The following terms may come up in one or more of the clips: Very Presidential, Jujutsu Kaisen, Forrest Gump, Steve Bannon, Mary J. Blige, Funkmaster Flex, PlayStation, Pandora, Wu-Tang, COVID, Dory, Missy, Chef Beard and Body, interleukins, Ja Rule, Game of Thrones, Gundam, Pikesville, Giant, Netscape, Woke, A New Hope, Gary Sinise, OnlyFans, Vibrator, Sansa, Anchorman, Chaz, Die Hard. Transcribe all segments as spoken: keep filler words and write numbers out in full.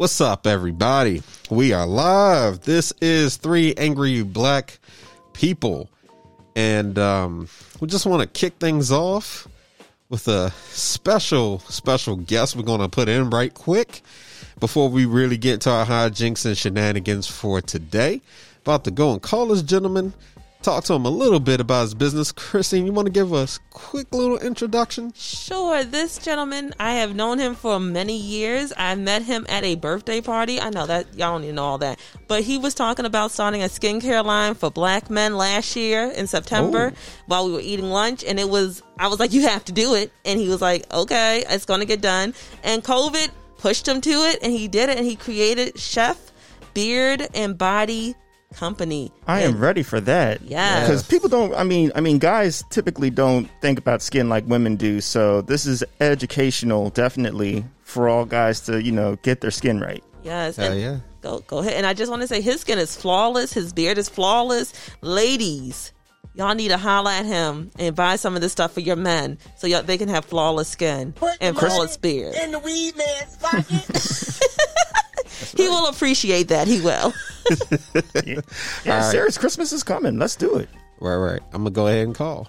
What's up, everybody? We are live. This is Three Angry Black People. And um, we just want to kick things off with a special, special guest we're going to put in right quick before we really get to our hijinks and shenanigans for today. About to go and call this gentleman, talk to him a little bit about his business. Christine, you want to give us a quick little introduction? Sure. This gentleman, I have known him for many years. I met him at a birthday party. I know that y'all don't even know all that, but he was talking about starting a skincare line for black men last year in September. Oh. While we were eating lunch, and it was, I was like, you have to do it. And he was like, okay, it's going to get done. And COVID pushed him to it, and he did it, and he created Chef Beard and Body company. I and, am ready for that. Yeah, because people don't. I mean, I mean, guys typically don't think about skin like women do. So this is educational, definitely, for all guys to, you know, get their skin right. Yes. Hell yeah. Go go ahead. And I just want to say, his skin is flawless. His beard is flawless. Ladies, y'all need to holler at him and buy some of this stuff for your men, so y'all, they can have flawless skin Put and flawless beard. In the weed man's pocket. Right. He will appreciate that. He will. Yeah, yeah, right. Serious, Christmas is coming. Let's do it. Right, right. I'm gonna go ahead and call.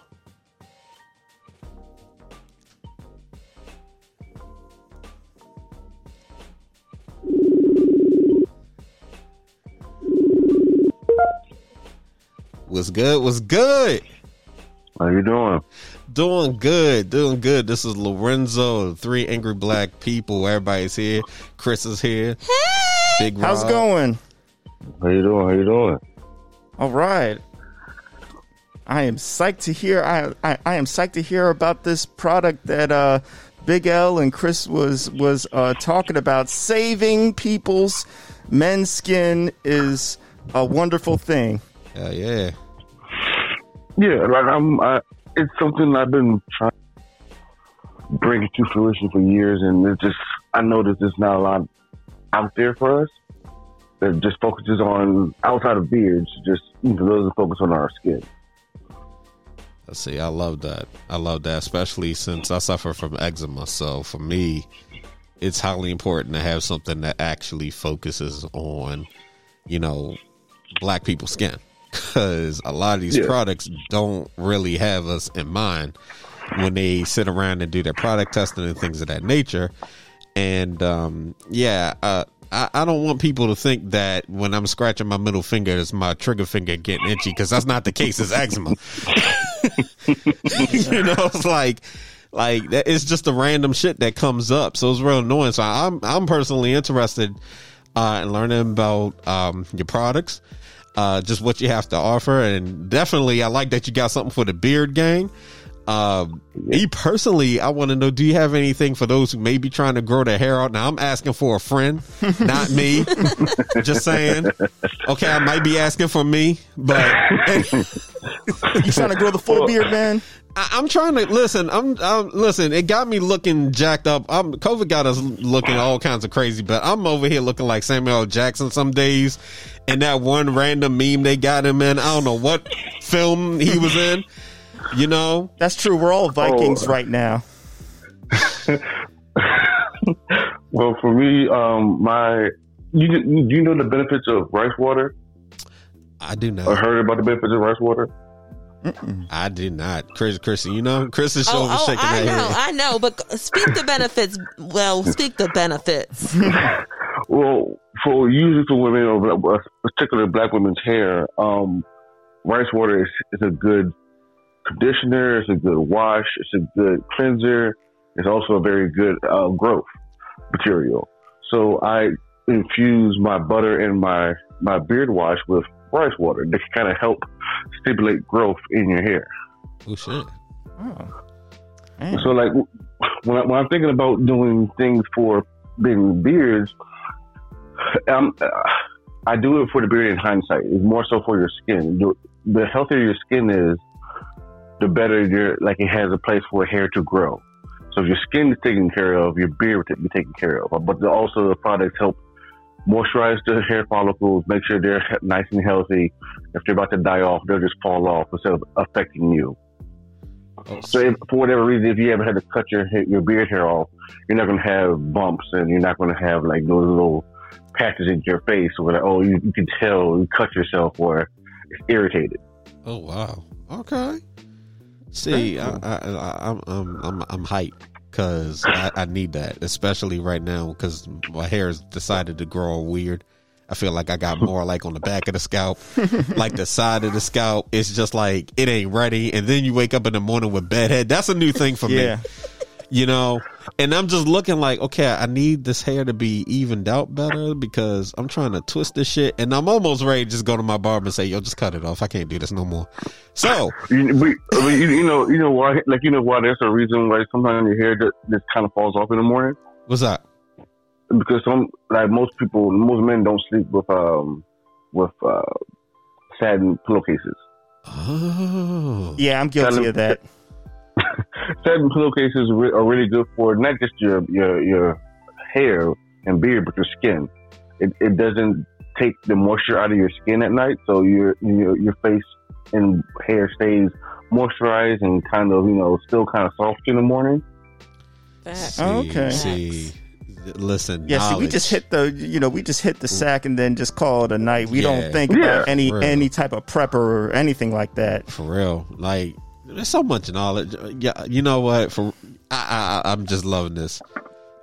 What's good? What's good? How you doing? Doing good, doing good. This is Lorenzo, Three Angry Black People. Everybody's here. Chris is here. Hey! Big Rob. How's it going? How you doing? How you doing? All right. I am psyched to hear. I, I, I am psyched to hear about this product that uh, Big L and Chris was was uh, talking about. Saving people's men's skin is a wonderful thing. Yeah, uh, yeah, yeah. Like I'm. I, it's something I've been trying to bring to fruition for years, and it's just, I know that there's not a lot out there for us that just focuses on, outside of beards, just, you know, those that focus on our skin. Let's see, I love that. I love that, especially since I suffer from eczema. So for me, it's highly important to have something that actually focuses on, you know, black people's skin. Because a lot of these yeah. products don't really have us in mind when they sit around and do their product testing and things of that nature. And um, yeah, uh, I, I don't want people to think that when I'm scratching my middle finger, it's my trigger finger getting itchy, because that's not the case. It's eczema. You know, it's like, like that, it's just the random shit that comes up. So it's real annoying. So I'm I'm personally interested uh, in learning about um, your products. Uh, just what you have to offer. And definitely, I like that you got something for the beard gang. Uh, me personally, I want to know, do you have anything for those who may be trying to grow their hair out? Now, I'm asking for a friend, not me. Just saying. Okay, I might be asking for me, but hey, you trying to grow the full beard, man? I, I'm trying to listen. I'm, I'm listen. It got me looking jacked up. I'm, COVID got us looking all kinds of crazy, but I'm over here looking like Samuel L. Jackson some days. And that one random meme they got him in, I don't know what film he was in. You know, that's true. We're all Vikings oh. right now. Well, for me, um, my you do you know the benefits of rice water? I do not. Or heard about the benefits of rice water? Mm-mm. I do not. Chris, Chris, you know, Chris is oh, oh, shaking I know, head. I know, but speak the benefits. Well, speak the benefits. Well, for usually for women, or particularly black women's hair, um, rice water is, is a good conditioner, it's a good wash, it's a good cleanser, it's also a very good uh, growth material. So I infuse my butter and my, my beard wash with rice water. That can kind of help stimulate growth in your hair. Oh, shit. Oh. Damn. So, like, when, I, when I'm thinking about doing things for big beards, um, I do it for the beard in hindsight. It's more so for your skin. The, the healthier your skin is, the better your, like, it has a place for hair to grow. So if your skin is taken care of, your beard will be taken care of. But also the products help moisturize the hair follicles, make sure they're nice and healthy. If they're about to die off, they'll just fall off instead of affecting you. Oh, so if, for whatever reason, if you haven't had to cut your your beard hair off, you're not going to have bumps, and you're not going to have like those little patches in your face where like, oh, you, you can tell you cut yourself or it's irritated. Oh wow, okay. See, I, I, I, I'm I'm I'm I'm hyped because I, I need that, especially right now because my hair has decided to grow weird. I feel like I got more like on the back of the scalp, like the side of the scalp. It's just like it ain't ready, and then you wake up in the morning with bad head. That's a new thing for yeah. me. You know, and I'm just looking like, okay, I need this hair to be evened out better because I'm trying to twist this shit. And I'm almost ready to just go to my barber and say, yo, just cut it off. I can't do this no more. So, you, we, you, you know, you know why, like, you know why there's a reason why sometimes your hair just, just kind of falls off in the morning. What's that? Because some, like most people, most men don't sleep with, um, with, uh, satin pillowcases. Oh. Yeah, I'm guilty satin, of that. Satin pillowcases are really good for not just your, your your hair and beard, but your skin. It it doesn't take the moisture out of your skin at night, so your your your face and hair stays moisturized and kind of you know still kind of soft in the morning. That's okay. See, listen. Yeah, see, we just hit the you know we just hit the sack and then just call it a night. We yeah. don't think yeah. about any any type of prepper or anything like that. For real, like. There's so much knowledge. Yeah, you know what? For I, I, I'm just loving this.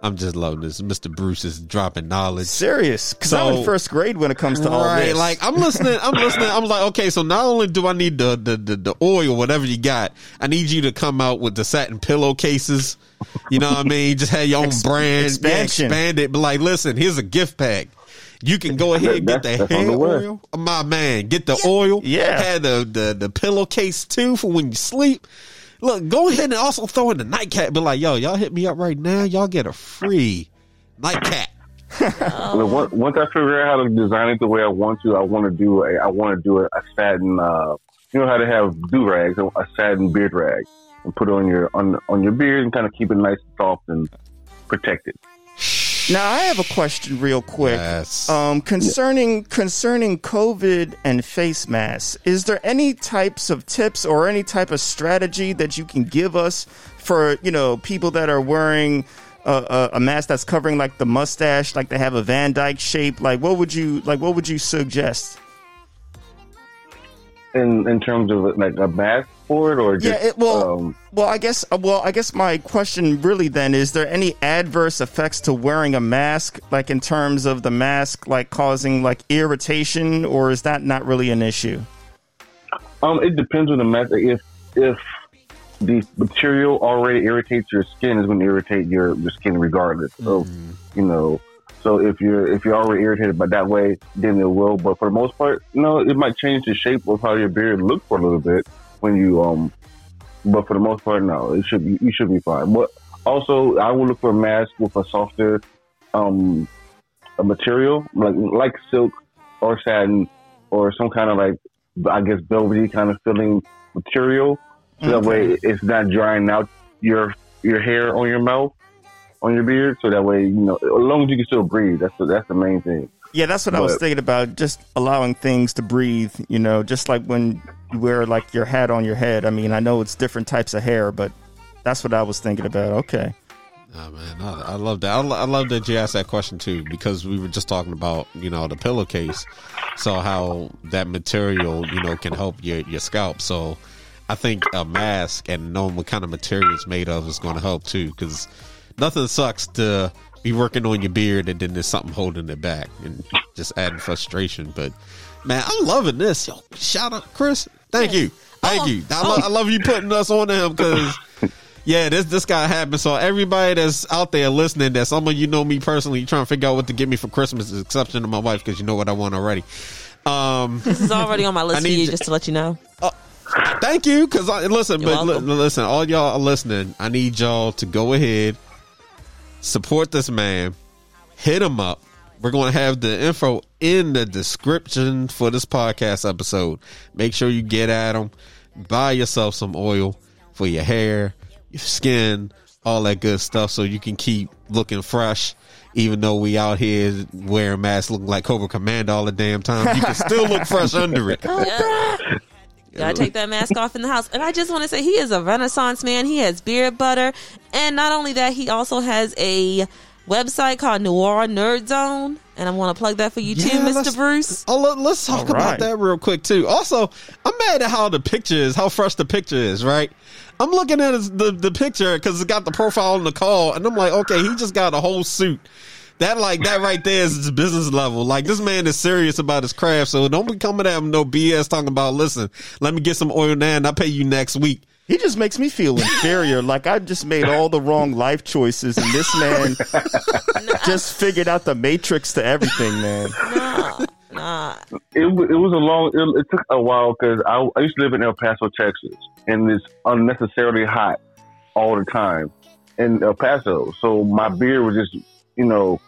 I'm just loving this. Mister Bruce is dropping knowledge. Serious, because so, I'm in first grade when it comes to right, all this. Like I'm listening. I'm listening. I'm like, okay. So not only do I need the the the, the oil, whatever you got, I need you to come out with the satin pillowcases. You know what I mean? Just have your own Ex- brand, expansion. Yeah, expand it. But like, listen, here's a gift pack. You can go ahead and get the hair oil. My man, get the yeah. oil. Yeah. Had the, the, the pillowcase too for when you sleep. Look, go ahead and also throw in the nightcap. Be like, yo, y'all hit me up right now. Y'all get a free nightcap. Well, once I figure out how to design it the way I want to, I want to do a, I want to do a, a satin, uh, you know how to have do rags, a satin beard rag and put it on your, on, on your beard and kind of keep it nice and soft and protected. Now, I have a question real quick. Yes. Um, concerning concerning COVID and face masks, is there any types of tips or any type of strategy that you can give us for, you know, people that are wearing uh, a, a mask that's covering like the mustache, like they have a Van Dyke shape? Like, what would you like? What would you suggest? In in terms of like a mask? It or just, yeah, it, well, um, well, I guess, well, I guess my question really then is: there any adverse effects to wearing a mask, like in terms of the mask, like causing like irritation, or is that not really an issue? Um, it depends on the mask. If if the material already irritates your skin, is going to irritate your, your skin regardless. So mm-hmm. you know, so if you're if you're already irritated by that way, then it will. But for the most part, no, it might change the shape of how your beard looks for a little bit. When you um, but for the most part, no, it should be you should be fine. But also, I would look for a mask with a softer um, a material like like silk or satin or some kind of like I guess velvety kind of filling material. So okay. That way, it's not drying out your your hair on your mouth on your beard. So that way, you know, as long as you can still breathe, that's the, that's the main thing. Yeah, that's what but, I was thinking about. Just allowing things to breathe. You know, just like when. You wear like your hat on your head. I mean, I know it's different types of hair, but that's what I was thinking about. Okay. Oh, man, I, I love that. I, I love that you asked that question too, because we were just talking about, you know, the pillowcase. So how that material, you know, can help your, your scalp. So I think a mask and knowing what kind of material it's made of is going to help too, because nothing sucks to be working on your beard and then there's something holding it back and just adding frustration. But man, I'm loving this. Yo, shout out, Chris. Thank yes. you. Thank oh. you. I, lo- oh. I love you putting us on to him because, yeah, this this guy happened. So everybody that's out there listening, that some of you know me personally, trying to figure out what to get me for Christmas, is exception to my wife because you know what I want already. Um, this is already on my list for you, to, just to let you know. Uh, thank you. Because, listen, You're but li- listen, all y'all are listening. I need y'all to go ahead, support this man, hit him up. We're going to have the info in the description for this podcast episode. Make sure you get at them. Buy yourself some oil for your hair, your skin, all that good stuff so you can keep looking fresh. Even though we out here wearing masks looking like Cobra Commander all the damn time, you can still look fresh under it. Yeah. Gotta take that mask off in the house. And I just want to say he is a Renaissance man. He has beard butter. And not only that, he also has a website called Noir Nerd Zone, and I want to plug that for you yeah, too, Mister Bruce. Oh, let, let's talk right. about that real quick too. Also, I'm mad at how the picture is, how fresh the picture is, right? I'm looking at the, the picture because it's got the profile on the call, and I'm like, okay, he just got a whole suit. That like that right there is his business level. Like, this man is serious about his craft, so don't be coming at him no B S talking about, listen, let me get some oil now and I'll pay you next week. He just makes me feel inferior. Like, I just made all the wrong life choices, and this man no. just figured out the matrix to everything, man. No, no. It, it was a long, it, it took a while because I, I used to live in El Paso, Texas, and it's unnecessarily hot all the time in El Paso. So my beard was just, you know,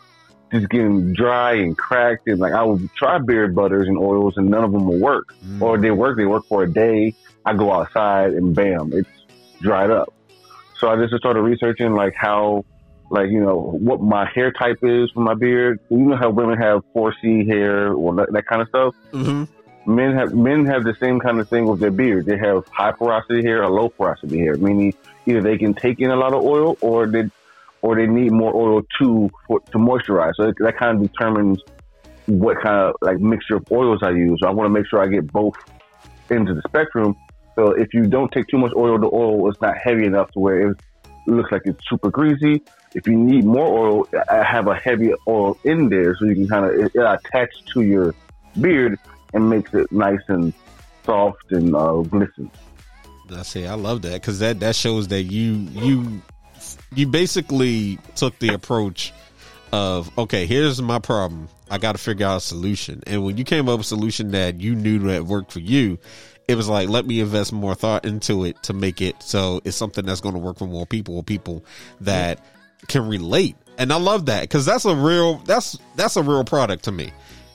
just getting dry and cracked. And like, I would try beard butters and oils, and none of them would work. Mm. Or they work, they work for a day. I go outside and bam, it's dried up. So I just started researching like how, like, you know, what my hair type is for my beard. You know how women have four C hair or that, that kind of stuff. Mm-hmm. Men have men have the same kind of thing with their beard. They have high porosity hair or low porosity hair, meaning either they can take in a lot of oil or they or they need more oil to for, to moisturize. So that kind of determines what kind of like mixture of oils I use. So I want to make sure I get both into the spectrum. So if you don't take too much oil, the oil is not heavy enough to where it looks like it's super greasy. If you need more oil, I have a heavy oil in there so you can kind of, it, it attaches to your beard and makes it nice and soft and uh, glisten. That's it. I love that because that, that shows that you you you basically took the approach of, okay, here's my problem. I got to figure out a solution. And when you came up with a solution that you knew that worked for you, it was like, let me invest more thought into it to make it so it's something that's going to work for more people or people that can relate. And I love that because that's a real that's that's a real product to me,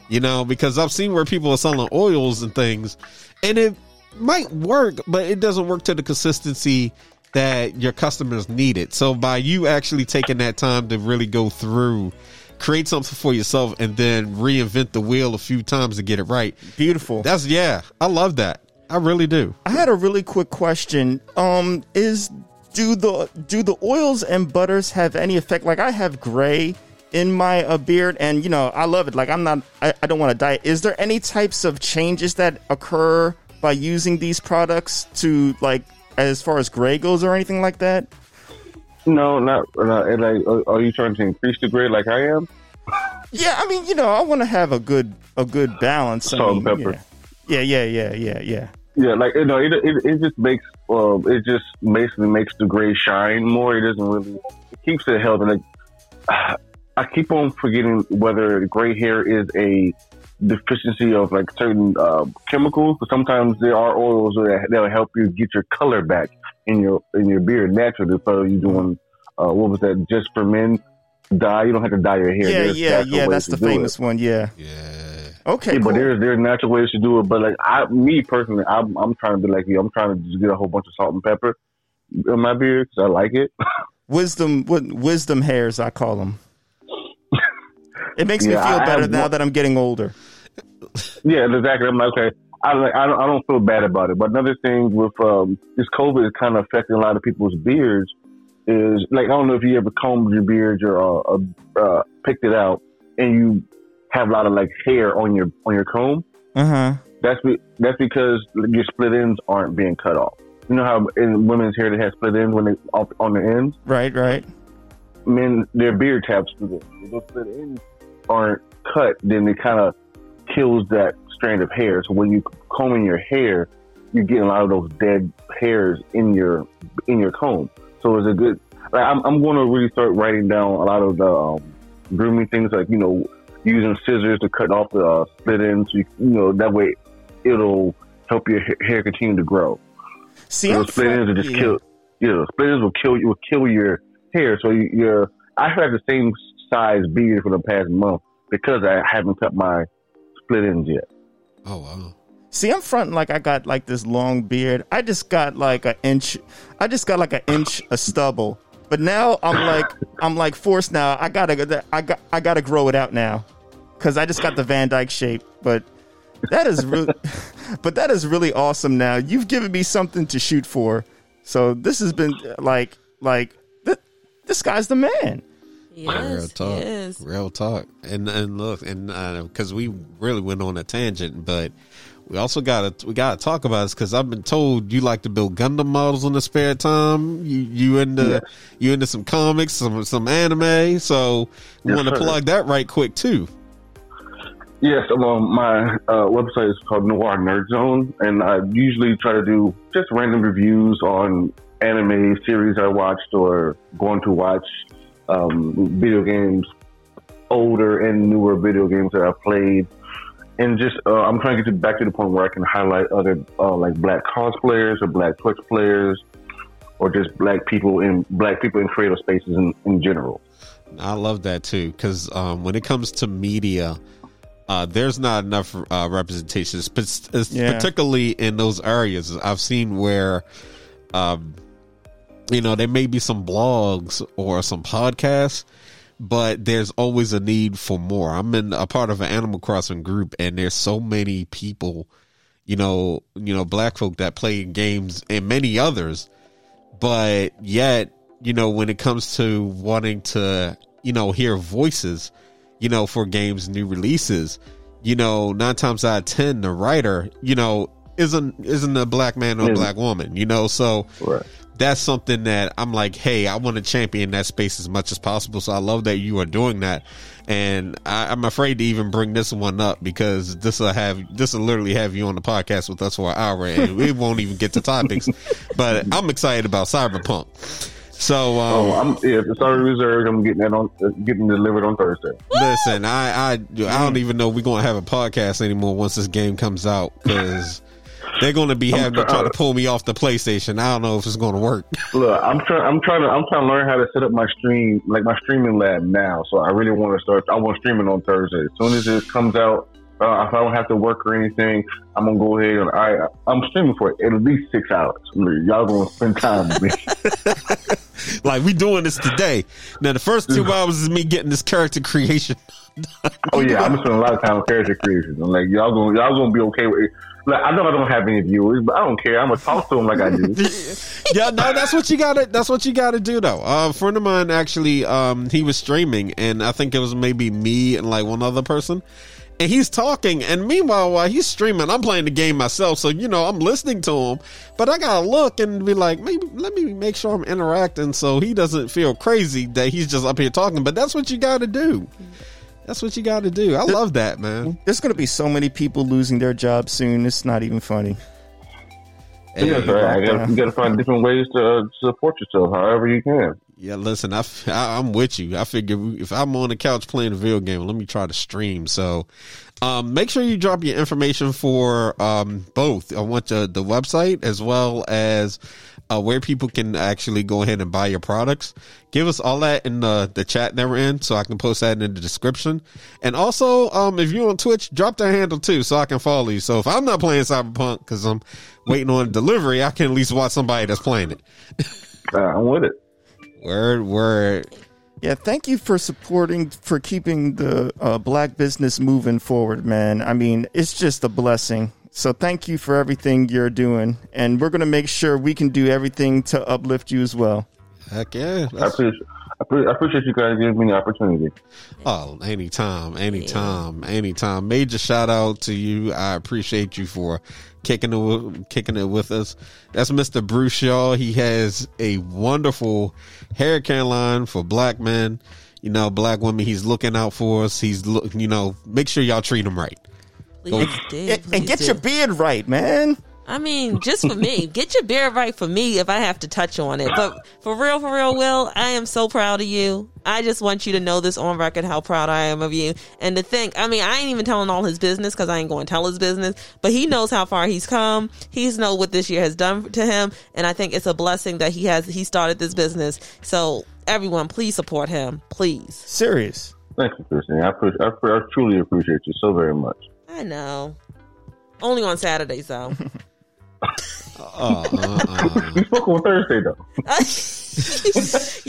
you know, because I've seen where people are selling oils and things, and it might work, but it doesn't work to the consistency that your customers need it. So by you actually taking that time to really go through, create something for yourself, and then reinvent the wheel a few times to get it right. Beautiful. That's yeah. I love that. I really do. I had a really quick question. Um, is do the do the oils and butters have any effect? Like, I have gray in my uh, beard, and you know I love it. Like, I'm not. I, I don't want to dye it. Is there any types of changes that occur by using these products to, like, as far as gray goes or anything like that? No, not, not like. Are you trying to increase the gray like I am? Yeah, I mean, you know, I want to have a good a good balance. Salt I mean, and pepper. Yeah. Yeah, yeah, yeah, yeah, yeah. Yeah, like, you know, it it, it just makes uh, it just basically makes the gray shine more. It doesn't really it keeps it healthy. Like, I keep on forgetting whether gray hair is a deficiency of like certain uh, chemicals. But sometimes there are oils that that'll help you get your color back in your in your beard naturally. So you're doing uh, what was that? Just for Men dye. You don't have to dye your hair. Yeah, There's yeah, yeah. That's the famous it. one. Yeah, yeah. Okay, yeah, cool. But there's there's natural ways to do it. But like I, me personally, I'm I'm trying to be like you. I'm trying to just get a whole bunch of salt and pepper in my beard because I like it. Wisdom, what wisdom hairs I call them. It makes yeah, me feel I better have, now that I'm getting older. Yeah, exactly. I'm like, okay, I like I don't I don't feel bad about it. But another thing with um, this COVID is kind of affecting a lot of people's beards. Is like I don't know if you ever combed your beard or uh, uh, picked it out and you have a lot of like hair on your on your comb. Uh-huh. That's be, that's because your split ends aren't being cut off. You know how in women's hair they have split ends when they off on the ends. Right, right. Men, their beard tabs split. If those split ends aren't cut, then it kind of kills that strand of hair. So when you comb in your hair, you're getting a lot of those dead hairs in your in your comb. So it's a good. Like, I'm I'm going to really start writing down a lot of the um, grooming things, like, you know, using scissors to cut off the uh, split ends, you, you know, that way it'll help your ha- hair continue to grow. See, so split ends will just yeah. kill, you know, split ends will kill you, will kill your hair. So you, your, I have the same size beard for the past month because I haven't cut my split ends yet. Oh wow! See, I'm fronting like I got like this long beard. I just got like an inch. I just got like an inch of stubble. But now I'm like I'm like forced now. I gotta I got I gotta grow it out now. Because I just got the Van Dyke shape, but that is really, but that is really awesome. Now you've given me something to shoot for. So this has been like, like th- this guy's the man. Yes, real talk, yes. real talk. And and look, and because uh, we really went on a tangent, but we also got to we got to talk about this because I've been told you like to build Gundam models in the spare time. You you into yeah. you into some comics, some some anime. So we yes, want to plug that right quick too. Yes, well, my uh, website is called Noir Nerd Zone, and I usually try to do just random reviews on anime series I watched or going to watch. Um, video games, older and newer video games that I played, and just uh, I'm trying to get to, back to the point where I can highlight other uh, like black cosplayers or black Twitch players, or just black people in black people in creative spaces in, in general. I love that too, because um, when it comes to media, uh, there's not enough uh, representation, yeah. particularly in those areas. I've seen where. Um, You know, there may be some blogs or some podcasts, but there's always a need for more. I'm in a part of an Animal Crossing group, and there's so many people, you know, you know, black folk that play games and many others. But yet, you know, when it comes to wanting to, you know, hear voices, you know, for games, new releases, you know, nine times out of ten, the writer, you know, isn't isn't a black man or a black woman, you know, so. Right. That's something that I'm like, hey, I want to champion that space as much as possible. So I love that you are doing that, and I, I'm afraid to even bring this one up because this will have this will literally have you on the podcast with us for an hour, and we won't even get to topics. But I'm excited about Cyberpunk. So, um, oh, I'm yeah, it's already reserved. I'm getting that on, getting delivered on Thursday. Listen, I I, I don't even know if we're gonna have a podcast anymore once this game comes out because. They're going to be having to try to pull me off the PlayStation. I don't know if it's going to work. Look, I'm trying. I'm trying to. I'm trying to learn how to set up my stream, like my streaming lab now. So I really want to start. I want streaming on Thursday. As soon as it comes out, uh, if I don't have to work or anything, I'm gonna go ahead and I. I'm streaming for at least six hours. I mean, y'all gonna spend time with me. Like we doing this today. Now the first two hours is me getting this character creation. Oh yeah, I'm spending a lot of time with character creation. I'm like y'all gonna y'all gonna be okay with it. Like, I know I don't have any viewers, but I don't care. I'm gonna talk to them like I do. Yeah, no, that's what you gotta. That's what you gotta do, though. Uh, a friend of mine actually, um, he was streaming, and I think it was maybe me and like one other person. And he's talking, and meanwhile, while he's streaming, I'm playing the game myself. So you know, I'm listening to him, but I gotta look and be like, maybe let me make sure I'm interacting, so he doesn't feel crazy that he's just up here talking. But that's what you gotta do. That's what you got to do. I love that, man. There's going to be so many people losing their jobs soon. It's not even funny. Hey, yeah, right. You got to find different ways to uh, support yourself, however you can. Yeah, listen, I, I, I'm with you. I figure if I'm on the couch playing a video game, let me try to stream. So um, make sure you drop your information for um, both. I want to, the website as well as uh, where people can actually go ahead and buy your products. Give us all that in the, the chat that we're in so I can post that in the description. And also, um, if you're on Twitch, drop that handle too so I can follow you. So if I'm not playing Cyberpunk because I'm waiting on delivery, I can at least watch somebody that's playing it. uh, I'm with it. Word, word. Yeah, thank you for supporting, for keeping the uh, black business moving forward, man. I mean, it's just a blessing. So thank you for everything you're doing. And we're going to make sure we can do everything to uplift you as well. Heck yeah. I appreciate, I appreciate you guys giving me the opportunity. Oh, anytime, anytime, anytime. Major shout out to you. I appreciate you for kicking it, kicking it with us. That's Mister Bruce Shaw. He has a wonderful hair care line for black men, you know, black women. He's looking out for us. He's look, you know, make sure y'all treat him right. Please do, please and get do. Your beard right, man. I mean, just for me, get your beard right for me if I have to touch on it. But for real, for real, Will, I am so proud of you. I just want you to know this on record, how proud I am of you. And to think, I mean, I ain't even telling all his business because I ain't going to tell his business, but he knows how far he's come. He's know what this year has done to him. And I think it's a blessing that he has, he started this business. So everyone, please support him. Please. Serious. Thank you, Christine. I, pre- I, pre- I truly appreciate you so very much. I know. Only on Saturdays, though. Uh, uh, uh. We spoke on Thursday though.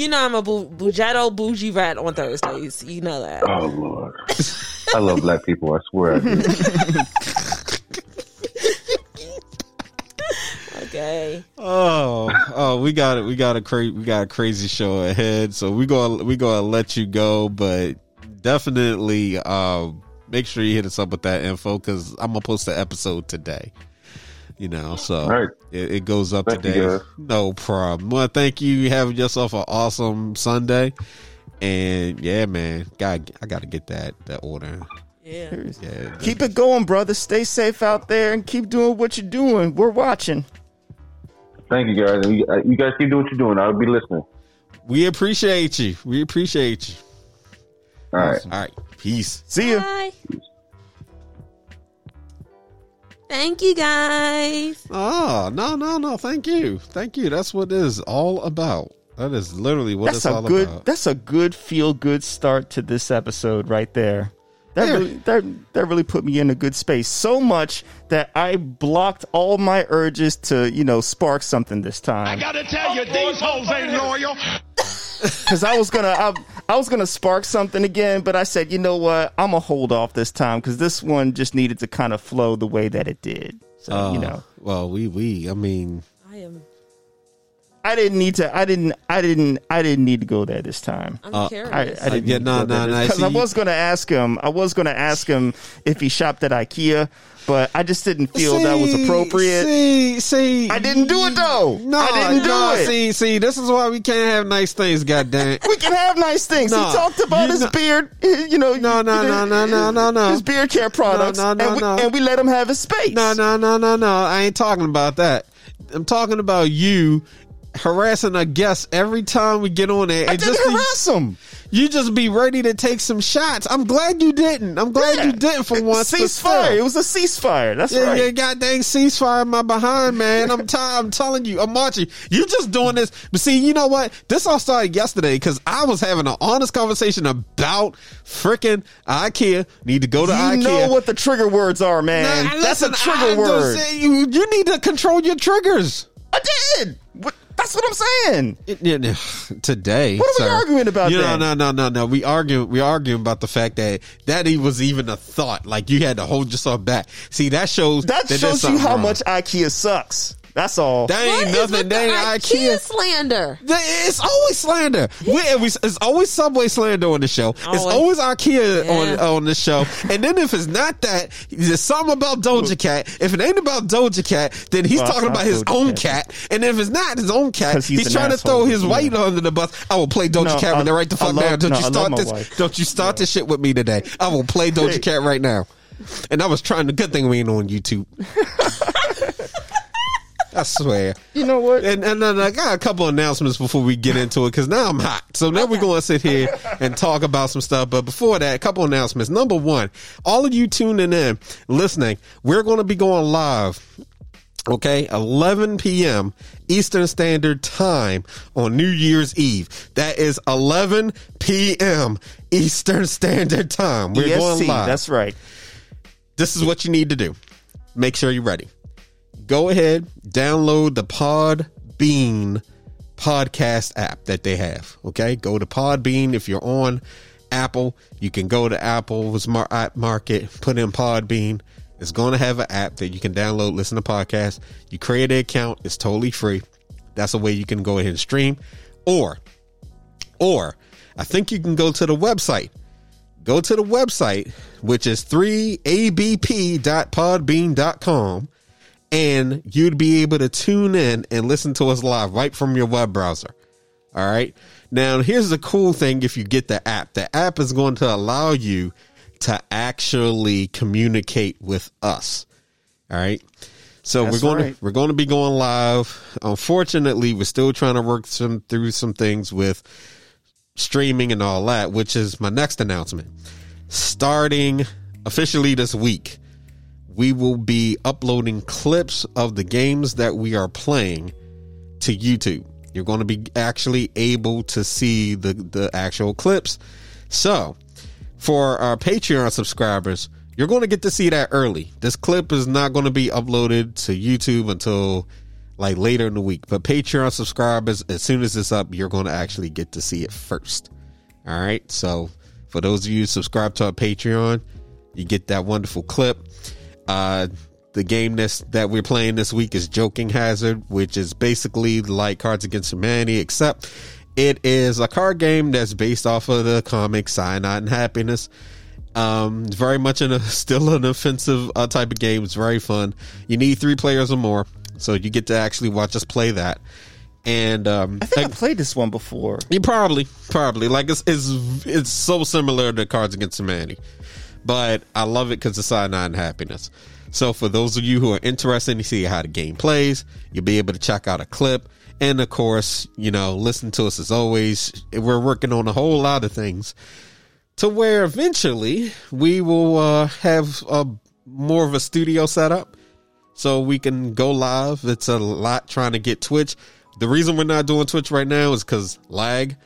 You know I'm a bu- bougietto bougie rat on Thursdays. You know that. Oh Lord, I love black people. I swear I do. Okay. Hey. Oh, oh, we got it. We got a cra- we got a crazy show ahead. So we gonna we gonna let you go, but definitely um, make sure you hit us up with that info because I'm gonna post the episode today. You know, so right. it, it goes up thank today. You, no problem. Well, thank you. You have yourself an awesome Sunday, and yeah, man, God, I gotta get that that order. Yeah. yeah. Keep it going, brother. Stay safe out there and keep doing what you're doing. We're watching. Thank you, guys. You guys keep doing what you're doing. I'll be listening. We appreciate you. We appreciate you. All right. All right. Peace. See ya. Bye. Thank you, guys. Oh, no, no, no. Thank you. Thank you. That's what it is all about. That is literally what that's it's a all good, about. That's a good feel-good start to this episode right there. That really, that, that really put me in a good space. So much that I blocked all my urges to, you know, spark something this time. I gotta tell you, these hoes ain't loyal. Because I was gonna, I, I was gonna spark something again, but I said, you know what, I'm gonna hold off this time because this one just needed to kind of flow the way that it did. So uh, you know, well, we, we, I mean, I am. I didn't need to. I didn't. I didn't. I didn't need to go there this time. I'm uh, curious. I, I didn't. Yeah, no, no, no. Because I was going to ask him. I was going to ask him if he shopped at IKEA, but I just didn't feel see, that was appropriate. See, see, I didn't do it though. No, I didn't do no, it. See, see, this is why we can't have nice things. Goddamn it. We can have nice things. No, he talked about his know, beard. You know. No, no, no, no, no, no, no. His beard care products. No, no, no, and we, no. And we let him have his space. No, no, no, no, no. I ain't talking about that. I'm talking about you. Harassing our guests every time we get on there. I didn't harass them. You just be ready to take some shots. I'm glad you didn't. I'm glad yeah. you didn't for once. Ceasefire. It was a ceasefire. That's yeah, right. Yeah, goddamn ceasefire in my behind, man. I'm t- I'm telling you, I'm watching. You just doing this. But see, you know what? This all started yesterday because I was having an honest conversation about freaking IKEA. Need to go to you IKEA. You know what the trigger words are, man. Now, That's listen, a trigger I word. You, you need to control your triggers. I did. What? That's what I'm saying. It, it, today, what are we sir, arguing about? You know, no, no, no, no. We arguing, we arguing about the fact that that was even a thought. Like you had to hold yourself back. See, that shows that, that shows you how wrong. much IKEA sucks. That's all. That ain't what nothing. That ain't IKEA, IKEA slander. That, it's always slander. We, it's always Subway slander on the show. Always. It's always IKEA yeah. on on the show. And then if it's not that, there's something about Doja Cat. If it ain't about Doja Cat, then he's well, talking about his Doja own cat. cat. And if it's not his own cat, he's, he's trying to throw his yeah. wife under the bus. I will play Doja no, Cat when they write the fuck love, down. Don't no, you start this? Wife. Don't you start yeah. this shit with me today? I will play Doja hey. Cat right now. And I was trying. The good thing we ain't on YouTube. I swear. You know what? And, and then I got a couple announcements before we get into it because now I'm hot. So now okay. we're going to sit here and talk about some stuff. But before that, a couple announcements. Number one, all of you tuning in, listening, we're going to be going live. Okay, eleven p.m. Eastern Standard Time on New Year's Eve. That is eleven p.m. Eastern Standard Time. We're E S C, going live. That's right. This is what you need to do. Make sure you're ready. Go ahead, download the Podbean podcast app that they have. Okay, go to Podbean. If you're on Apple, you can go to Apple's market, put in Podbean. It's going to have an app that you can download, listen to podcasts. You create an account. It's totally free. That's a way you can go ahead and stream. Or, or I think you can go to the website. Go to the website, which is three a b p dot podbean dot com. And you'd be able to tune in and listen to us live right from your web browser. All right. Now, here's the cool thing. If you get the app, the app is going to allow you to actually communicate with us. All right. So That's we're going right. to we're going to be going live. Unfortunately, we're still trying to work some through some things with streaming and all that, which is my next announcement. Starting officially this week, we will be uploading clips of the games that we are playing to YouTube. You're going to be actually able to see the, the actual clips. So for our Patreon subscribers, you're going to get to see that early. This clip is not going to be uploaded to YouTube until like later in the week. But Patreon subscribers, as soon as it's up, you're going to actually get to see it first. All right. So for those of you who subscribe to our Patreon, you get that wonderful clip. Uh, The game this, that we're playing this week is Joking Hazard, which is basically like Cards Against Humanity, except it is a card game that's based off of the comic Cyanide and Happiness. Um, very much in a still an offensive uh, type of game. It's very fun. You need three players or more, so you get to actually watch us play that. And um, I think I, I played this one before. You probably, probably like it's it's it's so similar to Cards Against Humanity, but I love it because it's Cyanide and Happiness. So for those of you who are interested in seeing how the game plays, you'll be able to check out a clip. And of course, you know, listen to us as always. We're working on a whole lot of things to where eventually we will uh, have a more of a studio set up so we can go live. It's a lot trying to get Twitch. The reason we're not doing Twitch right now is because lag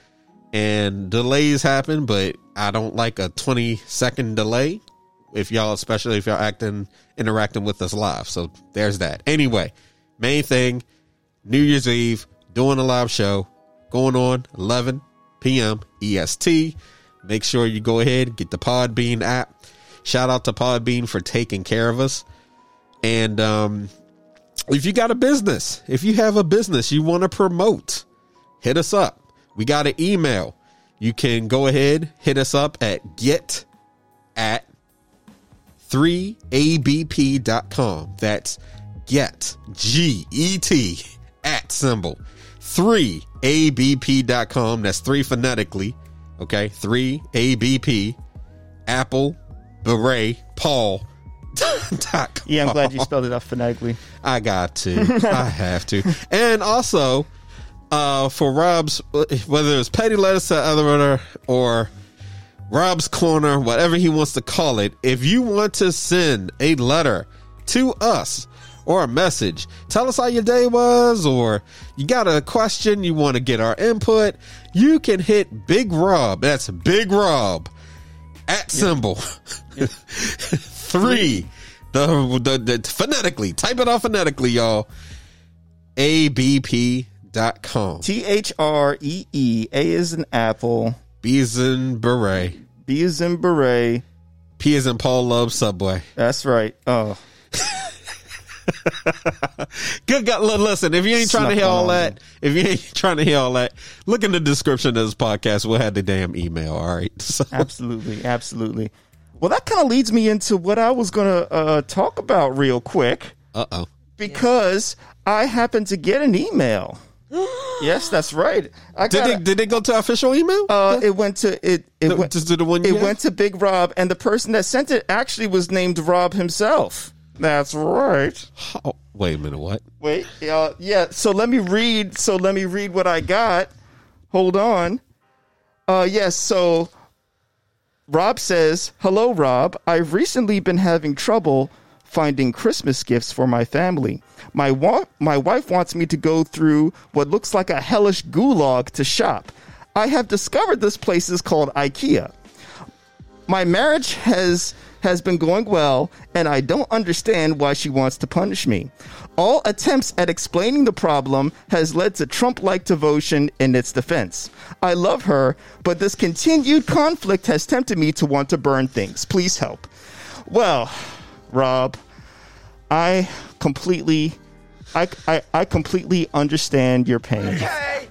and delays happen, but I don't like a twenty second delay if y'all, especially if y'all acting, interacting with us live. So there's that. Anyway, main thing, New Year's Eve, doing a live show, going on eleven p.m. E S T. Make sure you go ahead and get the Podbean app. Shout out to Podbean for taking care of us. And um, if you got a business, if you have a business you want to promote, hit us up. We got an email. You can go ahead, hit us up at get at three a b p dot com. That's get, G E T, at symbol, three a b p dot com. That's three phonetically. Okay, three A B P, Apple, Beret, Paul. dot yeah, I'm glad you spelled it out phonetically. I got to. I have to. And also, uh, for Rob's, whether it's Petty Lettuce or other or Rob's Corner, whatever he wants to call it, if you want to send a letter to us or a message, tell us how your day was, or you got a question, you want to get our input, you can hit Big Rob. That's Big Rob at yep. symbol yep. three. The, the, the phonetically, type it out phonetically, y'all. A B P dot com. T H R E E. A is in apple. B is in beret. B is in beret. P is in Paul Love Subway. That's right. Oh. Good God, listen, if you ain't trying Snuck to hear all that me. if you ain't trying to hear all that, look in the description of this podcast. We'll have the damn email. All right, so. absolutely absolutely well, that kind of leads me into what I was gonna uh talk about real quick, uh oh because yeah. I happened to get an email. Yes, that's right. I did they, a, did it go to official email? Uh, yeah. It went to it. It the, went to the one. It have? went to Big Rob, and the person that sent it actually was named Rob himself. That's right. Oh, wait a minute. What? Wait. Uh, yeah. So let me read. So let me read what I got. Hold on. Uh, yes. Yeah, so Rob says, hello, Rob. I've recently been having trouble finding Christmas gifts for my family. My, wa- my wife wants me to go through what looks like a hellish gulag to shop. I have discovered this place is called IKEA. My marriage has... has been going well, and I don't understand why she wants to punish me. All attempts at explaining the problem has led to Trump-like devotion in its defense. I love her, but this continued conflict has tempted me to want to burn things. Please help. Well, Rob, I completely, I, I, I completely understand your pain. Okay.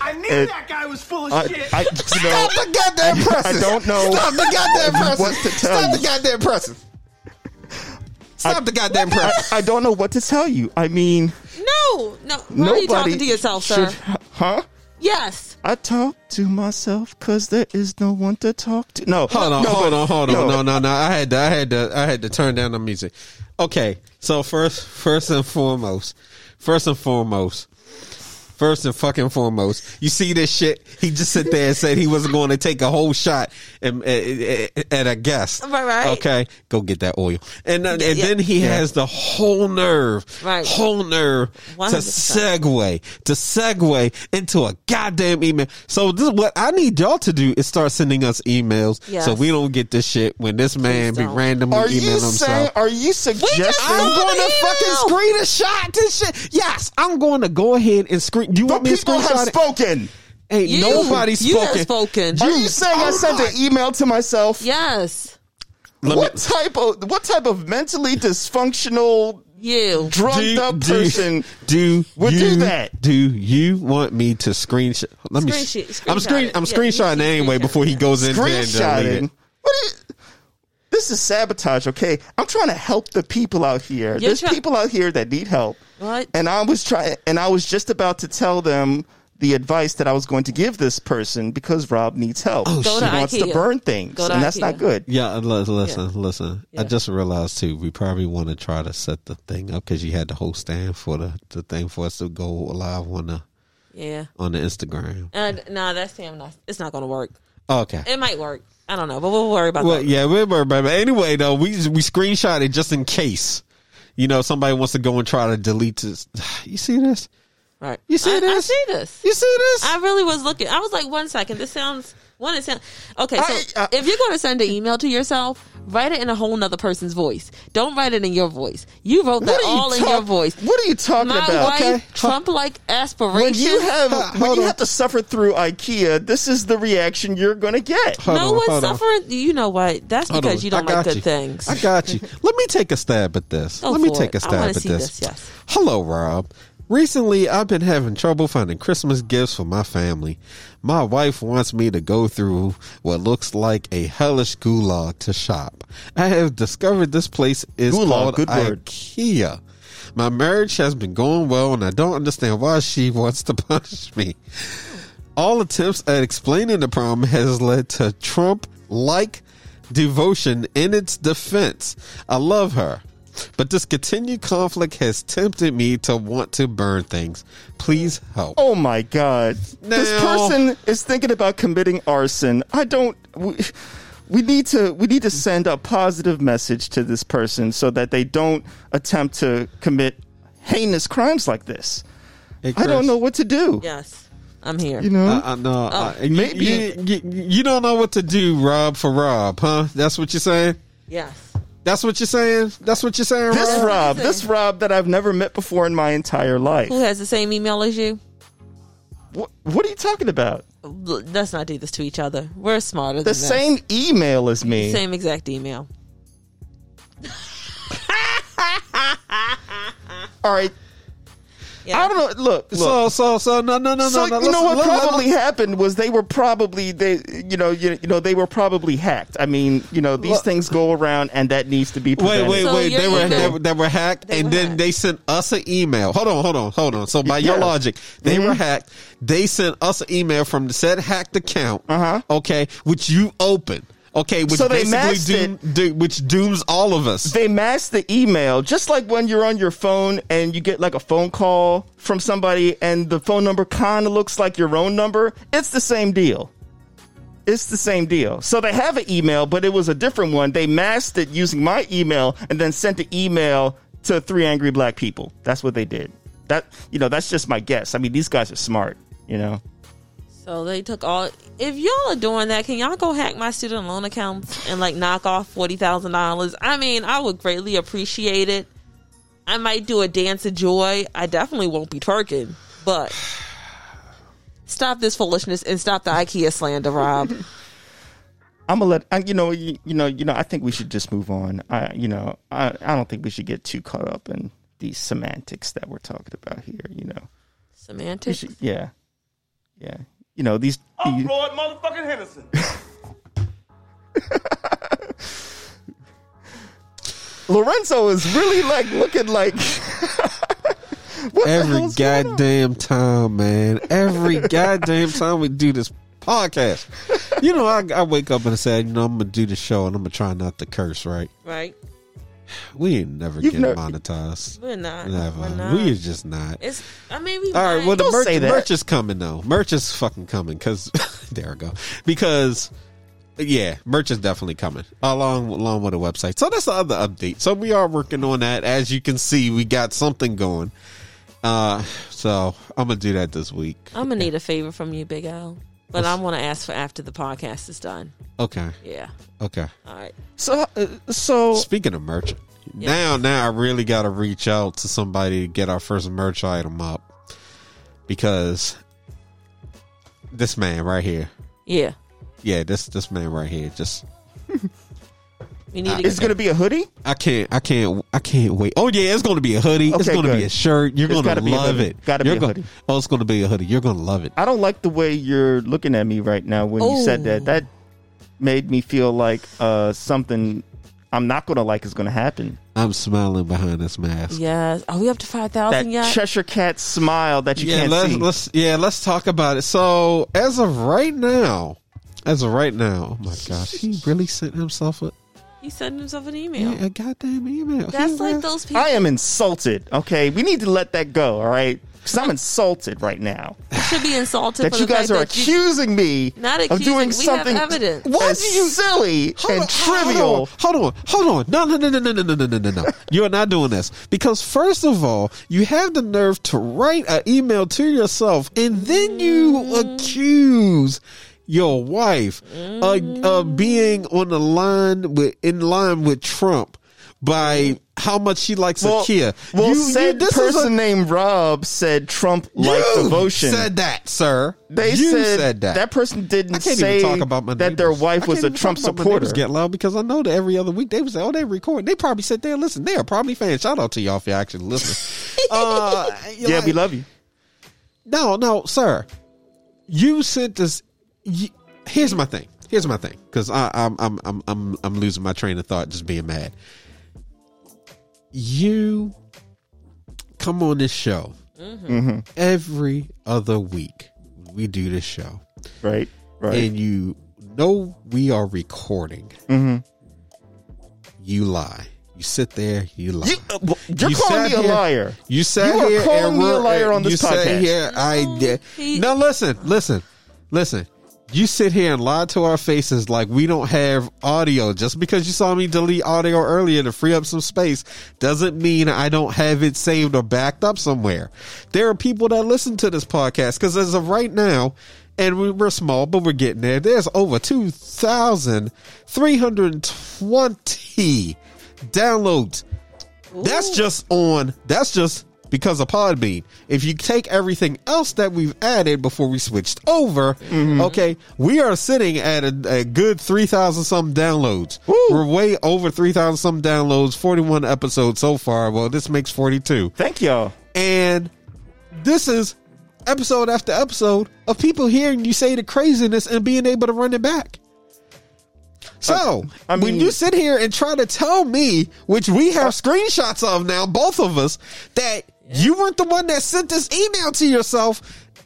I knew it, that guy was full of I, shit. I, I, Stop know, the goddamn presses. I don't know. Stop the goddamn presses. What to tell Stop you. the goddamn presses. Stop I, the goddamn presses. I, I don't know what to tell you. I mean. No. No. Why are you talking to yourself, should, sir? Huh? Yes. I talk to myself because there is no one to talk to. No. Hold on. No, hold on. Hold no. on. No, no, no. I had to, I had to, I had to turn down the music. Okay. So first, first and foremost, first and foremost, First and fucking foremost, you see this shit? He just sit there and said he wasn't going to take a whole shot at, at, at a guest. Right, right. Okay, go get that oil. And, uh, yeah, and yeah. then he yeah. has the whole nerve, right. whole nerve one hundred percent to segue, to segue into a goddamn email. So this is what I need y'all to do is start sending us emails yes. so we don't get this shit when this man Please be don't. randomly are emailing you himself. Saying, are you suggesting? I'm going to fucking screenshot this shit. Yes, I'm going to go ahead and screen. You want the me people have it? spoken. Ain't you, nobody spoken. You have spoken. Are you, you saying I sent right. an email to myself? Yes. Let what me, type of what type of mentally dysfunctional, yeah, drugged do, up do, person do would you, do that? Do you want me to screenshot? Let me. Screenshot, screenshot I'm screen. I'm yeah, screenshotting anyway screenshot before he goes in there and delete it. What is, this is sabotage, okay? I'm trying to help the people out here. You're There's try- people out here that need help. What? And I was trying, and I was just about to tell them the advice that I was going to give this person because Rob needs help. Oh, she wants IKEA. to burn things, to and that's IKEA. not good. Yeah, listen, yeah. listen. Yeah. I just realized, too, we probably want to try to set the thing up because you had the whole stand for the, the thing for us to go live on the, yeah. on the Instagram. Uh, no, nah, that's him. It's not going to work. Oh, okay. It might work. I don't know, but we'll worry about well, that. Yeah, we'll worry about it. But anyway, though, we, we screenshot it just in case, you know, somebody wants to go and try to delete this. You see this? All right. You see I, this? I see this. You see this? I really was looking. I was like, one second. This sounds. One it sounds. Okay, so I, I, if you're going to send an email to yourself, write it in a whole nother person's voice. Don't write it in your voice. You wrote that you all talk, in your voice. What are you talking My about? White, okay? Trump-like aspirations. When you have uh, when you on. have to suffer through IKEA, this is the reaction you're going to get. Hold no on, one's suffering. On. You know what? That's hold because on. you don't like good you. things. I got you. Let me take a stab at this. Go Let me take it. a stab I at see this. this yes. Hello, Rob. Recently, I've been having trouble finding Christmas gifts for my family. My wife wants me to go through what looks like a hellish gulag to shop. I have discovered this place is gulag, called good IKEA. Word. My marriage has been going well, and I don't understand why she wants to punish me. All attempts at explaining the problem has led to Trump-like devotion in its defense. I love her. But this continued conflict has tempted me to want to burn things. Please help. Oh, my God. Now, this person is thinking about committing arson. I don't... We, we need to we need to send a positive message to this person so that they don't attempt to commit heinous crimes like this. Hey, Chris, I don't know what to do. Yes, I'm here. You know? I, I know. Oh, I, maybe. You, you, you don't know what to do, Rob, for Rob, huh? That's what you're saying? Yes. That's what you're saying? That's what you're saying, Rob? This Rob, this Rob that I've never met before in my entire life. Who has the same email as you? What, what are you talking about? Let's not do this to each other. We're smarter than that. The same email as me. Same exact email. All right. Yeah. I don't know. Look, look, so so so no no no so, no. You know what look, probably look. happened was they were probably they you know you, you know they were probably hacked. I mean you know these look. things go around and that needs to be prevented. Wait wait wait. So they, were, they were they were hacked they and were then hacked. They sent us an email. Hold on hold on hold on. So by yeah. your logic, they mm-hmm. were hacked. They sent us an email from the said hacked account. Uh huh. Okay, which you opened. Okay, which so basically doom, do, which dooms all of us. They masked the email, just like when you're on your phone and you get like a phone call from somebody and the phone number kind of looks like your own number. It's the same deal. It's the same deal. So they have an email, but it was a different one. They masked it using my email and then sent the email to Three Angry Black People. That's what they did. That you know, that's just my guess. I mean, these guys are smart, you know. So they took all. If y'all are doing that, can y'all go hack my student loan accounts and like knock off forty thousand dollars? I mean, I would greatly appreciate it. I might do a dance of joy. I definitely won't be twerking, but stop this foolishness and stop the IKEA slander, Rob. I'm gonna let you know. You, you know. You know. I think we should just move on. I. You know. I. I don't think we should get too caught up in these semantics that we're talking about here. You know. Semantics. Should, yeah. Yeah. You know, these... Oh, these... Lord, motherfucking Henderson. Lorenzo is really, like, looking like... Every goddamn time, man. Every goddamn time we do this podcast. You know, I, I wake up and I say, you know, I'm going to do the show and I'm going to try not to curse, right? Right. We ain't never You've get never, monetized. We're not. Never. We're not. We are just not. It's. I mean, we. All right. Might. Well, the Don't merch, say that. merch is coming though. Merch is fucking coming. Cause there we go. Because yeah, merch is definitely coming along along with the website. So that's the other update. So we are working on that. As you can see, we got something going. Uh, so I'm gonna do that this week. I'm gonna need a favor from you, Big Al. But I want to ask for after the podcast is done. Okay. Yeah. Okay. All right. So, uh, so speaking of merch, yeah. now, now I really got to reach out to somebody to get our first merch item up because this man right here. Yeah. Yeah. This this man right here just We need uh, to it's gonna be a hoodie. I can't. I can't. I can't wait. Oh yeah, it's gonna be a hoodie. Okay, it's gonna good. be a shirt. You're it's gonna love it. Gotta you're be a gonna, hoodie. Oh, it's gonna be a hoodie. You're gonna love it. I don't like the way you're looking at me right now when oh. you said that. That made me feel like uh, something I'm not gonna like is gonna happen. I'm smiling behind this mask. Yes. Are we up to five thousand yet? That Cheshire Cat smile that you yeah, can't let's, see. Let's, yeah, let's talk about it. So, as of right now, as of right now, oh my gosh, he really sent himself a... He sent himself an email. Yeah, a goddamn email. That's he like asked, those people. I am insulted, okay? We need to let that go, all right? Because I'm insulted right now. You should be insulted that for you the guys fact are that accusing you, me not accusing, of doing something. We have evidence. What as you silly and on, trivial? Hold on, hold on. No, no, no, no, no, no, no, no, no, no. You're not doing this because first of all, you have the nerve to write an email to yourself, and then you mm. accuse your wife mm. of, of being on the line with in line with Trump. By how much she likes well, IKEA. Well, you, said you, this person a, named Rob said Trump liked devotion. Said that, sir. They you said, said that. That person didn't say talk about my that their wife was a Trump supporter. Get loud because I know that every other week they would say, "Oh, they record." They probably sit there and listen. They are probably fans. Shout out to y'all for actually listening. uh, yeah, like, we love you. No, no, sir. You sent this. You, here's my thing. Here's my thing because I'm I'm I'm I'm I'm losing my train of thought just being mad. You come on this show mm-hmm. Mm-hmm. every other week. We do this show, right? Right. And you know we are recording. Mm-hmm. You lie. You sit there. You lie. You, uh, you're you calling me a here, liar. You sat you here. You are calling me a liar on this you podcast. Sat here, I did. He, now listen, listen, listen. You sit here and lie to our faces like we don't have audio. Just because you saw me delete audio earlier to free up some space doesn't mean I don't have it saved or backed up somewhere. There are people that listen to this podcast because as of right now, and we we're small, but we're getting there. There's over two thousand three hundred twenty downloads. Ooh. That's just on. That's just. Because of Podbean, if you take everything else that we've added before we switched over, mm-hmm. okay, we are sitting at a, a good three thousand some downloads. Woo. We're way over three thousand some downloads, forty-one episodes so far. Well, this makes forty-two. Thank y'all. And this is episode after episode of people hearing you say the craziness and being able to run it back. So, uh, I mean, when you sit here and try to tell me, which we have screenshots of now, both of us, that yeah. you weren't the one that sent this email to yourself,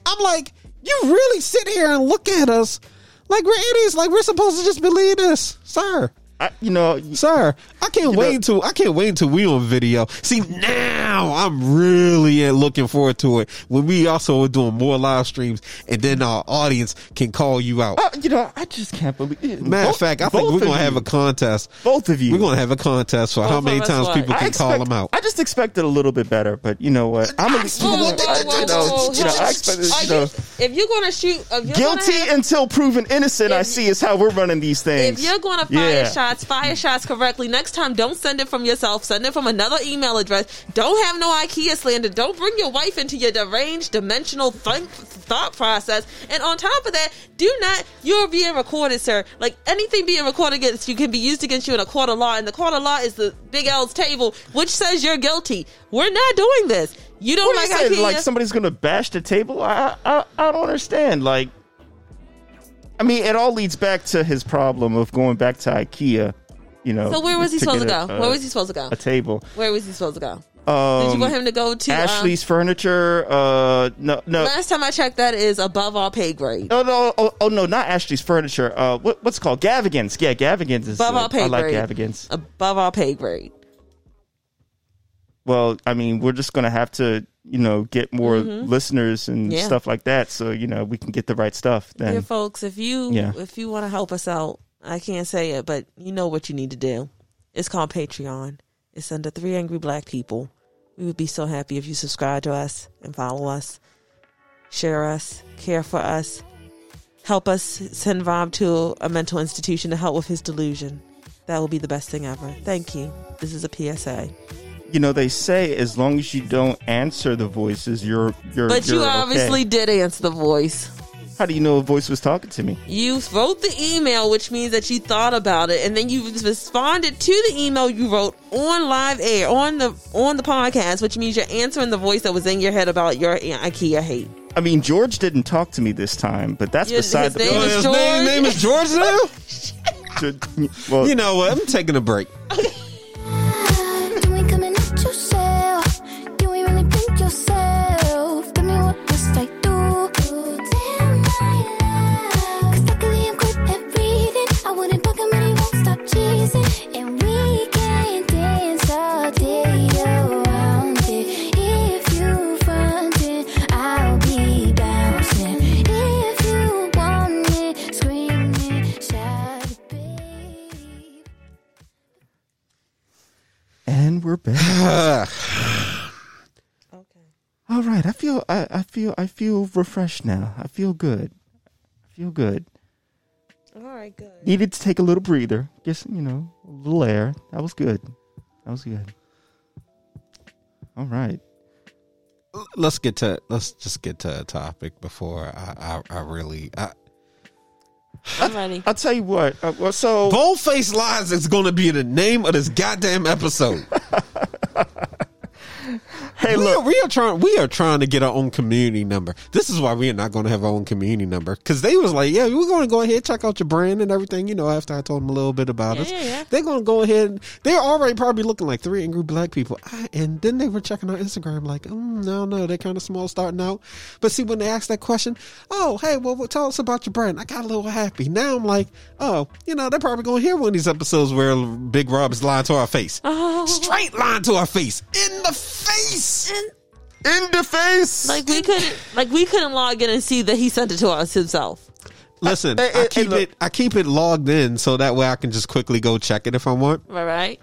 I'm like, you really sit here and look at us like we're idiots, like we're supposed to just believe this, sir. I, you know, sir, I can't wait know, until I can't wait until we on video. See, now I'm really looking forward to it when we also are doing more live streams, and then our audience can call you out. Uh, you know, I just can't believe it. Matter both, of fact, I think we're gonna you. have a contest. Both of you, we're gonna have a contest for both how many times why. people can expect, call them out. I just expected a little bit better, but you know what? I'm gonna. If you're gonna shoot, if you're guilty gonna have, until proven innocent, I see is how we're running these things. If you're gonna fire yeah. shots. Fire shots correctly. Next time, don't send it from yourself. Send it from another email address. Don't have no IKEA slander. Don't bring your wife into your deranged dimensional th- thought process. And on top of that, do not, you're being recorded, sir. Like anything being recorded against you can be used against you in a court of law. And the court of law is the Big L's table, which says you're guilty. We're not doing this. You don't what like IKEA. Like somebody's going to bash the table? I, I, I don't understand. Like, I mean, it all leads back to his problem of going back to IKEA, you know. So where was he to supposed to go? A, where was he supposed to go? A table. Where was he supposed to go? Um, Did you want him to go to Ashley's um, Furniture? Uh, no, no. Last time I checked, that is above our pay grade. No, no, oh, oh no, not Ashley's Furniture. Uh, what, what's it called? Gavigans. Yeah, Gavigans is above uh, our pay grade. I like Gavigans. Above our pay grade. Well, I mean, we're just gonna have to, you know, get more mm-hmm. listeners and yeah. stuff like that, so you know we can get the right stuff. Then, dear folks, if you yeah. if you want to help us out, I can't say it, but you know what you need to do. It's called Patreon. It's under Three Angry Black People. We would be so happy if you subscribe to us and follow us, share us, care for us, help us send Rob to a mental institution to help with his delusion. That will be the best thing ever. Thank you. This is a P S A. You know, they say as long as you don't answer the voices, you're you're. But you're you obviously okay. did answer the voice. How do you know a voice was talking to me? You wrote the email, which means that you thought about it, and then you responded to the email you wrote on live air, on the on the podcast, which means you're answering the voice that was in your head about your IKEA hate. I mean, George didn't talk to me this time, but that's your, beside the point. Oh, his name, name is George now? Well, you know what? I'm taking a break. Okay. We're back. Okay. All right. I feel. I, I feel. I feel refreshed now. I feel good. I feel good. All right. Good. Needed to take a little breather. Just you know, a little air. That was good. That was good. All right. Let's get to. Let's just get to a topic before I. I, I really. I, I'm ready. I'll tell you what. Uh, well, so boldface lies is going to be the name of this goddamn episode. Hey, we look, are, we are trying. We are trying to get our own community number. This is why we are not going to have our own community number, because they was like, "Yeah, we're going to go ahead check out your brand and everything." You know, after I told them a little bit about yeah, us, yeah, yeah. They're going to go ahead. They're already probably looking like Three Angry Black People, I, and then they were checking our Instagram, like, mm, "No, no, they're kind of small starting out." But see, when they asked that question, "Oh, hey, well, well, tell us about your brand," I got a little happy. Now I'm like, "Oh, you know, they're probably going to hear one of these episodes where Big Rob is lying to our face, oh. straight lying to our face in the face." In, in the face, like we couldn't, like we couldn't log in and see that he sent it to us himself. Listen, I, I, I keep it, I keep it logged in so that way I can just quickly go check it if I want. All right.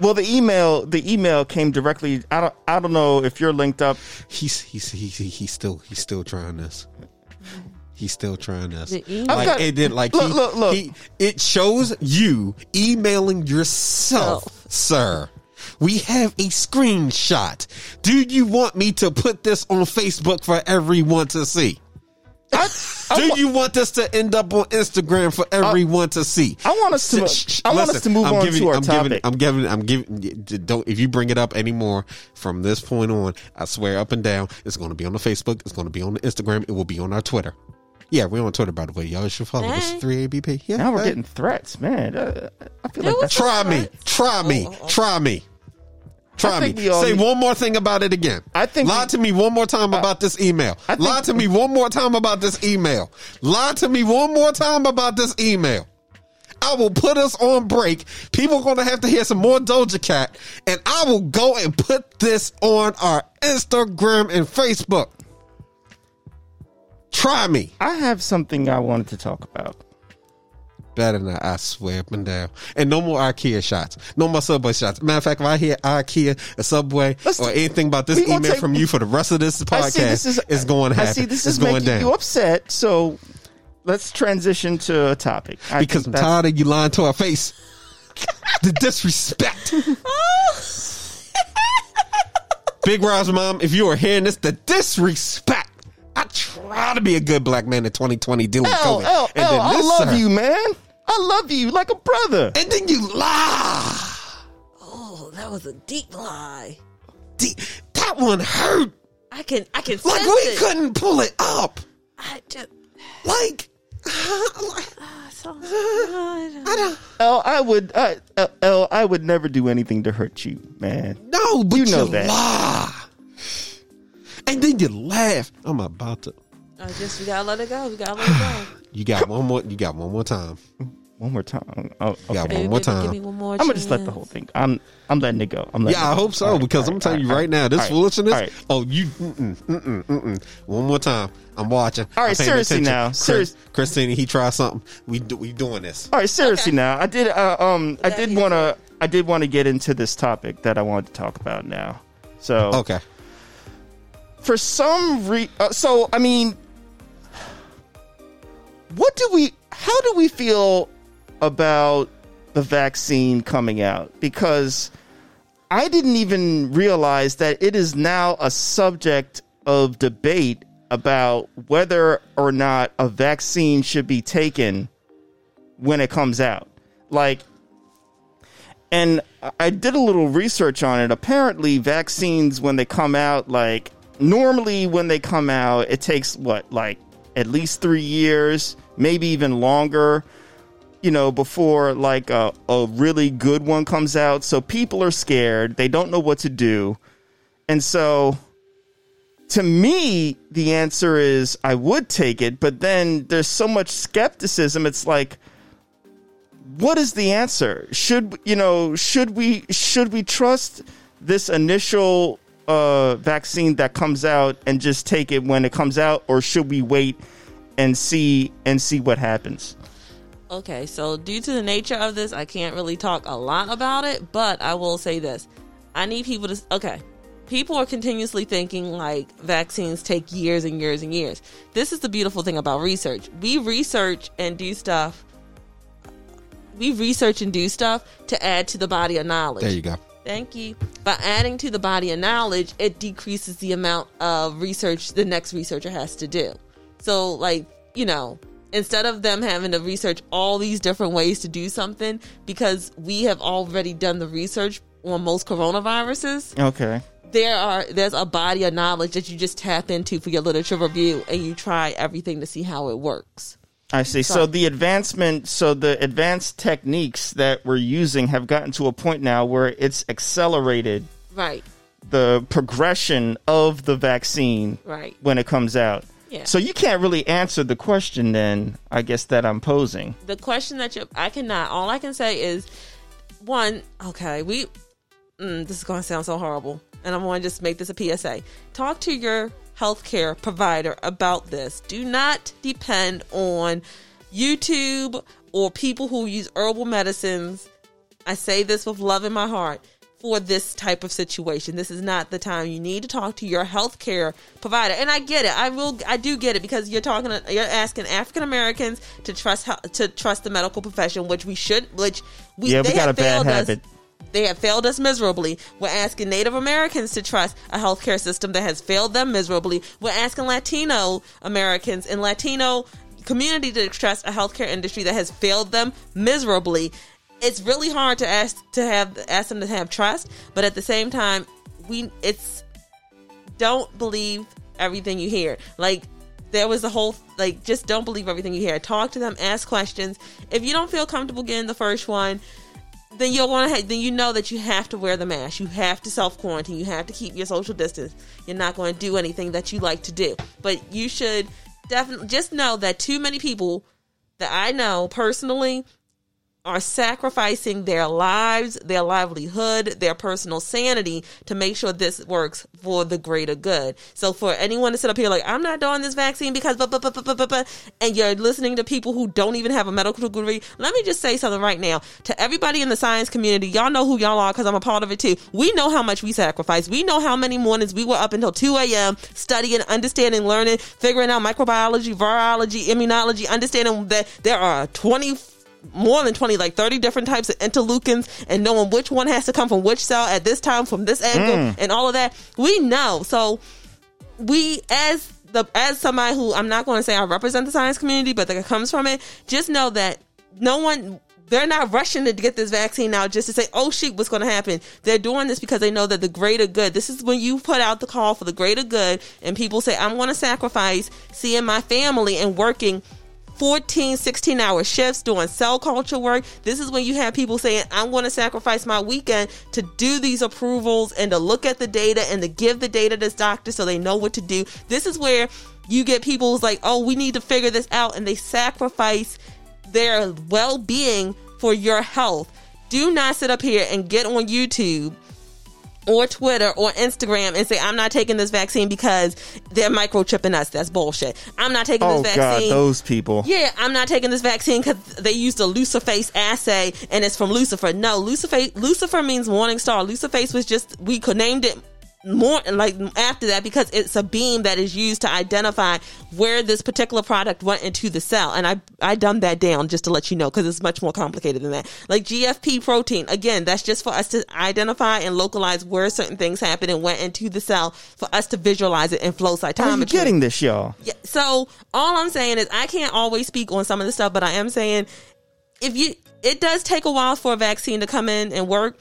Well, the email, the email came directly. I don't, I don't know if you're linked up. He's, he's, he's, he's still, he's still trying this. He's still trying us. Like, got, it did like look, he, look, look. He, it shows you emailing yourself, oh. sir. We have a screenshot. Do you want me to put this on Facebook for everyone to see? I, I Do wa- you want this to end up on Instagram for everyone I, to see? I want us to. Listen, I want us to move I'm on giving, to our I'm topic. Giving, I'm giving. I'm giving. Don't. If you bring it up anymore from this point on, I swear up and down, it's going to be on the Facebook. It's going to be on the Instagram. It will be on our Twitter. Yeah, we're on Twitter, by the way. Y'all should follow hey. us. three A B P. Yeah. Now we're hey. getting threats, man. Uh, I feel like that's try me. Try me. Oh, oh. Try me. Try me. Say need- one more thing about it again. I think lie we- to me one more time uh, about this email. Think- lie to me one more time about this email. Lie to me one more time about this email. I will put us on break. People are going to have to hear some more Doja Cat, and I will go and put this on our Instagram and Facebook. Try me. I have something I wanted to talk about. Better than I swear up and down. And no more IKEA shots. No more Subway shots. Matter of fact, if I hear IKEA, a Subway, Let's or anything about this email take, from you for the rest of this podcast, it's going to happen. I see this is, I see this is making down. You upset, so let's transition to a topic. I because I'm tired of you lying to our face. The disrespect. Big Rob's mom, if you are hearing this, the disrespect. I try to be a good black man in twenty twenty dealing with COVID. L, and L, I love sir, you, man. I love you like a brother. And then you lie. Oh, that was a deep lie. Deep. That one hurt. I can, I can. Like we it. couldn't pull it up. I just like. Oh, so I don't. L, I would. I, L, L, I would never do anything to hurt you, man. No, but you know you that. Lie. And then you laugh. I'm about to. I just we gotta let it go. We gotta let it go. You got one more. You got one more time. One more time. Oh, okay. You got one more time. Give me one more I'm gonna just let the whole thing. I'm. I'm letting it go. I'm letting yeah, it I go. hope so right, because right, I'm telling right, you right, right now, this right, foolishness. Right. Oh, you. Mm-mm, mm-mm, mm-mm. One more time. I'm watching. All right, seriously attention. now, seriously, Christina, he tried something. We do, we doing this. All right, seriously okay. now. I did. Uh, um, I did want to. I did want to get into this topic that I wanted to talk about now. So okay. For some reason, uh, so, I mean, what do we, how do we feel about the vaccine coming out? Because I didn't even realize that it is now a subject of debate about whether or not a vaccine should be taken when it comes out. Like, and I did a little research on it. Apparently, vaccines, when they come out, like, normally when they come out, it takes, what, like, at least three years, maybe even longer, you know, before, like, a, a really good one comes out. So people are scared. They don't know what to do. And so, to me, the answer is I would take it, but then there's so much skepticism. It's like, what is the answer? Should, you know, should we, should we trust this initial uh, vaccine that comes out and just take it when it comes out, or should we wait and see and see what happens? Okay, so due to the nature of this, I can't really talk a lot about it, but I will say this. I need people to, okay. People are continuously thinking like vaccines take years and years and years. This is the beautiful thing about research. We research and do stuff. We research and do stuff to add to the body of knowledge. There you go. Thank you. By adding to the body of knowledge, it decreases the amount of research the next researcher has to do. So, like, you know, instead of them having to research all these different ways to do something, because we have already done the research on most coronaviruses. Okay. There are there's a body of knowledge that you just tap into for your literature review, and you try everything to see how it works. I see. So, so the advancement, so the advanced techniques that we're using have gotten to a point now where it's accelerated, right, the progression of the vaccine, right, when it comes out. Yeah. So you can't really answer the question then, I guess, that I'm posing. The question that you, I cannot. All I can say is, one, okay, we. Mm, this is going to sound so horrible. And I want to just make this a P S A. Talk to your healthcare provider about this. Do not depend on YouTube or people who use herbal medicines. I say this with love in my heart for this type of situation. This is not the time. You need to talk to your healthcare provider. And I get it. I will. I do get it, because you're talking. To, you're asking African Americans to trust to trust the medical profession, which we should. Which we yeah, we got a bad habit. Us. They have failed us miserably. We're asking Native Americans to trust a healthcare system that has failed them miserably. We're asking Latino Americans and Latino community to trust a healthcare industry that has failed them miserably. It's really hard to ask to have ask them to have trust, but at the same time, we it's don't believe everything you hear. Like, there was a whole, like, just don't believe everything you hear. Talk to them, ask questions. If you don't feel comfortable getting the first one, then you're going to, then you know that you have to wear the mask. You have to self quarantine. You have to keep your social distance. You're not going to do anything that you like to do. But you should definitely just know that too many people that I know personally are sacrificing their lives, their livelihood, their personal sanity to make sure this works for the greater good. So for anyone to sit up here like, I'm not doing this vaccine because blah, blah, blah, blah, blah, blah, blah, and you're listening to people who don't even have a medical degree, let me just say something right now. To everybody in the science community, y'all know who y'all are because I'm a part of it too. We know how much we sacrifice. We know how many mornings we were up until two a.m. studying, understanding, learning, figuring out microbiology, virology, immunology, understanding that there are twenty more than twenty, like thirty different types of interleukins, and knowing which one has to come from which cell at this time, from this angle, mm. and all of that. We know. So we, as the as somebody who, I'm not going to say I represent the science community, but that comes from it, just know that no one, they're not rushing to get this vaccine out just to say, oh shit, what's going to happen? They're doing this because they know that the greater good, this is when you put out the call for the greater good, and people say, I'm going to sacrifice seeing my family and working fourteen, sixteen hour shifts doing cell culture work. This is when you have people saying, I'm going to sacrifice my weekend to do these approvals and to look at the data and to give the data to this doctor so they know what to do. This is where you get people who's like, oh, we need to figure this out, and they sacrifice their well-being for your health. Do not sit up here and get on YouTube or Twitter or Instagram and say, I'm not taking this vaccine because they're microchipping us. That's bullshit. I'm not taking oh, this vaccine. Oh, God, those people. Yeah, I'm not taking this vaccine because they used a Luciferase assay and it's from Lucifer. No, Lucifer Lucifer means morning star. Luciferase was just, we named it more like after that, because it's a beam that is used to identify where this particular product went into the cell. And I I dumbed that down just to let you know, because it's much more complicated than that. Like G F P protein, again, that's just for us to identify and localize where certain things happened and went into the cell for us to visualize it in flow cytometry. Are you getting this, y'all? Yeah, so all I'm saying is I can't always speak on some of this stuff, but I am saying if you it does take a while for a vaccine to come in and work,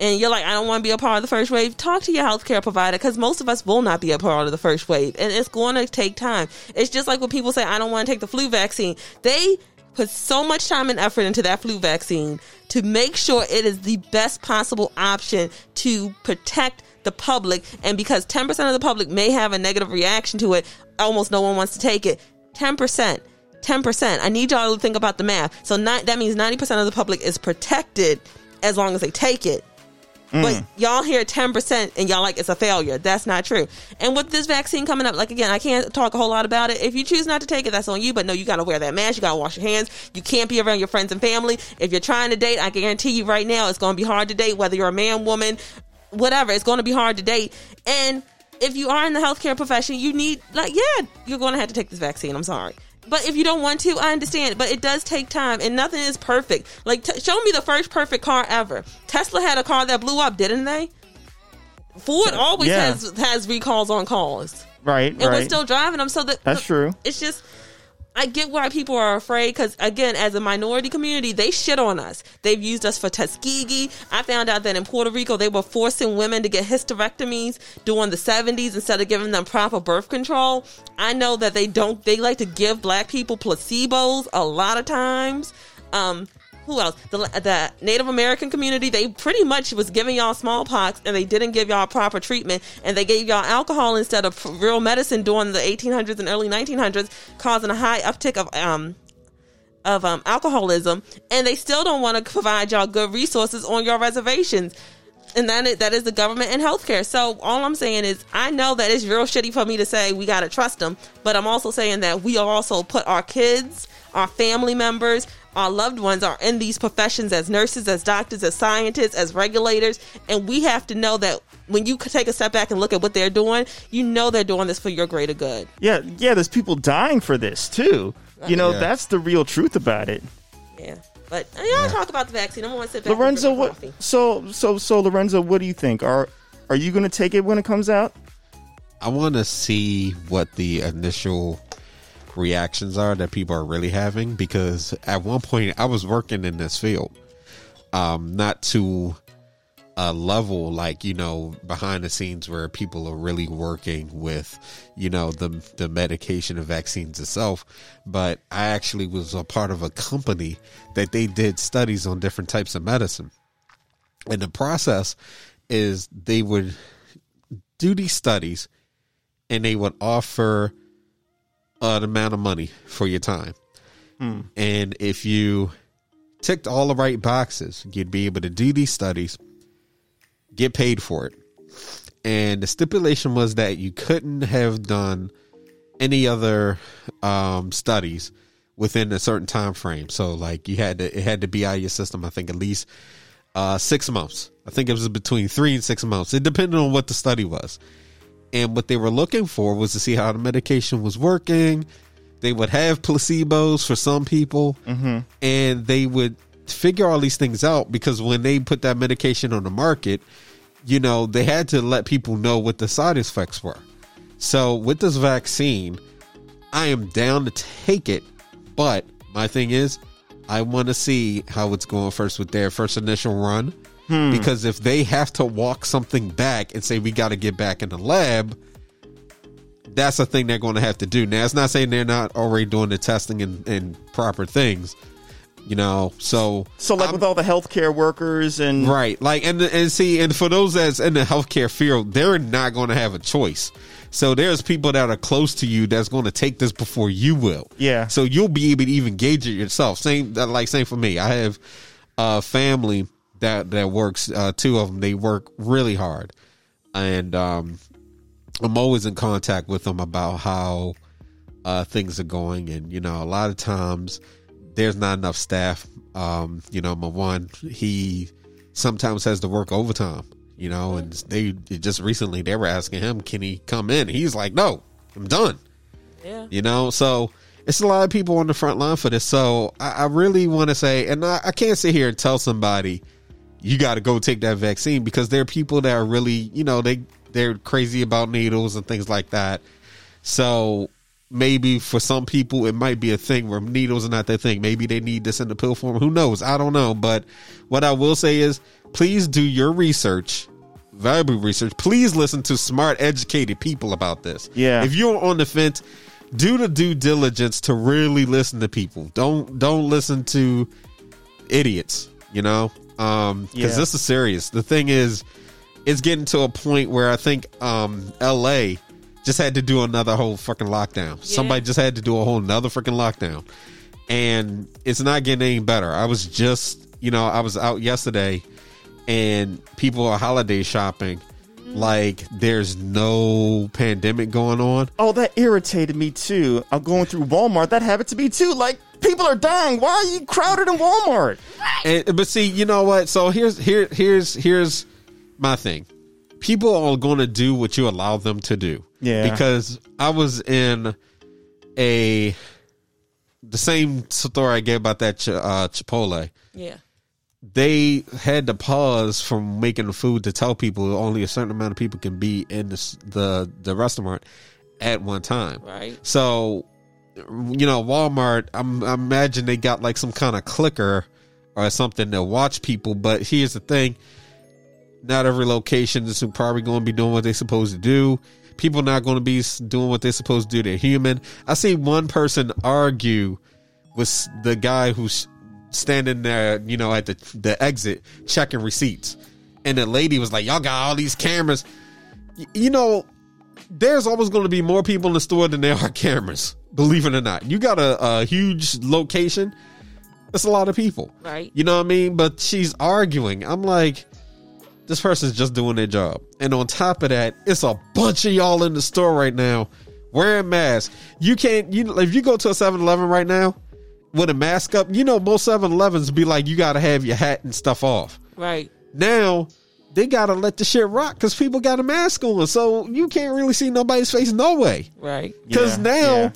and you're like, I don't want to be a part of the first wave, talk to your healthcare provider, because most of us will not be a part of the first wave, and it's going to take time. It's just like when people say, I don't want to take the flu vaccine. They put so much time and effort into that flu vaccine to make sure it is the best possible option to protect the public, and because ten percent of the public may have a negative reaction to it, almost no one wants to take it. ten percent. ten percent. I need y'all to think about the math. So not, that means ninety percent of the public is protected as long as they take it. Mm. But y'all hear ten percent and y'all like it's a failure. That's not true. And with this vaccine coming up, like again, I can't talk a whole lot about it. If you choose not to take it, that's on you. But no, you got to wear that mask. You got to wash your hands. You can't be around your friends and family. If you're trying to date, I guarantee you right now it's going to be hard to date, whether you're a man, woman, whatever. It's going to be hard to date. And if you are in the healthcare profession, you need, like, yeah, you're going to have to take this vaccine. I'm sorry. But if you don't want to, I understand. But it does take time, and nothing is perfect. Like, t- show me the first perfect car ever. Tesla had a car that blew up, didn't they? Ford always yeah. has has recalls on cars, right? And right. we're still driving them. So that that's look, true. It's just, I get why people are afraid, because again, as a minority community, they shit on us. They've used us for Tuskegee. I found out that in Puerto Rico, they were forcing women to get hysterectomies during the seventies instead of giving them proper birth control. I know that they don't, they like to give black people placebos a lot of times. Um, who else? The, the Native American community, they pretty much was giving y'all smallpox, and they didn't give y'all proper treatment, and they gave y'all alcohol instead of real medicine during the eighteen hundreds and early nineteen hundreds, causing a high uptick of um of um alcoholism, and they still don't want to provide y'all good resources on your reservations. And that is, that is the government and healthcare. So all I'm saying is, I know that it's real shitty for me to say we got to trust them, but I'm also saying that we also put our kids, our family members, our loved ones are in these professions as nurses, as doctors, as scientists, as regulators. And we have to know that when you take a step back and look at what they're doing, you know they're doing this for your greater good. Yeah, yeah, there's people dying for this, too. You know, yeah. That's the real truth about it. Yeah. But y'all yeah. talk about the vaccine. I'm going to sit back Lorenzo, and what, so, so, so, Lorenzo, what do you think? Are are you going to take it when it comes out? I want to see what the initial reactions are that people are really having, because at one point I was working in this field, um, not to a level like, you know, behind the scenes where people are really working with, you know, the the medication and vaccines itself, but I actually was a part of a company that they did studies on different types of medicine, and the process is they would do these studies and they would offer an amount of money for your time, mm. and if you ticked all the right boxes, you'd be able to do these studies, get paid for it. And the stipulation was that you couldn't have done any other um, studies within a certain time frame. So like you had to, it had to be out of your system, I think at least uh, six months. I think it was between three and six months. It depended on what the study was. And what they were looking for was to see how the medication was working. They would have placebos for some people, mm-hmm. and they would figure all these things out, because when they put that medication on the market, you know, they had to let people know what the side effects were. So with this vaccine, I am down to take it, but my thing is, I want to see how it's going first with their first initial run, hmm. because if they have to walk something back and say we got to get back in the lab, that's a thing they're going to have to do. Now, it's not saying they're not already doing the testing and, and proper things. You know, so so like I'm, with all the healthcare workers and right, like and and see, and for those that's in the healthcare field, they're not going to have a choice. So there's people that are close to you that's going to take this before you will. Yeah. So you'll be able to even gauge it yourself. Same, like same for me. I have a family that that works. Uh, two of them, they work really hard, and um, I'm always in contact with them about how uh, things are going. And you know, a lot of times there's not enough staff. Um, you know, my one, he sometimes has to work overtime, you know, and they just recently they were asking him, can he come in? He's like, no, I'm done. Yeah. You know, so it's a lot of people on the front line for this. So I, I really want to say, and I, I can't sit here and tell somebody you got to go take that vaccine, because there are people that are really, you know, they, they're crazy about needles and things like that. So maybe for some people, it might be a thing where needles are not their thing. Maybe they need this in the pill form. Who knows? I don't know. But what I will say is, please do your research, valuable research. Please listen to smart, educated people about this. Yeah. If you're on the fence, do the due diligence to really listen to people. Don't don't listen to idiots, you know, because um, yeah. this is serious. The thing is, it's getting to a point where I think um, L A just had to do another whole fucking lockdown. Yeah. Somebody just had to do a whole another freaking lockdown, and it's not getting any better. I was just, you know, I was out yesterday, and people are holiday shopping like there's no pandemic going on. Oh, that irritated me too. I'm going through Walmart. That happened to me too. Like, people are dying. Why are you crowded in Walmart? And, but see, you know what? So here's here here's here's my thing. People are going to do what you allow them to do. Yeah. Because I was in a the same story I gave about that uh, Chipotle. Yeah. They had to pause from making the food to tell people only a certain amount of people can be in the the, the restaurant at one time. Right. So, you know, Walmart, I'm, I imagine they got like some kind of clicker or something to watch people. But here's the thing. Not every location is probably going to be doing what they're supposed to do. People not going to be doing what they're supposed to do. They're human. I see one person argue with the guy who's standing there, you know, at the the exit checking receipts. And the lady was like, y'all got all these cameras. Y- you know, there's always going to be more people in the store than there are cameras, believe it or not. You got a, a huge location. That's a lot of people. Right. You know what I mean? But she's arguing. I'm like, this person's just doing their job. And on top of that, it's a bunch of y'all in the store right now wearing masks. You can't, you if you go to a seven eleven right now with a mask up, you know, most seven elevens be like, you got to have your hat and stuff off. Right. Now, they got to let the shit rock because people got a mask on. So you can't really see nobody's face no way. Right. Because yeah. now, yeah.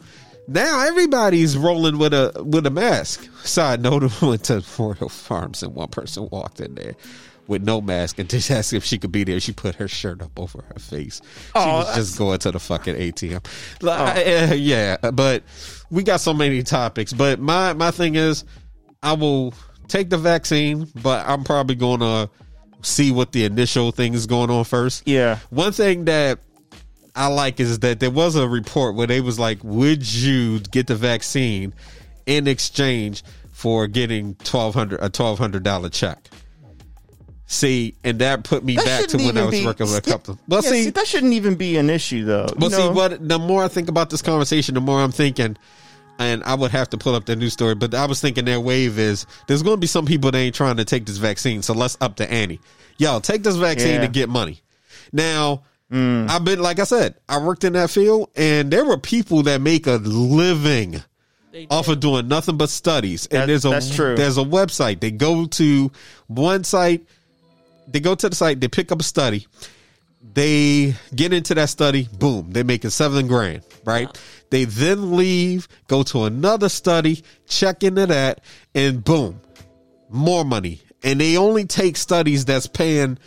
now everybody's rolling with a with a mask. Side note, I went to Fort Hill Farms and one person walked in there with no mask and just asked if she could be there. She put her shirt up over her face. She oh, was just going to the fucking A T M. Like, oh. Yeah, but we got so many topics. But my, my thing is, I will take the vaccine, but I'm probably going to see what the initial thing is going on first. Yeah. One thing that I like is that there was a report where they was like, would you get the vaccine in exchange for getting twelve hundred a twelve hundred dollars check? See, and that put me that back to when I was be, working with a couple. Well, yeah, see, see, that shouldn't even be an issue, though. But know? see, what the more I think about this conversation, the more I'm thinking, and I would have to pull up the news story. But I was thinking their wave is there's going to be some people that ain't trying to take this vaccine, so let's up the ante. Yo, take this vaccine yeah. to get money. Now, mm. I've been like I said, I worked in that field, and there were people that make a living off of doing nothing but studies. And that, there's a that's true. there's a website they go to one site. They go to the site, they pick up a study, they get into that study, boom, they're making seven grand, right? Wow. They then leave, go to another study, check into that, and boom, more money. And they only take studies that's paying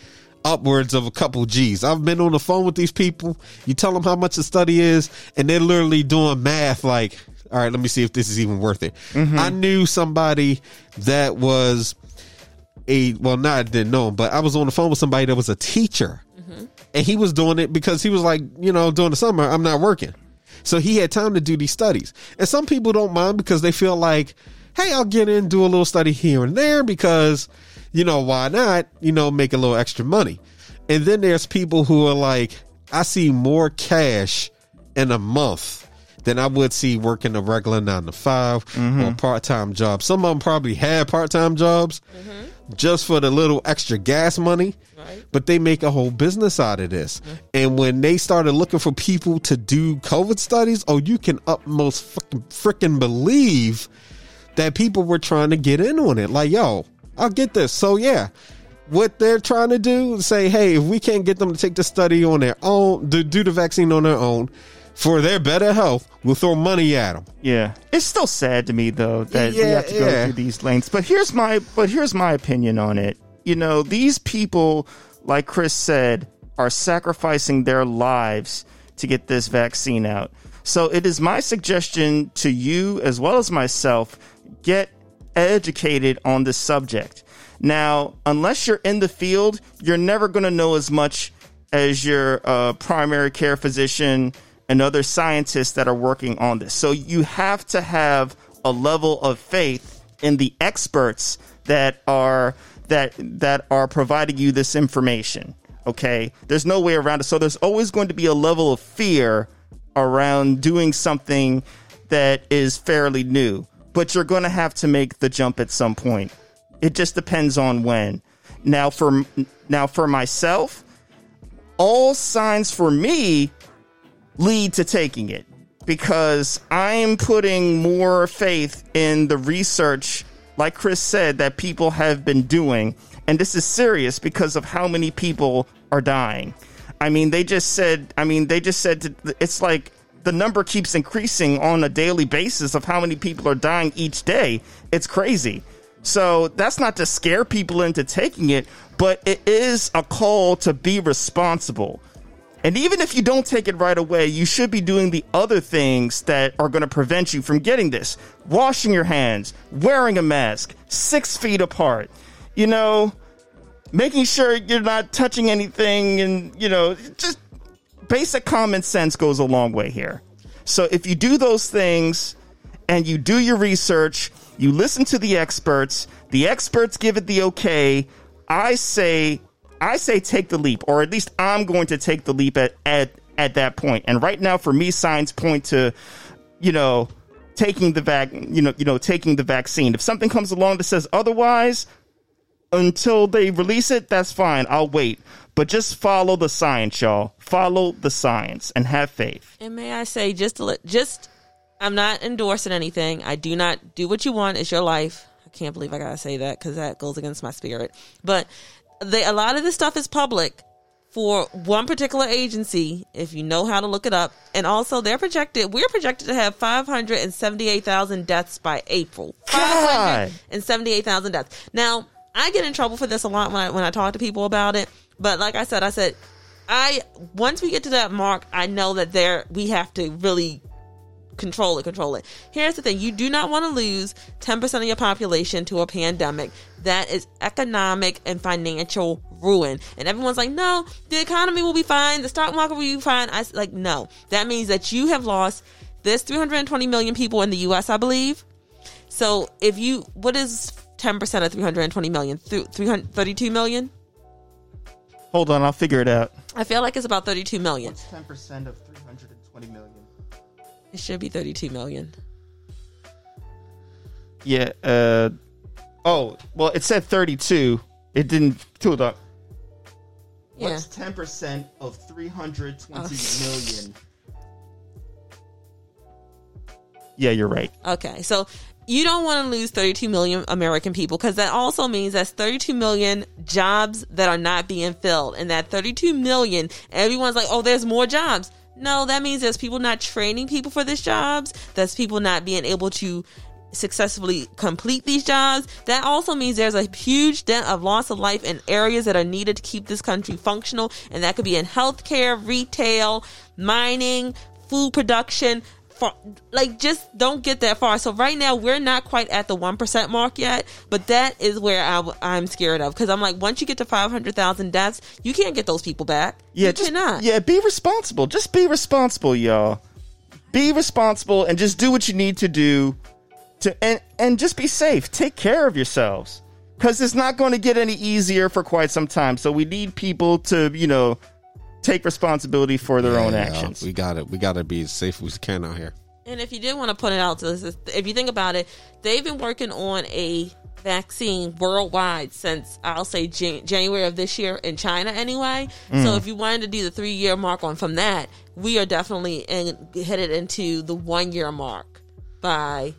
upwards of a couple G's. I've been on the phone with these people. You tell them how much the study is, and they're literally doing math like, all right, let me see if this is even worth it. Mm-hmm. I knew somebody that was... A, well, not I didn't know him, but I was on the phone with somebody that was a teacher, mm-hmm. and he was doing it because he was like, you know, during the summer, I'm not working. So he had time to do these studies. And some people don't mind because they feel like, hey, I'll get in, do a little study here and there because, you know, why not, you know, make a little extra money. And then there's people who are like, I see more cash in a month than I would see working a regular nine to five mm-hmm. or part-time job. Some of them probably had part-time jobs mm-hmm. just for the little extra gas money, right. But they make a whole business out of this. Mm-hmm. And when they started looking for people to do COVID studies, oh, you can utmost fucking freaking believe that people were trying to get in on it. Like, yo, I'll get this. So yeah, what they're trying to do, say, hey, if we can't get them to take the study on their own, to do the vaccine on their own for their better health, we'll throw money at them. Yeah. It's still sad to me, though, that yeah, we have to go yeah. through these lengths. But here's my, but here's my opinion on it. You know, these people, like Chris said, are sacrificing their lives to get this vaccine out. So it is my suggestion to you as well as myself, get educated on this subject. Now, unless you're in the field, you're never going to know as much as your uh, primary care physician and other scientists that are working on this. So you have to have a level of faith in the experts that are that that are providing you this information. OK, there's no way around it. So there's always going to be a level of fear around doing something that is fairly new. But you're going to have to make the jump at some point. It just depends on when. Now for now for myself, all signs for me lead to taking it, because I am putting more faith in the research, like Chris said, that people have been doing. And this is serious because of how many people are dying. I mean, they just said, I mean, they just said to, it's like the number keeps increasing on a daily basis of how many people are dying each day. It's crazy. So that's not to scare people into taking it, but it is a call to be responsible. And even if you don't take it right away, you should be doing the other things that are going to prevent you from getting this. Washing your hands, wearing a mask, six feet apart, you know, making sure you're not touching anything. And, you know, just basic common sense goes a long way here. So if you do those things and you do your research, you listen to the experts, the experts give it the okay. I say, I say take the leap, or at least I'm going to take the leap at, at, at that point. And right now for me, signs point to, you know, taking the vac, you know, you know, taking the vaccine. If something comes along that says otherwise, until they release it, that's fine. I'll wait. But just follow the science, y'all. Follow the science and have faith. And may I say, just to let, just, I'm not endorsing anything. I do not do what you want. It's your life. I can't believe I got to say that because that goes against my spirit. But they, a lot of this stuff is public for one particular agency, if you know how to look it up. And also they're projected, we're projected to have five hundred seventy-eight thousand deaths by April. five hundred seventy-eight thousand deaths. Now, I get in trouble for this a lot when I, when I talk to people about it. But like I said, I said, I once we get to that mark, I know that there we have to really control it, control it. Here's the thing. You do not want to lose ten percent of your population to a pandemic. That is economic and financial ruin. And everyone's like, no, the economy will be fine. The stock market will be fine. I like, no, that means that you have lost this three hundred twenty million people in the U S, I believe. So if you, what is ten percent of three hundred twenty million? three hundred thirty-two million? Hold on, I'll figure it out. I feel like it's about thirty-two million. What's ten percent of three hundred twenty million? It should be thirty-two million. Yeah. Uh, oh, well, it said thirty-two. It didn't. Hold up. Yeah. What's ten percent of three hundred twenty million? Yeah, you're right. Okay, so you don't want to lose thirty-two million American people, because that also means that's thirty-two million jobs that are not being filled. And that thirty-two million, everyone's like, oh, there's more jobs. No, that means there's people not training people for these jobs. That's people not being able to successfully complete these jobs. That also means there's a huge dent of loss of life in areas that are needed to keep this country functional. And that could be in healthcare, retail, mining, food production. For, like, just don't get that far. So right now we're not quite at the one percent mark yet, but that is where I, I'm scared of, because I'm like, once you get to five hundred thousand deaths, you can't get those people back. Yeah, you just, cannot. Yeah, be responsible. Just be responsible, y'all. Be responsible and just do what you need to do to and, and just be safe. Take care of yourselves, because it's not going to get any easier for quite some time. So we need people to, you know, take responsibility for their yeah, own actions. We got it. We got to be as safe as we can out here. And if you did want to put it out to us, if you think about it, they've been working on a vaccine worldwide since, I'll say, Jan- January of this year in China anyway. Mm. So if you wanted to do the three year mark on from that, we are definitely in, headed into the one year mark by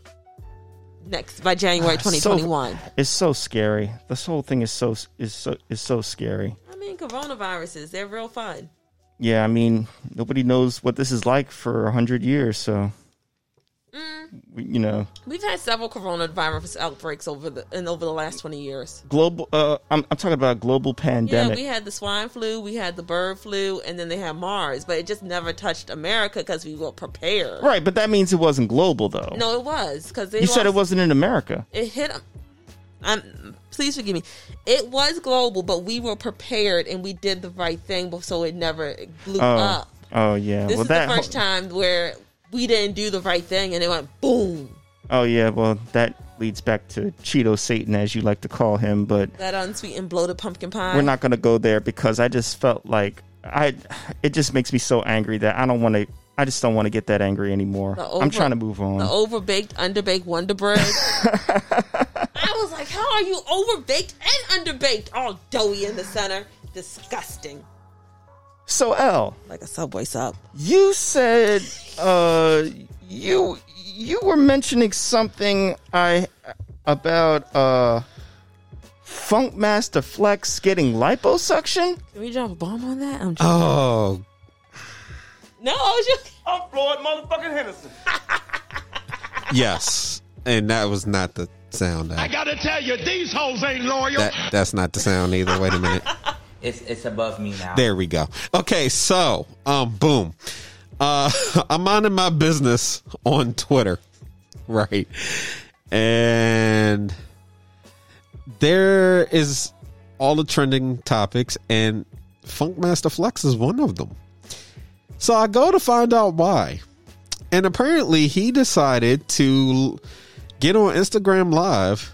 next by January twenty twenty-one. So, it's so scary. This whole thing is so is so is so scary. I mean, coronaviruses, they're real fun. Yeah, I mean, nobody knows what this is like for a hundred years, so mm. we, you know, we've had several coronavirus outbreaks over the and over the last twenty years. Global, uh, I'm I'm talking about a global pandemic. Yeah, we had the swine flu, we had the bird flu, and then they had M A R S, but it just never touched America because we were prepared. Right, but that means it wasn't global, though. No, it was because you lost, said it wasn't in America. It hit. I'm, please forgive me. It was global, but we were prepared and we did the right thing, so it never blew oh. up. Oh, yeah. This well, is that, the first time where we didn't do the right thing and it went boom. Oh, yeah. Well, that leads back to Cheeto Satan, as you like to call him. But that unsweetened bloated pumpkin pie. We're not going to go there because I just felt like I. it just makes me so angry that I don't want to. I just don't want to get that angry anymore. Over, I'm trying to move on. The overbaked, underbaked Wonder Bread. I was like, how are you overbaked and underbaked? All doughy in the center. Disgusting. So, Elle. Like a Subway sub. You said uh, you you were mentioning something I about uh, Funkmaster Flex getting liposuction. Can we drop a bomb on that? I'm joking. Oh, no, I was just... I'm Floyd motherfucking Henderson. Yes. And that was not the sound. I, I gotta tell you, these hoes ain't loyal. That, that's not the sound either. Wait a minute. It's it's above me now. There we go. Okay, so, um, boom. Uh, I'm minding my business on Twitter. Right. And there is all the trending topics, and Funkmaster Flex is one of them. So I go to find out why. And apparently he decided to get on Instagram Live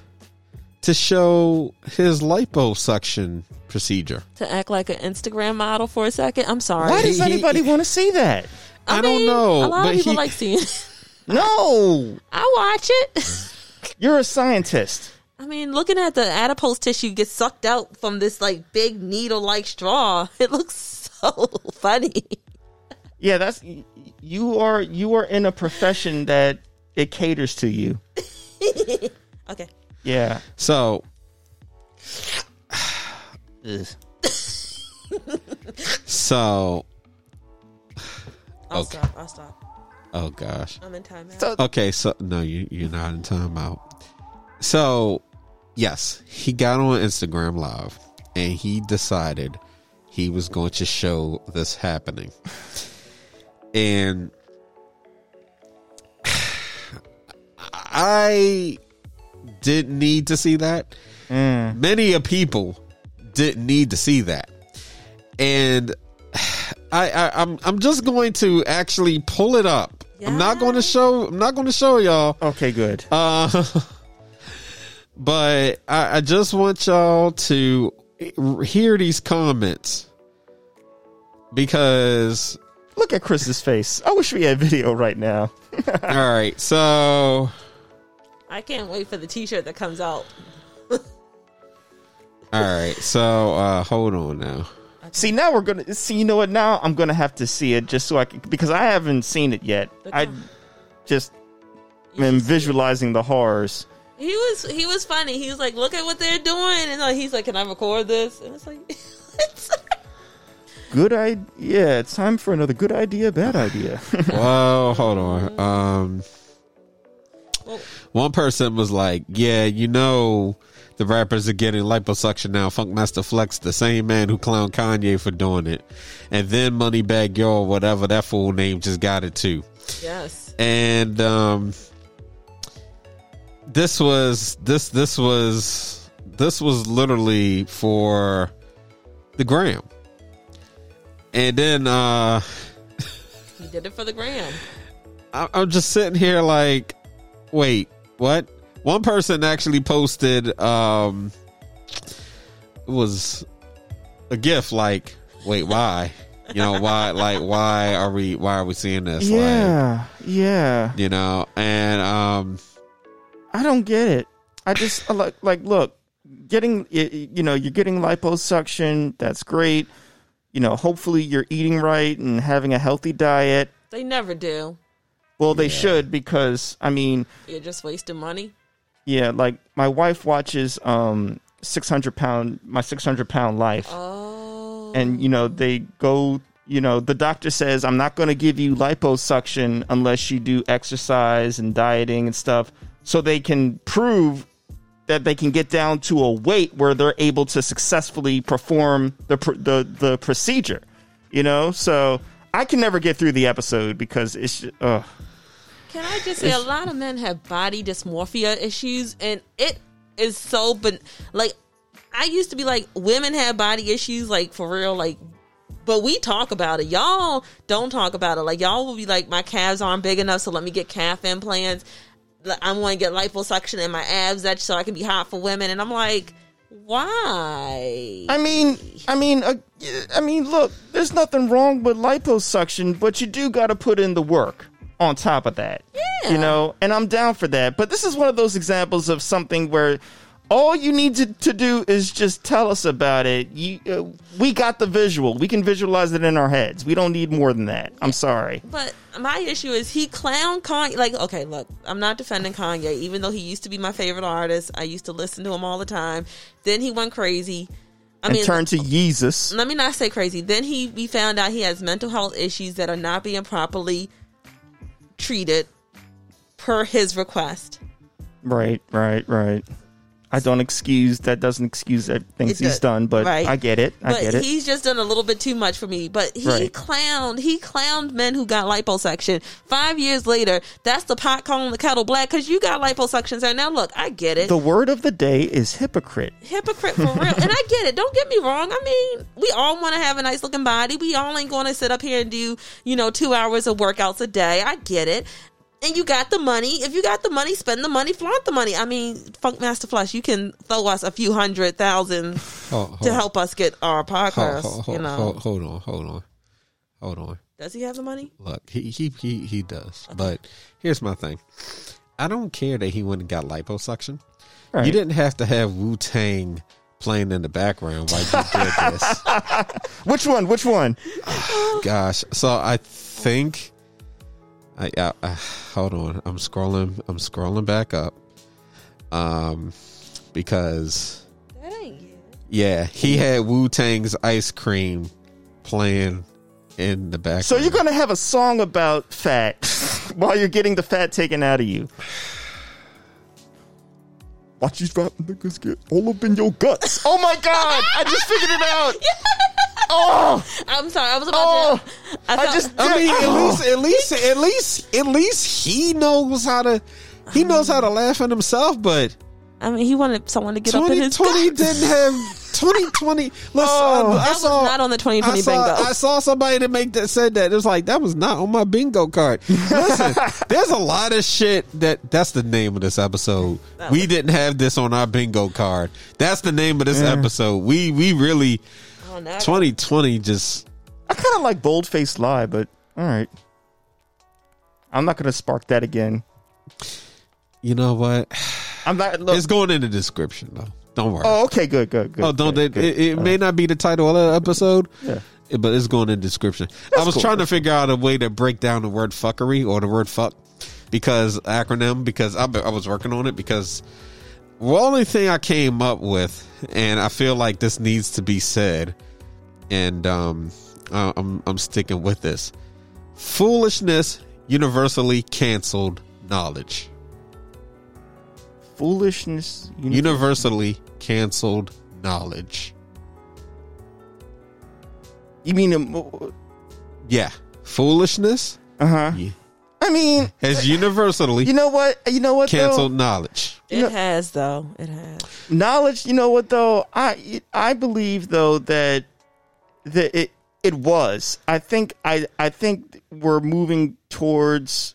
to show his liposuction procedure. To act like an Instagram model for a second? I'm sorry. Why does he, anybody he, want to see that? I, I mean, don't know. A lot but of people he, like seeing it. No. I watch it. You're a scientist. I mean, looking at the adipose tissue get sucked out from this like big needle-like straw, it looks so funny. Yeah, that's you are you are in a profession that it caters to you. Okay. Yeah. So So I'll okay. stop. I'll stop. Oh gosh. I'm in timeout. So, okay, so no, you you're not in timeout. So, yes, he got on Instagram Live and he decided he was going to show this happening. And I didn't need to see that. Mm. Many of people didn't need to see that. And I, I, I'm I'm just going to actually pull it up. Yeah. I'm not going to show. I'm not going to show y'all. Okay, good. Uh, but I, I just want y'all to hear these comments because. Look at Chris's face. I wish we had video right now. All right, so I can't wait for the t-shirt that comes out. All right, so uh, hold on now. Okay. See, now we're gonna see. You know what? Now I'm gonna have to see it just so I can, because I haven't seen it yet. Look I on. just you am visualizing it. The horrors. He was he was funny. He was like, "Look at what they're doing," and like, he's like, "Can I record this?" And it's like. It's- Good idea. Yeah, it's time for another good idea, bad idea. Whoa, hold on. Um, well, one person was like, yeah, you know, the rappers are getting liposuction now. Funkmaster Flex, the same man who clowned Kanye for doing it. And then Moneybag Yo, or whatever that fool name, just got it too. Yes. And um, this was, this, this was, this was literally for the gram. And then uh, he did it for the gram. I, I'm just sitting here like, wait, what? One person actually posted um, it was a gif like, wait, why? You know, why? Like, why are we? Why are we seeing this? Yeah, like, yeah. You know, and um, I don't get it. I just like, like, look, getting you know, you're getting liposuction. That's great. You know, hopefully you're eating right and having a healthy diet. They never do. Well, they yeah. should because, I mean... You're just wasting money? Yeah, like my wife watches um six hundred pound my six hundred pound life. Oh. And you know, they go, you know, the doctor says I'm not going to give you liposuction unless you do exercise and dieting and stuff, so they can prove that they can get down to a weight where they're able to successfully perform the the the procedure, you know? So I can never get through the episode because it's uh Can I just say, it's, a lot of men have body dysmorphia issues, and it is so, but like, I used to be like, women have body issues, like for real, like, but we talk about it. Y'all don't talk about it. Like, y'all will be like, my calves aren't big enough, so let me get calf implants. I'm going to get liposuction in my abs that so I can be hot for women. And I'm like, why? I mean, I mean, uh, I mean, look, there's nothing wrong with liposuction, but you do got to put in the work on top of that. Yeah. You know, and I'm down for that. But this is one of those examples of something where all you need to, to do is just tell us about it. You, uh, we got the visual. We can visualize it in our heads. We don't need more than that. I'm sorry. But my issue is he clowned Kanye. Like, okay, look, I'm not defending Kanye, even though he used to be my favorite artist. I used to listen to him all the time. Then he went crazy. I and mean, turned to Yeezus. Let me not say crazy. Then he we found out he has mental health issues that are not being properly treated per his request. Right, right, right. I don't excuse that doesn't excuse things he's done, but right. I get it. I but get it. He's just done a little bit too much for me. But he right. clowned he clowned men who got liposuction. Five years later, that's the pot calling the kettle black because you got liposuctions. And now look, I get it. The word of the day is hypocrite. Hypocrite for real. And I get it. Don't get me wrong. I mean, we all want to have a nice looking body. We all ain't going to sit up here and do, you know, two hours of workouts a day. I get it. And you got the money. If you got the money, spend the money, flaunt the money. I mean, Funkmaster Flex, you can throw us a few hundred thousand hold, hold, to help us get our podcast. Hold, hold, hold, you know, hold, hold on, hold on, hold on. Does he have the money? Look, he he he, he does. Okay. But here's my thing: I don't care that he went and got liposuction. Right. You didn't have to have Wu-Tang playing in the background while you did this. Which one? Which one? Oh, gosh. So I think. I, I, I hold on. I'm scrolling. I'm scrolling back up, um, because that ain't it. Yeah, he had Wu-Tang's Ice Cream playing in the background. So you're gonna have a song about fat while you're getting the fat taken out of you. Watch these fat niggas get all up in your guts. Oh my God! I just figured it out. Yeah. Oh, I'm sorry. I was about oh, to. I, thought, I just. I mean, at oh. least, at least, at least, at least he knows how to. He knows how to laugh at himself. But I mean, he wanted someone to get up in his. Twenty didn't have twenty twenty. Listen, oh, I, I that saw, was not on the twenty twenty bingo. I saw somebody that make that said that. It was like that was not on my bingo card. Listen, there's a lot of shit that that's the name of this episode. That we was, didn't have this on our bingo card. That's the name of this yeah. episode. We we really. twenty twenty just I kind of like bold-faced lie, but all right, I'm not gonna spark that again. You know what, I'm not look. It's going in the description though, don't worry. Oh, okay, good good good. Oh, don't good, it, good. it, it may not be the title of the episode, yeah, but it's going in the description. That's I was cool. trying to figure out a way to break down the word fuckery or the word fuck because acronym because I, I was working on it because the only thing I came up with, and I feel like this needs to be said, and um, I'm, I'm sticking with this. Foolishness, universally canceled knowledge. Foolishness, universally, universally canceled knowledge. You mean... Um, yeah. Foolishness? Uh-huh. Yeah. I mean, has universally, you know what, you know what, canceled though? knowledge. It you know, has though. It has knowledge. You know what though? I I believe though that that it it was. I think I I think we're moving towards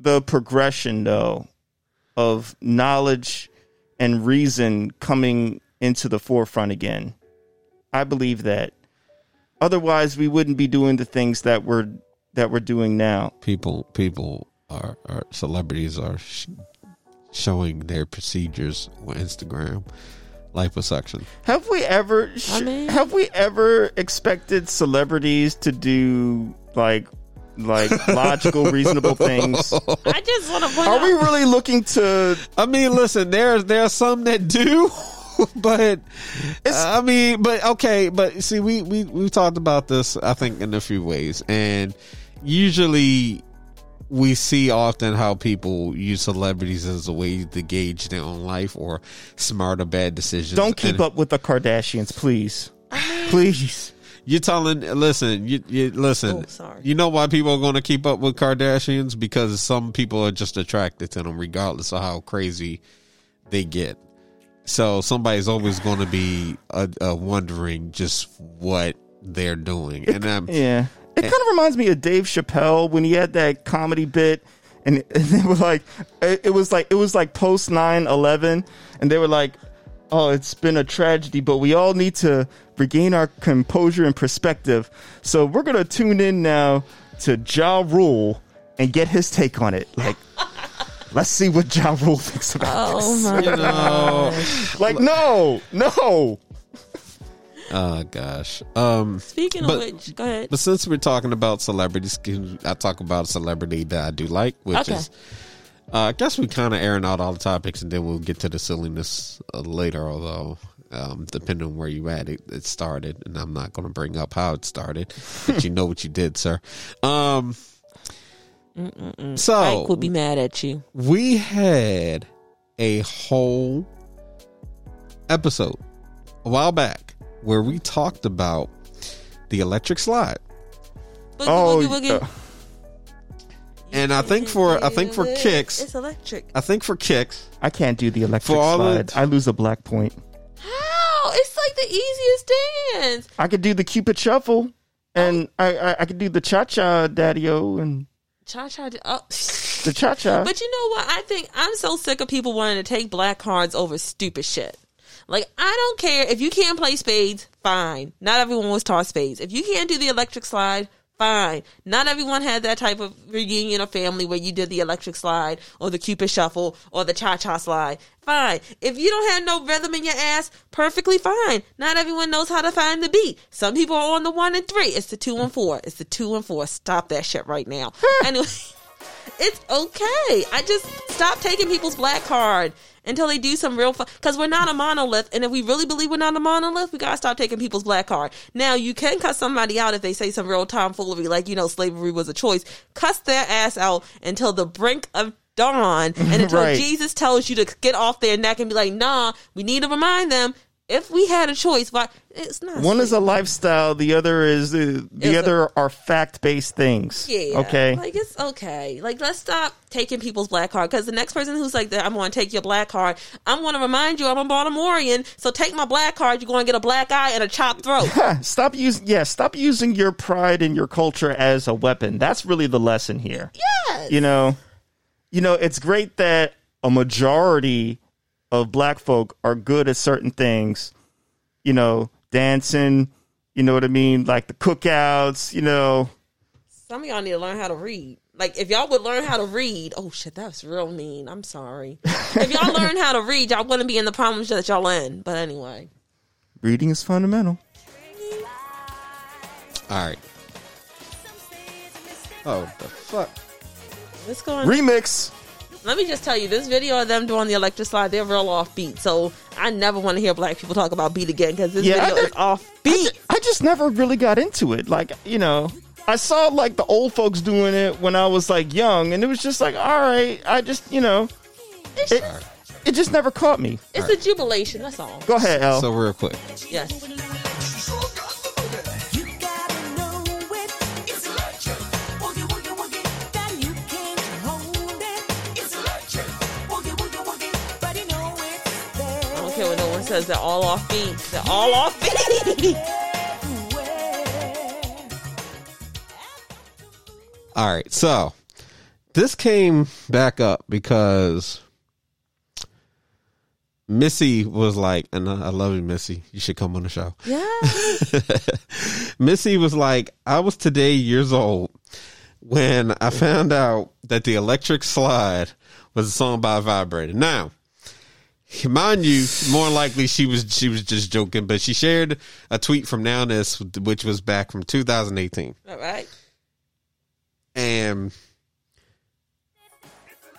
the progression though of knowledge and reason coming into the forefront again. I believe that. Otherwise, we wouldn't be doing the things that we're. that we're doing now. People, people are, are celebrities are sh- showing their procedures on Instagram. Liposuction. Have we ever, sh- I mean, have we ever expected celebrities to do like like logical, reasonable things. I just want to point Are out. we really looking to? I mean, listen, there's there's some that do. But it's, I mean, but okay, but see, we we we talked about this, I think, in a few ways, and usually we see often how people use celebrities as a way to gauge their own life or smart or bad decisions. Don't keep and, up with the Kardashians, please, please. You're telling, listen, you, you listen. Oh, sorry. You know why people are going to keep up with Kardashians? Because some people are just attracted to them, regardless of how crazy they get. So somebody's always going to be uh, uh, wondering just what they're doing. It, and I'm, yeah, it kind of reminds me of Dave Chappelle when he had that comedy bit, and, and they were like, it, it was like, it was like post nine eleven, and they were like, "Oh, it's been a tragedy, but we all need to regain our composure and perspective. So we're gonna tune in now to Ja Rule and get his take on it." Like. Let's see what Ja Rule thinks about oh this. Oh, my God. Like, no, no. Oh, gosh. Um, Speaking but, of which, go ahead. But since we're talking about celebrities, I talk about a celebrity that I do like, which okay. is, uh, I guess we're kind of airing out all the topics, and then we'll get to the silliness uh, later, although um, depending on where you're at, it, it started, and I'm not going to bring up how it started, but you know what you did, sir. Um Mm-mm-mm. So Ike will be mad at you. We had a whole episode a while back where we talked about the electric slide. Boogie, oh, boogie, boogie. Uh, and I think for I think for kicks, it's electric. I think for kicks, I can't do the electric slide. The, I lose a black point. How? It's like the easiest dance. I could do the Cupid shuffle, and oh. I, I I could do the cha cha daddy-o and. Cha-cha. Oh. The cha-cha. But you know what? I think I'm so sick of people wanting to take black cards over stupid shit. Like, I don't care. If you can't play spades, fine. Not everyone was taught spades. If you can't do the electric slide, fine. Not everyone had that type of reunion or family where you did the electric slide or the Cupid shuffle or the cha-cha slide. Fine. If you don't have no rhythm in your ass, perfectly fine. Not everyone knows how to find the beat. Some people are on the one and three. It's the two and four. It's the two and four. Stop that shit right now. Anyway, it's okay. I just stop taking people's black card until they do some real fun. Because we're not a monolith. And if we really believe we're not a monolith, we got to stop taking people's black card. Now, you can cuss somebody out if they say some real tomfoolery, like, you know, slavery was a choice. Cuss their ass out until the brink of dawn. And until right. Jesus tells you to get off their neck and be like, nah, we need to remind them. If we had a choice, why it's not. One is a lifestyle, the other is the, the other a, are fact-based things. Yeah, okay, like it's okay. Like, let's stop taking people's black card, because the next person who's like, "I'm going to take your black card," I'm going to remind you, I'm a Baltimorean, so take my black card. You're going to get a black eye and a chopped throat. Yeah, stop using. Yeah, stop using your pride and your culture as a weapon. That's really the lesson here. Yes, you know, you know, it's great that a majority of black folk are good at certain things, you know, dancing, you know what I mean, like the cookouts, you know. Some of y'all need to learn how to read. Like, if y'all would learn how to read, oh shit, that's real mean. I'm sorry. If y'all learn how to read, y'all wouldn't be in the problems that y'all in. But anyway, reading is fundamental. All right. Oh, the fuck. What's going on? Remix. Let me just tell you, this video of them doing the electric slide, they're real offbeat. So I never want to hear black people talk about beat again, because this yeah, video I, is offbeat. I, I just never really got into it. Like, you know, I saw like the old folks doing it when I was like young, and it was just like, all right, I just, you know, it's, it, it just never caught me. It's right. a jubilation, that's all. Go ahead, Elle. So real quick. Yes. Says they're all off beat. They're all off beat. All right, so this came back up because Missy was like, and I love you, Missy. You should come on the show. Yeah. Missy was like, I was today years old when I found out that the electric slide was a song by Vibrator. Now, mind you, more likely she was she was just joking, but she shared a tweet from Nowness, which was back from two thousand eighteen. All right. Um,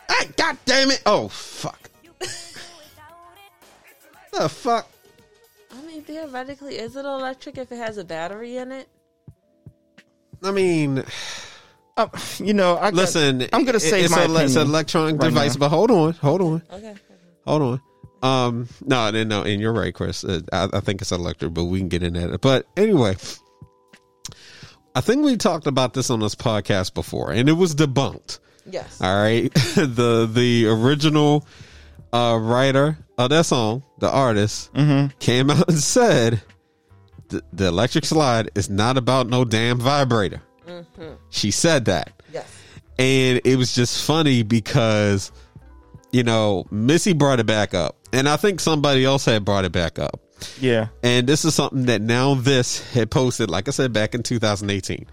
hey, God damn it. Oh, fuck. The fuck? I mean, theoretically, is it electric if it has a battery in it? I mean... Uh, you know, I listen. Got, I'm gonna say it's, my a, it's an electronic right device, now. But hold on, hold on, okay, hold on. Um, no, no, no, and you're right, Chris. Uh, I, I think it's electric, but we can get into it. But anyway, I think we talked about this on this podcast before, and it was debunked. Yes. All right. the the original uh, writer of that song, the artist, mm-hmm. came out and said the, the electric slide is not about no damn vibrator. Mm-hmm. She said that. Yes. And it was just funny because, you know, Missy brought it back up. And I think somebody else had brought it back up. Yeah. And this is something that Now This had posted, like I said, back in two thousand eighteen.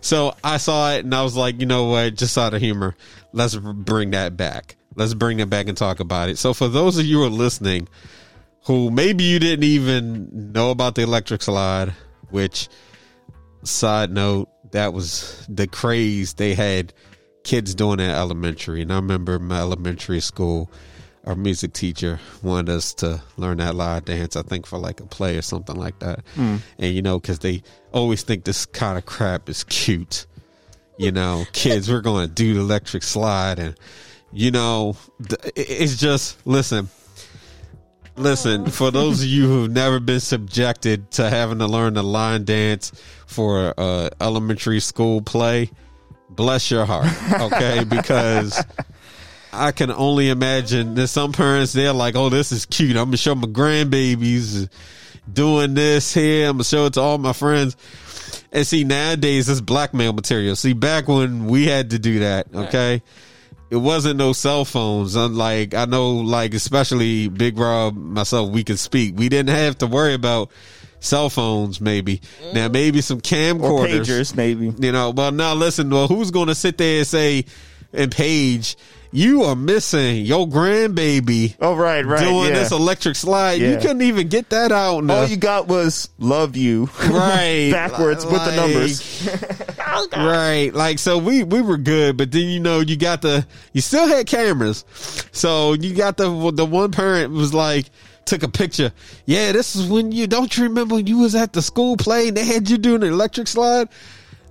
So I saw it and I was like, you know what? Just out of humor, let's bring that back. Let's bring it back and talk about it. So for those of you who are listening who maybe you didn't even know about the electric slide, which, side note, that was the craze they had kids doing at elementary. And I remember my elementary school, our music teacher wanted us to learn that live dance, I think for like a play or something like that. Mm. And, you know, because they always think this kind of crap is cute. You know, kids, we're going to do the electric slide. And, you know, it's just, listen, listen, for those of you who've never been subjected to having to learn the line dance for a elementary school play, bless your heart, okay? Because I can only imagine that some parents, they're like, oh, this is cute. I'm going to show my grandbabies doing this here. I'm going to show it to all my friends. And see, nowadays, it's blackmail material. See, back when we had to do that, okay? It wasn't no cell phones. Unlike, I know, like, especially Big Rob, myself, we could speak. We didn't have to worry about cell phones, maybe. Mm. Now, maybe some camcorders. Or pagers, maybe. You know, well, now listen, well, who's going to sit there and say, and page, you are missing your grandbaby. Oh, right, right. Doing yeah. this electric slide. Yeah. You couldn't even get that out. Enough. All you got was love you. Right. Backwards like, with the numbers. Oh, right. Like, so we, we were good, but then, you know, you got the, you still had cameras. So you got the, the one parent was like, took a picture. Yeah, this is when you, don't you remember when you was at the school play and they had you doing an electric slide?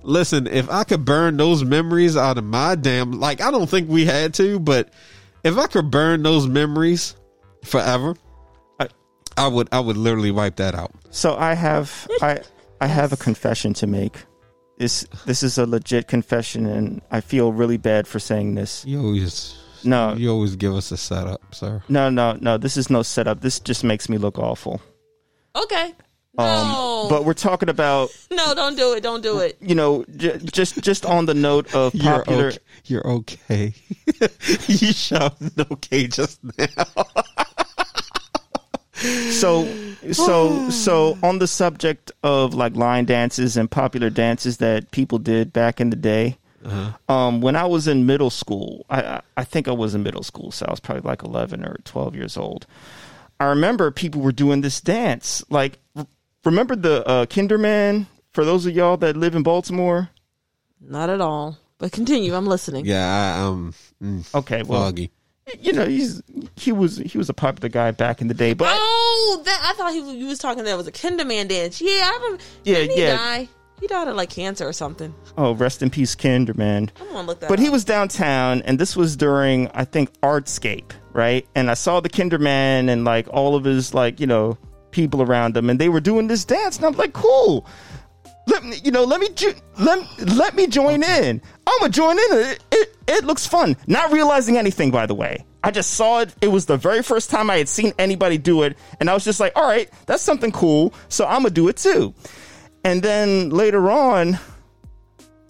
Listen, if I could burn those memories out of my damn, like, I don't think we had to, but if I could burn those memories forever, I, I would, I would literally wipe that out. So I have, I, I have a confession to make. This, this is a legit confession, and I feel really bad for saying this. You always, no, you always give us a setup, sir. No, no, no. This is no setup. This just makes me look awful. Okay. Um, no. But we're talking about... No, don't do it. Don't do it. You know, j- just just on the note of popular... You're okay. You're okay. You shouted okay just now. so, so, so on the subject of like line dances and popular dances that people did back in the day, uh-huh. um, when I was in middle school, I, I think I was in middle school, so I was probably like eleven or twelve years old. I remember people were doing this dance, like... Remember the uh, Kinderman? For those of y'all that live in Baltimore, not at all. But continue. I'm listening. Yeah. I, um. Mm, okay. Well, foggy. You know, he's he was he was a popular guy back in the day. But oh, that, I thought he was, he was talking. That was a Kinderman dance. Yeah. I remember. Yeah. Didn't he yeah. die? He died of like cancer or something. Oh, rest in peace, Kinderman. I'm gonna look that. But up. He was downtown, and this was during I think Artscape, right? And I saw the Kinderman and like all of his like you know. people around them, and they were doing this dance, and I'm like, cool, let me you know let me ju- let, let me join in. I'm gonna join in. It, it it looks fun, not realizing anything, by the way. I just saw it. It was the very first time I had seen anybody do it, and I was just like, all right, that's something cool, so I'm gonna do it too. And then later on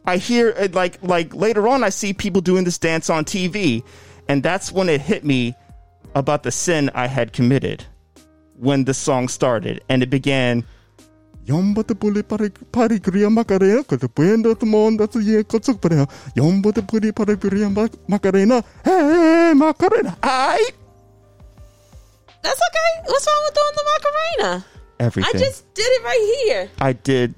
I hear it like like later on I see people doing this dance on T V, and that's when it hit me about the sin I had committed when the song started, and it began, I. That's okay. What's wrong with doing the Macarena? Everything. I just did it right here. I did.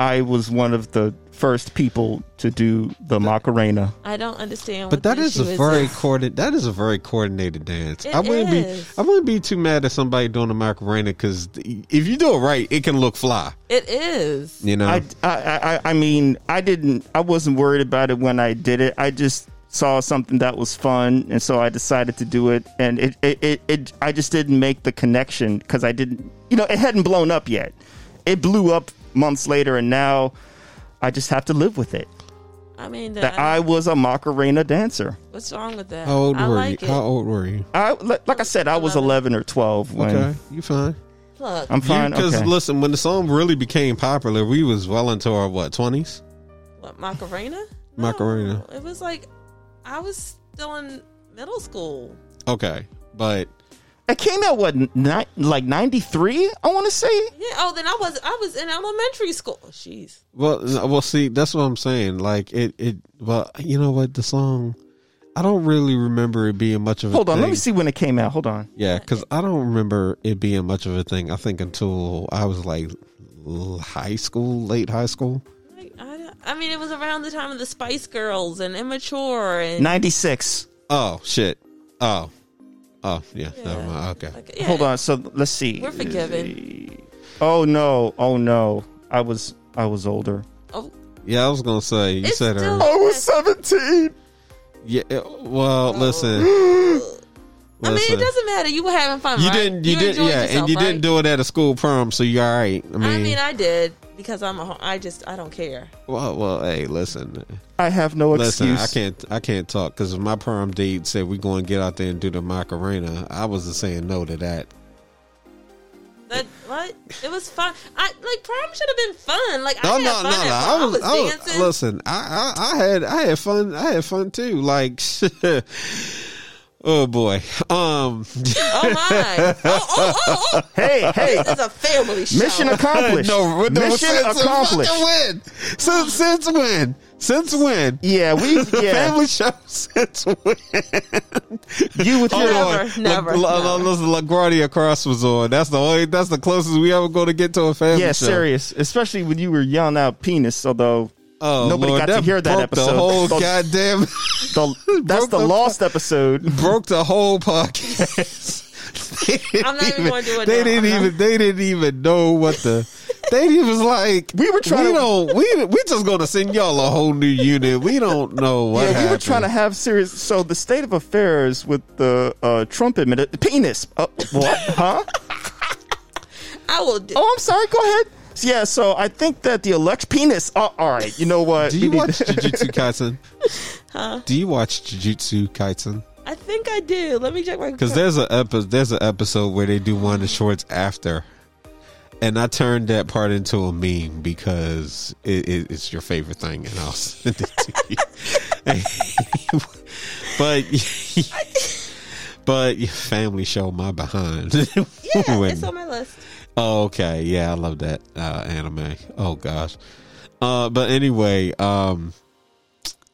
I was one of the first people to do the Macarena. I don't understand what But that is a very coordinated that is a very coordinated dance. It I wouldn't is. be I wouldn't be too mad at somebody doing the Macarena, because if you do it right, it can look fly. It is. You know. I, I, I, I mean, I didn't I wasn't worried about it when I did it. I just saw something that was fun, and so I decided to do it, and it it, it, it I just didn't make the connection, because I didn't you know, it hadn't blown up yet. It blew up months later, and now I just have to live with it. I mean, that I, I was a Macarena dancer. What's wrong with that? How old I were like you? It. How old were you? I, like I said, I was eleven or twelve. When okay, you fine? Look, I'm fine. Because okay. Listen, when the song really became popular, we was well into our what twenties? What Macarena? No, Macarena. It was like I was still in middle school. Okay, but. It came out what ni- like ninety-three, I want to say. Yeah. Oh, then I was I was in elementary school. Jeez. Well, well, see, that's what I'm saying. Like it, it. Well, you know what? The song, I don't really remember it being much of a. Hold on, thing. Let me see when it came out. Hold on. Yeah, because I don't remember it being much of a thing. I think until I was like high school, late high school. Like, I, I mean, it was around the time of the Spice Girls and Immature and ninety-six. Oh shit! Oh. Oh, yeah. yeah. Never mind. Okay. Like, yeah. Hold on. So let's see. We're forgiven. Oh, no. Oh, no. I was I was older. Oh. Yeah, I was going to say. You it's said her. I was seventeen. Yeah. It, well, oh. listen. I listen. mean, it doesn't matter. You were having fun, you right? Didn't, you, you didn't. Yeah, yourself, and you right? didn't do it at a school prom, so you're all right. I mean, I, mean, I did because I'm a. I just I don't care. Well, well, hey, listen. I have no listen, excuse. Listen, I can't. I can't talk because my prom date said we're going to get out there and do the Macarena. I wasn't saying no to that. That what? It was fun. I like prom should have been fun. Like no, I had no, fun no, no. I was, I was dancing. I was, listen, I, I, I had I had fun. I had fun too. Like. Oh boy! Um. Oh my! Oh, oh, oh, oh. Hey, hey! This is a family show. Mission accomplished. no, no, mission since accomplished. When? Since since when? Since when? Yeah, we yeah. family show since when? You with your never, never, La, never. Listen, LaGuardia Cross was on. That's the only. That's the closest we ever going to get to a family. Yeah, show. Serious. Especially when you were yelling out penis. Although. Oh, nobody Lord, got to hear that episode. The whole the, goddamn. The, that's the, the lost episode. Broke the whole podcast. I'm not even, even going to do it. They now. didn't I'm even. Not. They didn't even know what the. They was like, we were trying. We to, don't. We we just going to send y'all a whole new unit. We don't know what. Yeah, happened. We were trying to have serious. So the state of affairs with the uh, Trump admitted penis. Uh, what? Huh? I will. Do- oh, I'm sorry. Go ahead. Yeah, so I think that the elect penis. Oh, all right, you know what? Do you watch Jujutsu Kaisen? Huh? Do you watch Jujutsu Kaisen? I think I do. Let me check my. Because there's a epi- there's an episode where they do one of the shorts after, and I turned that part into a meme because it, it, it's your favorite thing, and I'll send it to you. but but family show my behind. Yeah, when, it's on my list. Oh, okay. Yeah, I love that uh, anime. Oh, gosh. Uh, but anyway, um,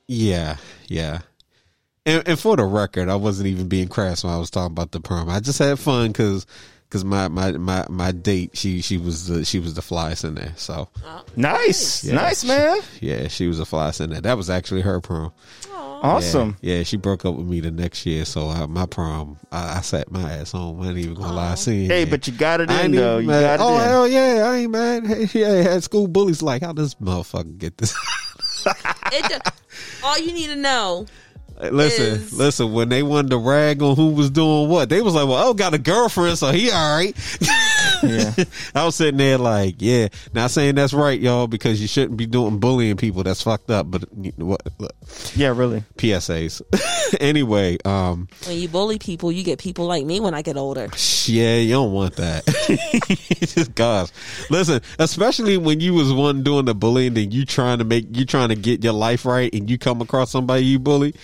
yeah, yeah. And, and for the record, I wasn't even being crass when I was talking about the prom. I just had fun because my, my, my, my date, she she was the, she was the flyest in there. So oh, nice. Yeah, nice, man. She, yeah, she was the flyest in there. That was actually her prom. Awesome. Yeah, yeah, she broke up with me the next year, so I, my prom, I, I sat my ass home. I ain't even gonna Aww. lie. I seen hey, it. But you got it in though. You got it oh in. Hell yeah, I ain't mad. Hey, yeah, had school bullies like how this motherfucker get this. It just, all you need to know. Listen, is... listen. When they wanted to rag on who was doing what, they was like, "Well, oh, got a girlfriend, so he all right." Yeah. I was sitting there like, "Yeah." Not saying that's right, y'all, because you shouldn't be doing bullying people. That's fucked up. But you know what? Look. Yeah, really. P S As. Anyway, um, when you bully people, you get people like me when I get older. Yeah, you don't want that. Gosh, listen, especially when you was one doing the bullying and you trying to make you trying to get your life right, and you come across somebody you bully.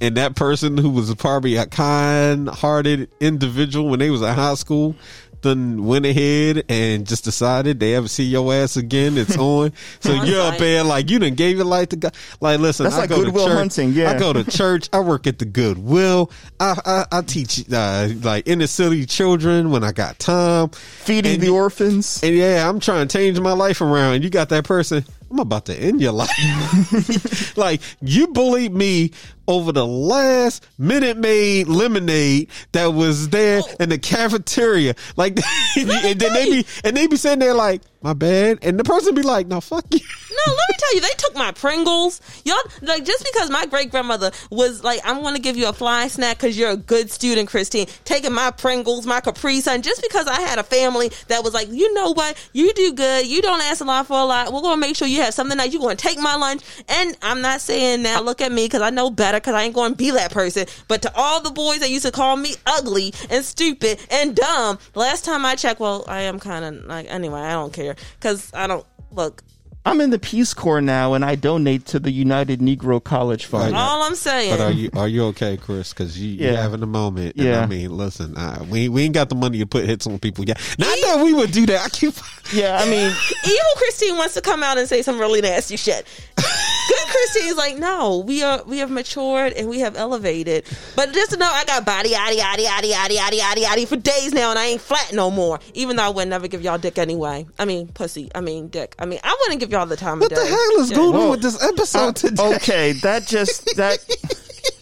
And that person who was probably a kind-hearted individual when they was in high school done went ahead and just decided they ever see your ass again, it's on. So you're up there like you done gave your life to God. Like, listen, that's I like go Goodwill to church. Hunting. Yeah, I go to church. I work at the Goodwill. I I, I teach uh, like inner city children when I got time, feeding and, the orphans. And yeah, I'm trying to change my life around. And you got that person. I'm about to end your life. Like, you bullied me over the last Minute Maid lemonade that was there oh. in the cafeteria. Like, and then they be and they be sitting there like, my bad, and the person be like, no, fuck you. No, let me tell you, they took my Pringles. Y'all, like, just because my great grandmother was like, I'm going to give you a fly snack because you're a good student, Christine, taking my Pringles, my Capri Sun, just because I had a family that was like, you know what, you do good, you don't ask a lot for a lot, we're going to make sure you have something that you're going to take my lunch. And I'm not saying now, look at me, because I know better, because I ain't going to be that person, but to all the boys that used to call me ugly and stupid and dumb, last time I checked, well, I am kind of like, anyway, I don't care, because I don't look. I'm in the Peace Corps now, and I donate to the United Negro College Fund. All I'm saying. But are you are you okay, Chris? Because you, yeah. you're having a moment. And yeah. I mean, listen, uh, we we ain't got the money to put hits on people. Yeah, not Eve, that we would do that. I keep. Yeah, I mean, evil Christine wants to come out and say some really nasty shit. Good Christine's like, no, we are we have matured and we have elevated. But just to know, I got body, yaddy, yaddy, yaddy, yaddy, yaddy, yaddy, yaddy for days now, and I ain't flat no more. Even though I would never give y'all dick anyway. I mean, pussy. I mean, dick. I mean, I wouldn't give y'all the time of day. What the hell is going on with this episode today? Okay, that just that.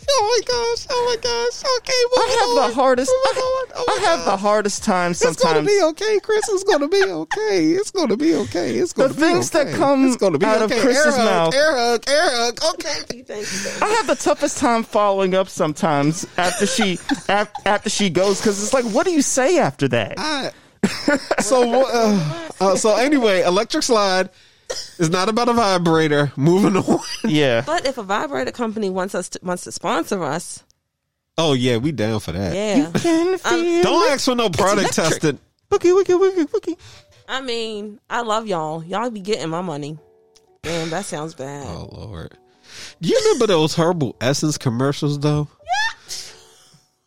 Oh my gosh! Oh my gosh! Okay, I have the hardest. I have the hardest time sometimes. It's gonna be okay, Chris. It's gonna be okay. It's gonna be okay. It's gonna be okay. The things that come out of Chris's mouth. Air hug, air hug. Okay, thank you, thank you. I have the toughest time following up sometimes after she after she goes, because it's like, what do you say after that? I, so uh, uh, so anyway, Electric Slide. It's not about a vibrator. Moving on. Yeah. But if a vibrator company wants us to, wants to sponsor us, oh yeah, we down for that. Yeah. You can feel um, don't ask for no product tested. Wookie, wookie, wookie, wookie. I mean, I love y'all. Y'all be getting my money. Damn, that sounds bad. Oh Lord. Do you remember those Herbal Essence commercials though? Yeah.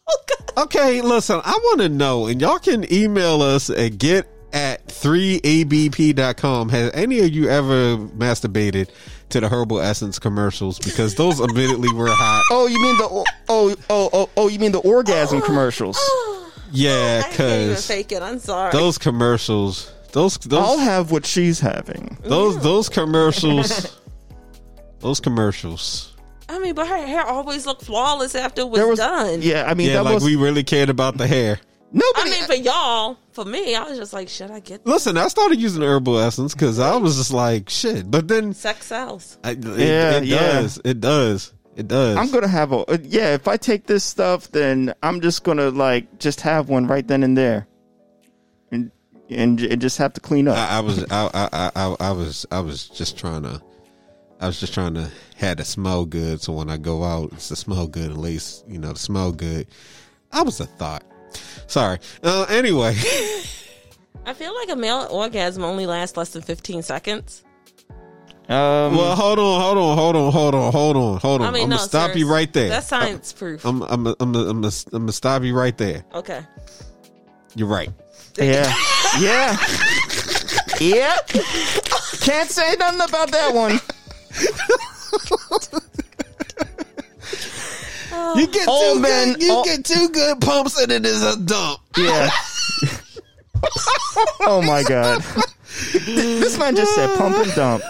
Oh God. Okay, listen. I want to know, and y'all can email us at get. at three a b p dot com. Has any of you ever masturbated to the Herbal Essence commercials? Because those admittedly were hot. Oh, you mean the oh oh oh oh you mean the orgasm oh, commercials? Oh, yeah, because I'm sorry. Those commercials. Those, those. I'll have what she's having. Those yeah. those commercials. Those commercials. I mean, but her hair always looked flawless after it was, was done. Yeah, I mean, yeah, that like was, we really cared about the hair. Nobody, I mean, for y'all, for me, I was just like, should I get this? Listen, I started using Herbal Essence because I was just like, shit. But then sex sells. I, it, yeah, it yeah. does. It does. It does. I'm gonna have a yeah. If I take this stuff, then I'm just gonna like just have one right then and there, and and, and just have to clean up. I, I was I, I I I was I was just trying to. I was just trying to have it smell good, so when I go out, it's to smell good. At least you know to smell good. I was a thought. Sorry. Uh, anyway. I feel like a male orgasm only lasts less than fifteen seconds. Um, well, hold on, hold on, hold on, hold on, hold on, hold on. I mean, I'm no, going to stop you right there. That's science proof. I'm I'm I'm I'm I'm going to stop you right there. Okay. You're right. Yeah. Yeah. Yep. Can't say nothing about that one. You get old two men, good, you old, get two good pumps and it is a dump. Yeah. Oh my God. This man just said pump and dump.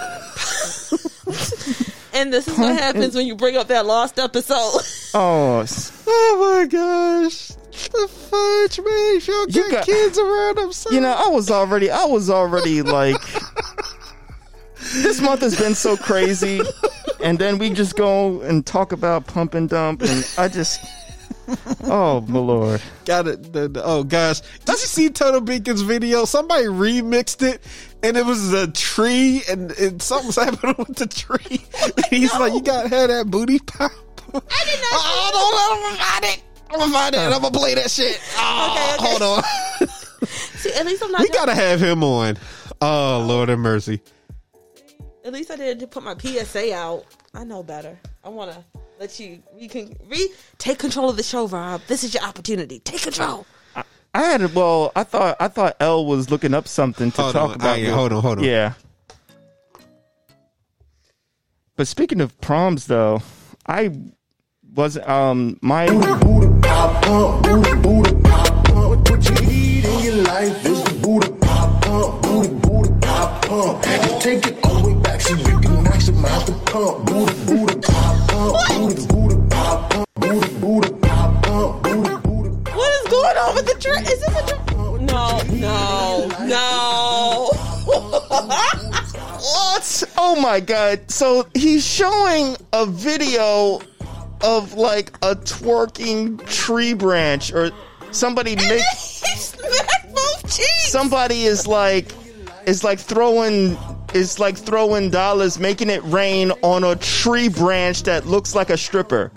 And this is pump what happens and- when you bring up that lost episode. Oh. Oh my gosh. The fudge, man. Y'all got, got kids around. I'm sorry. You know, I was already, I was already like. This month has been so crazy, and then we just go and talk about pump and dump, and I just, oh my Lord, got it. The, the, oh gosh, did you see Total Beacon's video? Somebody remixed it, and it was a tree, and, and something's happening with the tree. And he's no. like, "You gotta have that booty pop." I did not. Oh, don't let him find it. I'm gonna find it. I'm gonna play that shit. Oh, okay, okay. Hold on. See, at least I'm not. We gotta have him on. Oh Lord have mercy. At least I didn't put my P S A out. I know better. I want to let you. You can re take control of the show, Rob. This is your opportunity. Take control. I, I had well, I thought I thought Elle was looking up something to hold talk on, about. I, hold on, hold on. Yeah. But speaking of proms, though, I was um my. What is going on with the drink? Is this a drink? No, no, no. What? Oh my God. So he's showing a video of like a twerking tree branch or somebody makes. Somebody is like, is like throwing. It's like throwing dollars, making it rain on a tree branch that looks like a stripper,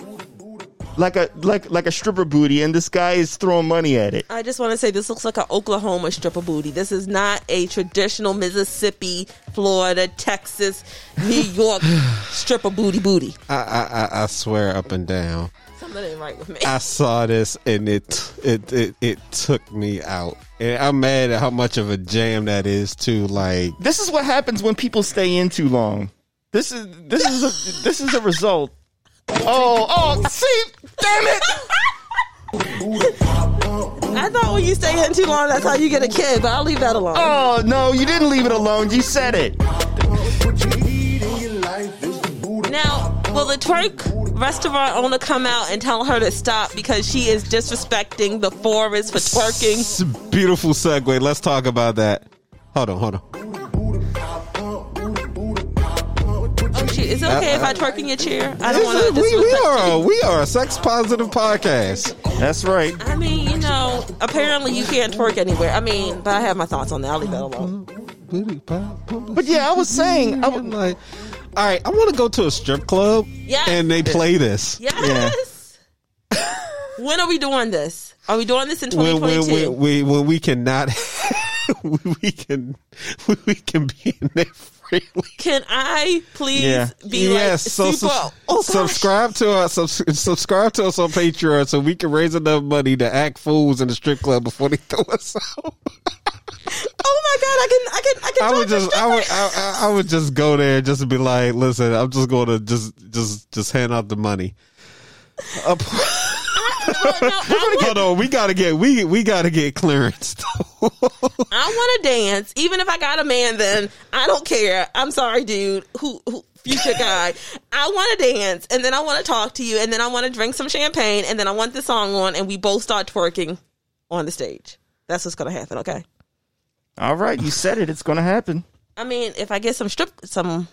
like a like like a stripper booty, and this guy is throwing money at it. I just want to say this looks like an Oklahoma stripper booty. This is not a traditional Mississippi, Florida, Texas, New York stripper booty booty. I, I I swear up and down, something ain't right with me. I saw this and it it it, it took me out. And I'm mad at how much of a jam that is too. Like, this is what happens when people stay in too long. This is this is a, this is a result. Oh, oh, see, damn it! I thought when you stay in too long, that's how you get a kid. But I'll leave that alone. Oh no, you didn't leave it alone. You said it. Now, will the twerk restaurant owner come out and tell her to stop because she is disrespecting the forest for twerking? It's a beautiful segue. Let's talk about that. Hold on, hold on. Oh, shit. Is it okay uh, if I twerk in your chair? I don't want to disrespect we are, you. We are a sex-positive podcast. That's right. I mean, you know, apparently you can't twerk anywhere. I mean, but I have my thoughts on that. I'll leave that alone. But yeah, I was saying, I was like... All right, I want to go to a strip club, yes. And they play this. Yes. Yeah. When are we doing this? Are we doing this in twenty twenty-two? When, when, when, when we cannot, we can, we can be in there freely. Can I please yeah. be yes, like so super? Su- oh, subscribe to us. Sub- subscribe to us on Patreon so we can raise enough money to act fools in the strip club before they throw us out. Oh my God! I can, I can, I can. I would just, I would, I, I would just go there just to be like, listen, I'm just going to just, just, just hand out the money. Uh, I, no, no, I hold on, we gotta get, we, we gotta get clearance. I want to dance, even if I got a man. Then I don't care. I'm sorry, dude. Who, who future guy? I want to dance, and then I want to talk to you, and then I want to drink some champagne, and then I want the song on, and we both start twerking on the stage. That's what's gonna happen. Okay. All right, you said it. It's going to happen. I mean, if I get some strip, some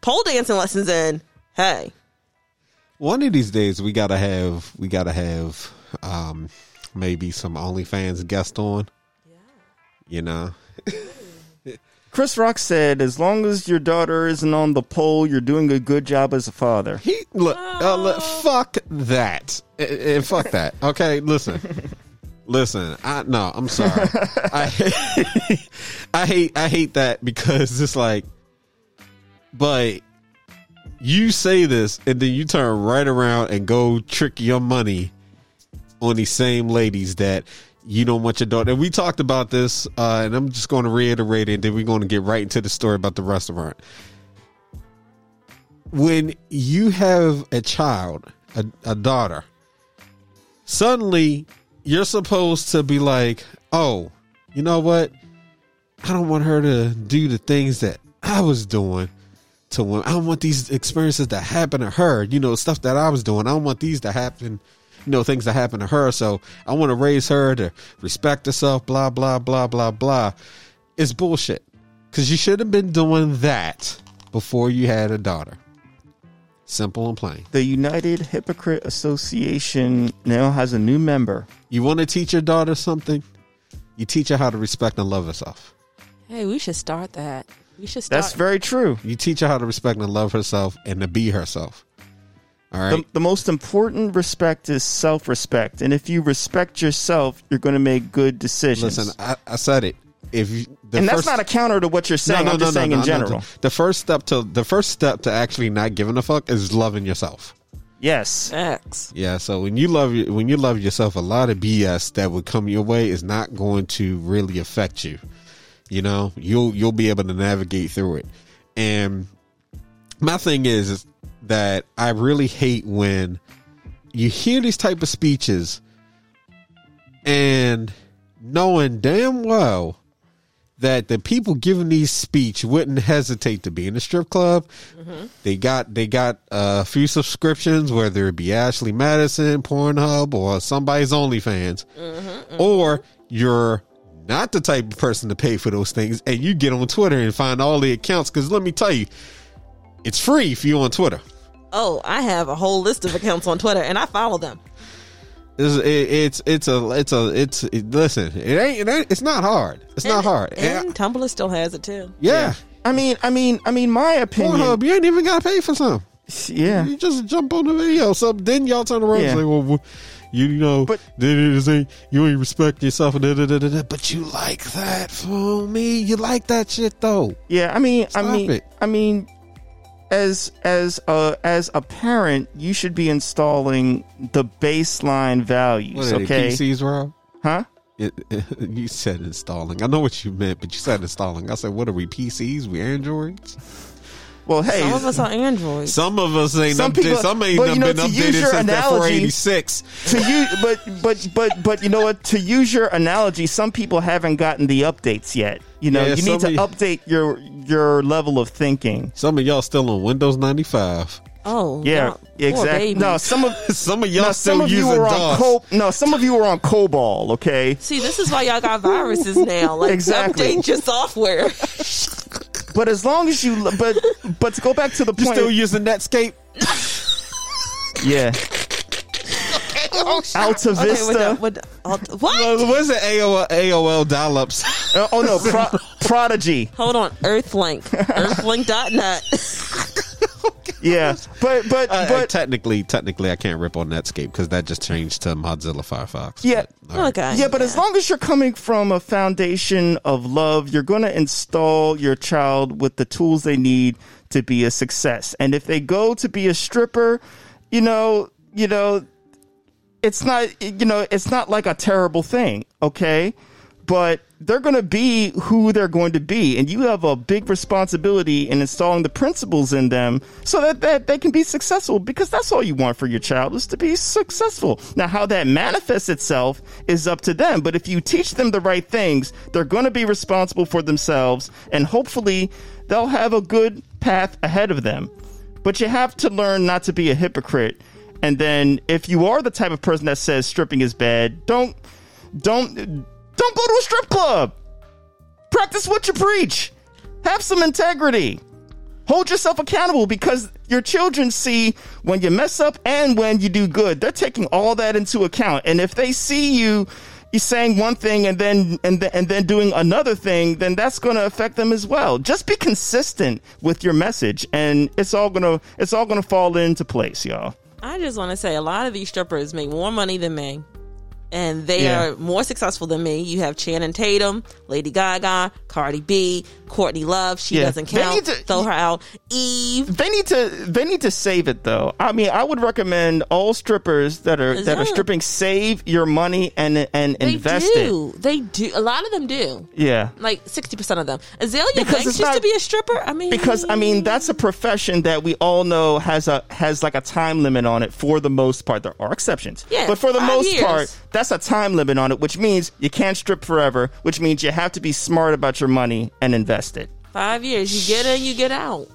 pole dancing lessons in, hey. One of these days, we gotta have, we gotta have, um, maybe some OnlyFans guest on. Yeah. You know. Chris Rock said, "As long as your daughter isn't on the pole, you're doing a good job as a father." He look, oh. uh, look fuck that, and, and fuck that. Okay, listen. Listen, I no, I'm sorry. I hate, I hate I hate that because it's like, but you say this and then you turn right around and go trick your money on these same ladies that you don't want your daughter. And we talked about this, uh, and I'm just going to reiterate it, and then we're going to get right into the story about the restaurant. When you have a child, a, a daughter, suddenly you're supposed to be like, oh, you know what? I don't want her to do the things that I was doing to women. I don't want these experiences to happen to her. You know, stuff that I was doing. I don't want these to happen, you know, things that happen to her. So I want to raise her to respect herself, blah, blah, blah, blah, blah. It's bullshit. Because you should have been doing that before you had a daughter. Simple and plain. The United Hypocrite Association now has a new member. You want to teach your daughter something? You teach her how to respect and love herself. Hey, we should start that. We should start. That's very true. You teach her how to respect and love herself and to be herself. All right. The, the most important respect is self-respect. And if you respect yourself, you're going to make good decisions. Listen, I, I said it. If you, the and that's first, not a counter to what you're saying. No, no, I'm just no, no, saying no, in no, general. No. The first step to the first step to actually not giving a fuck is loving yourself. Yes. Facts. Yeah. So when you love when you love yourself, a lot of B S that would come your way is not going to really affect you. You know, you'll you'll be able to navigate through it. And my thing is, is that I really hate when you hear these type of speeches and knowing damn well that the people giving these speech wouldn't hesitate to be in the strip club. Mm-hmm. They got they got a few subscriptions, whether it be Ashley Madison, Pornhub, or somebody's OnlyFans. Mm-hmm, mm-hmm. Or you're not the type of person to pay for those things, and you get on Twitter and find all the accounts. Because let me tell you, it's free if you're on Twitter. Oh, I have a whole list of accounts on Twitter, and I follow them. It's, it's it's a it's a it's it, listen. It ain't, it ain't it's not hard. It's and, not hard. And, and Tumblr still has it too. Yeah. yeah, I mean, I mean, I mean, my opinion. Pornhub, you ain't even gotta pay for something. Yeah, you just jump on the video. So then y'all turn around yeah. and say, "Well, you know, but, you ain't respect yourself." Da, da, da, da, da. But you like that for me. You like that shit though. Yeah, I mean, Stop I mean, it. I mean. As as a, as a parent, you should be installing the baseline values. What are okay, the P Cs, Rob? Huh? It, it, you said installing. I know what you meant, but you said installing. I said, "What are we? P Cs? We Androids?" Well, hey, some of us are Androids. Some of us ain't some updated. Some ain't but, you know, been updated since analogy, four eighty-six. To you, but but but but you know what? To use your analogy, some people haven't gotten the updates yet. You know, yeah, you need to y- update your your level of thinking. Some of y'all still on Windows ninety-five. Oh, yeah, yeah exactly. No, some of some of y'all no, still of using DOS. Col- no, some of you are on COBOL. Okay. See, this is why y'all got viruses now. Like, exactly. Update your software. But as long as you, but but to go back to the point, you're still using Netscape. Yeah. Alta okay, Vista. With the, with the, what? What's the A O L, A O L dial-ups? Uh, oh no, Pro- Prodigy. Hold on, Earthlink. Earthlink dot net. Yeah, but but uh, but technically, technically, I can't rip on Netscape because that just changed to Mozilla Firefox. Yeah. But, right. Okay. Yeah, but yeah. as long as you're coming from a foundation of love, you're going to install your child with the tools they need to be a success. And if they go to be a stripper, you know, you know. It's not, you know, it's not like a terrible thing, okay? But they're going to be who they're going to be, and you have a big responsibility in installing the principles in them so that, that they can be successful, because that's all you want for your child is to be successful. Now, how that manifests itself is up to them, but if you teach them the right things, they're going to be responsible for themselves, and hopefully they'll have a good path ahead of them. But you have to learn not to be a hypocrite. And then if you are the type of person that says stripping is bad, don't don't don't go to a strip club. Practice what you preach. Have some integrity. Hold yourself accountable, because your children see when you mess up and when you do good. They're taking all that into account. And if they see you you saying one thing and then and, th- and then doing another thing, then that's going to affect them as well. Just be consistent with your message, and it's all going to it's all going to fall into place, y'all. I just want to say a lot of these strippers make more money than me, and they yeah. are more successful than me. You have Channing Tatum, Lady Gaga, Cardi B, Courtney Love. She yeah. doesn't count. To, Throw her out. Eve. They need to. They need to save it though. I mean, I would recommend all strippers that are exactly. that are stripping save your money and and they invest do. it. They do. A lot of them do. Yeah, like sixty percent of them. Azalea Banks used to be a stripper. I mean, because I mean that's a profession that we all know has a has like a time limit on it. For the most part, there are exceptions. Yeah, but for the most years. part. That's a time limit on it, which means you can't strip forever, which means you have to be smart about your money and invest it. Five years. You get in, you get out.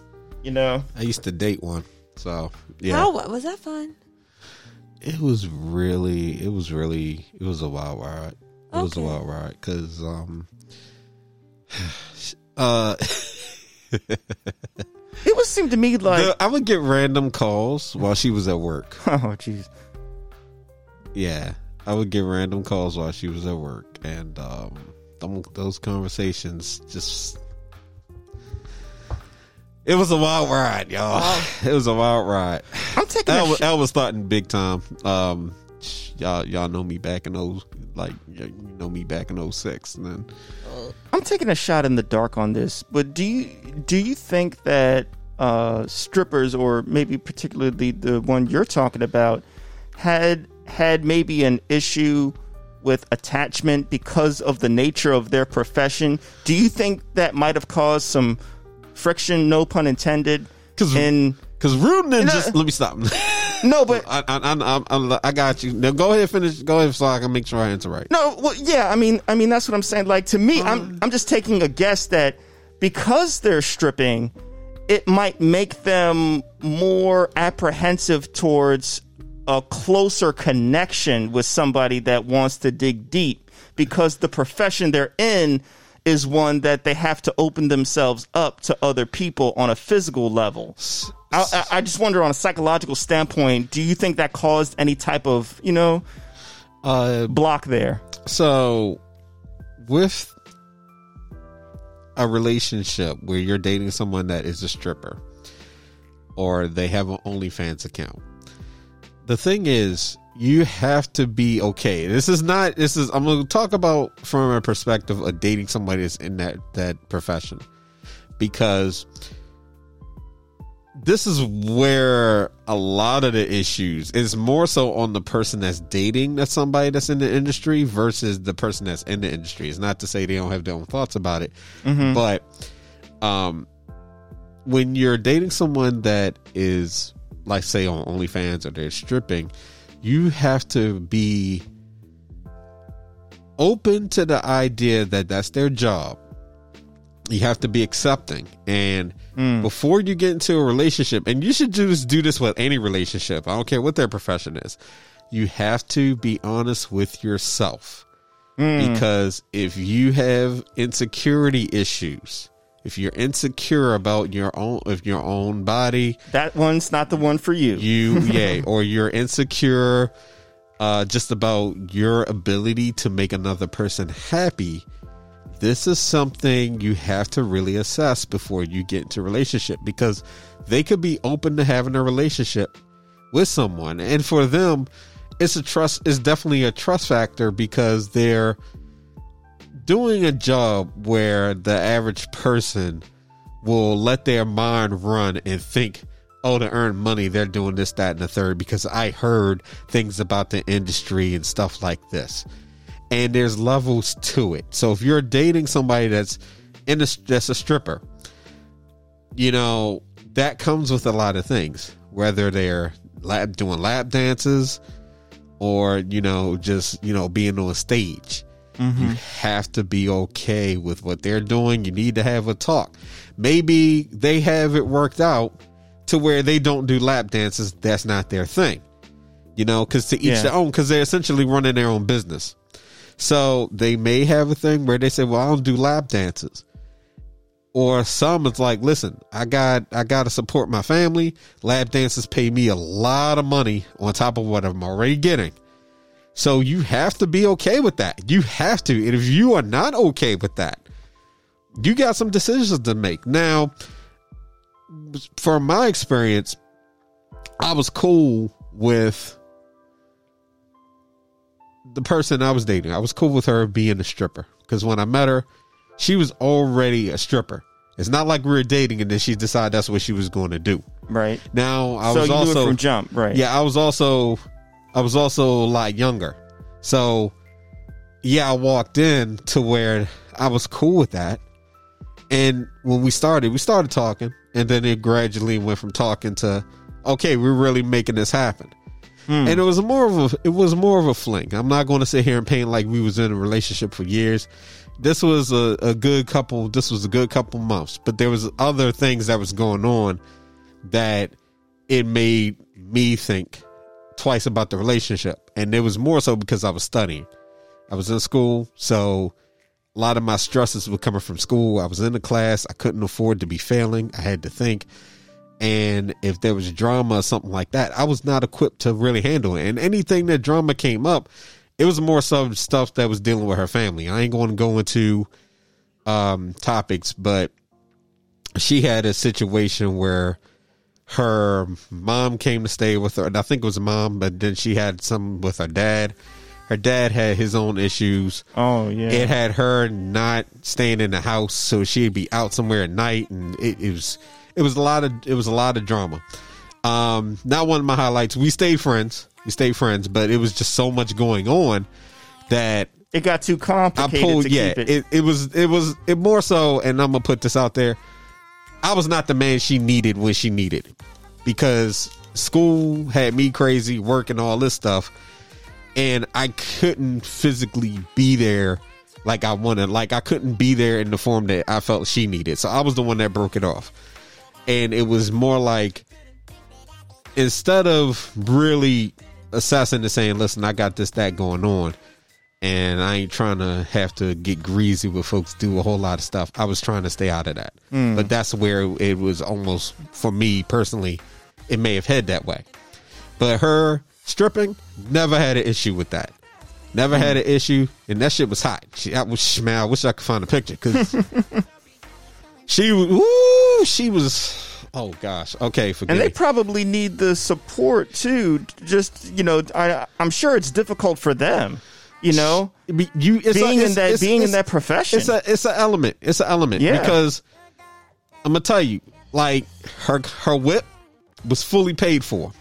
You know? I used to date one, so, yeah. How was that fun? It was really, it was really, it was a wild ride. It okay. was a wild ride, because, um, uh... it would seem to me like... The, I would get random calls while she was at work. Oh, jeez. Yeah. I would get random calls while she was at work, and um, those conversations just—it was a wild ride, y'all. Oh. It was a wild ride. I'm taking. I, sh- I was starting big time. Um, y'all, y'all know me back in those, like you know me back in oh six, and then I'm taking a shot in the dark on this. But do you do you think that uh, strippers, or maybe particularly the one you're talking about, had had maybe an issue with attachment because of the nature of their profession. Do you think that might have caused some friction, no pun intended? Because in, rude ninjas... Uh, let me stop. No, but... I, I, I, I, I got you. Now, go ahead finish. Go ahead so I can make sure I answer right. No, well, yeah, I mean, I mean, that's what I'm saying. Like, to me, um, I'm I'm just taking a guess that because they're stripping, it might make them more apprehensive towards a closer connection with somebody that wants to dig deep, because the profession they're in is one that they have to open themselves up to other people on a physical level. I, I just wonder, on a psychological standpoint, do you think that caused any type of, you know, uh, block there? So with a relationship where you're dating someone that is a stripper or they have an OnlyFans account, the thing is, you have to be okay. This is not, this is, I'm going to talk about from a perspective of dating somebody that's in that, that profession, because this is where a lot of the issues is more so on the person that's dating that's somebody that's in the industry versus the person that's in the industry. It's not to say they don't have their own thoughts about it, mm-hmm. but um, when you're dating someone that is, like, say on OnlyFans or they're stripping, you have to be open to the idea that that's their job. You have to be accepting. And mm. before you get into a relationship, and you should just do this with any relationship, I don't care what their profession is, you have to be honest with yourself. Mm. Because if you have insecurity issues, if you're insecure about your own, if your own body, that one's not the one for you. You, yeah, or you're insecure uh, just about your ability to make another person happy. This is something you have to really assess before you get into a relationship, because they could be open to having a relationship with someone, and for them, it's a trust. It's definitely a trust factor, because they're doing a job where the average person will let their mind run and think, oh, to earn money, they're doing this, that, and the third, because I heard things about the industry and stuff like this. And there's levels to it. So if you're dating somebody that's in a, that's a stripper, you know, that comes with a lot of things, whether they're lap, doing lap dances or, you know, just, you know, being on stage. Mm-hmm. You have to be okay with what they're doing. You need to have a talk. Maybe they have it worked out to where they don't do lap dances. That's not their thing, you know, because to each yeah. their own, because they're essentially running their own business. So they may have a thing where they say, well, I don't do lap dances. Or some, it's like, listen, I got I got to support my family. Lap dances pay me a lot of money on top of what I'm already getting. So you have to be okay with that. You have to. And if you are not okay with that, you got some decisions to make. Now, from my experience, I was cool with the person I was dating. I was cool with her being a stripper, because when I met her, she was already a stripper. It's not like we were dating and then she decided that's what she was going to do. Right. Now, I so was you also knew it from jump, right? Yeah, I was also I was also a lot younger. So, yeah, I walked in to where I was cool with that. And when we started, we started talking. And then it gradually went from talking to, okay, we're really making this happen. Mm. And it was more of a, it was more of a fling. I'm not going to sit here and paint like we was in a relationship for years. This was a, a good couple. This was a good couple months. But there was other things that was going on that it made me think twice about the relationship. And it was more so because I was studying. I was in school, so a lot of my stresses were coming from school. I was in the class. I couldn't afford to be failing. I had to think, and if there was drama or something like that, I was not equipped to really handle it. And anything that drama came up, it was more so stuff that was dealing with her family. I ain't going to go into um topics, but she had a situation where her mom came to stay with her. And I think it was mom, but then she had some with her dad. Her dad had his own issues. Oh, yeah. It had her not staying in the house, so she'd be out somewhere at night, and it, it was it was a lot of it was a lot of drama. Um, not one of my highlights. We stayed friends. We stayed friends, but it was just so much going on that it got too complicated. I pulled, to yeah, keep it. it. It was it was it more so, and I'm gonna put this out there. I was not the man she needed when she needed it, because school had me crazy, work and all this stuff. And I couldn't physically be there like I wanted. Like, I couldn't be there in the form that I felt she needed. So I was the one that broke it off. And it was more like, instead of really assessing and saying, listen, I got this, that going on, and I ain't trying to have to get greasy with folks, do a whole lot of stuff. I was trying to stay out of that. Mm. But that's where it was almost, for me personally, it may have head that way. But her stripping, never had an issue with that. Never had an issue, and that shit was hot. She, I wish, man, I wish I could find a picture, because she, woo, she was, oh gosh, okay, forget. And they probably need the support too. Just, you know, I, I'm sure it's difficult for them. You know, you it's being a, it's, in that it's, being it's, in that profession. It's a it's an element. It's an element yeah. Because I'm gonna tell you, like, her her whip was fully paid for.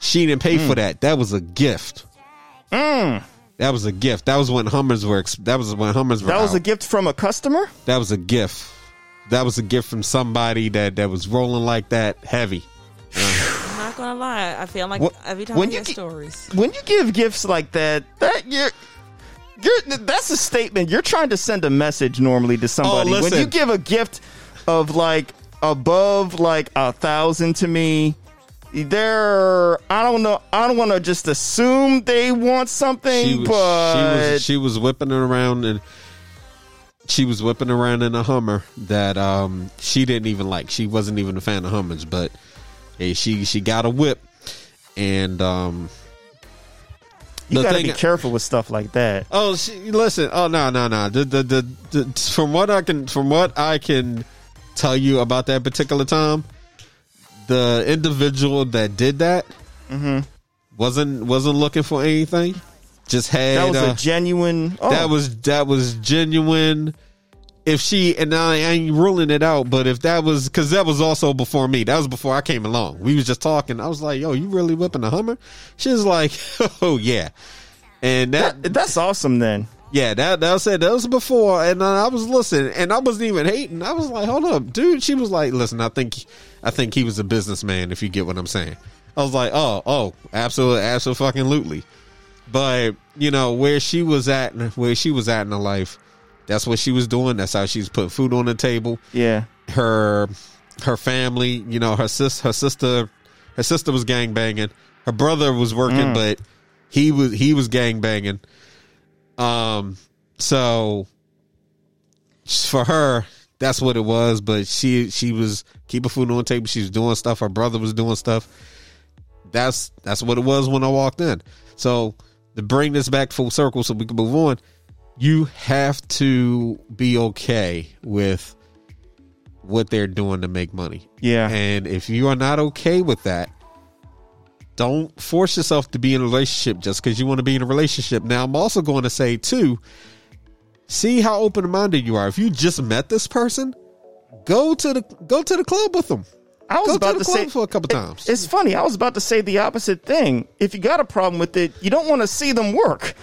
She didn't pay mm. for that. That was a gift. Mm. That was a gift. That was when Hummers were. That was when Hummers were. That was out. A gift from a customer. That was a gift. That was a gift from somebody that, that was rolling like that heavy. I'm not gonna lie. I feel like when, every time when I hear you, stories, when you give gifts like that, that you're, you're that's a statement. You're trying to send a message normally to somebody. Oh, when you give a gift of like above like a thousand to me. They're, I don't know. I don't want to just assume they want something. She was, but she was, she was whipping around, and she was whipping around in a Hummer that um she didn't even like. She wasn't even a fan of Hummers, but hey, she she got a whip, and um, you gotta thing, be careful with stuff like that. Oh, she, listen. Oh no no no. The, the the the from what I can from what I can tell you about that particular time. The individual that did that mm-hmm. wasn't wasn't looking for anything. Just had that was uh, a genuine. Oh. That was that was genuine. If she and I, I ain't ruling it out, but if that was because that was also before me. That was before I came along. We was just talking. I was like, "Yo, you really whipping a Hummer?" She was like, "Oh yeah," and that, that that's awesome. Then yeah, that that was it. That was before, and I was listening, and I wasn't even hating. I was like, "Hold up, dude." She was like, "Listen, I think." I think he was a businessman, if you get what I'm saying. I was like, oh, oh, absolutely, absolutely. But, you know, where she was at, where she was at in her life, that's what she was doing. That's how she was putting food on the table. Yeah. Her her family, you know, her sis, her sister, her sister was gangbanging. Her brother was working, mm. but he was he was gangbanging. Um, so for her, that's what it was, but she she was keeping food on the table. She was doing stuff. Her brother was doing stuff. That's that's what it was when I walked in. So to bring this back full circle so we can move on, you have to be okay with what they're doing to make money. Yeah. And if you are not okay with that, don't force yourself to be in a relationship just because you want to be in a relationship. Now, I'm also going to say, too, see how open-minded you are. If you just met this person, go to the go to the club with them. I was go about to, the to club say for a couple it, times. It's funny. I was about to say the opposite thing. If you got a problem with it, you don't want to see them work.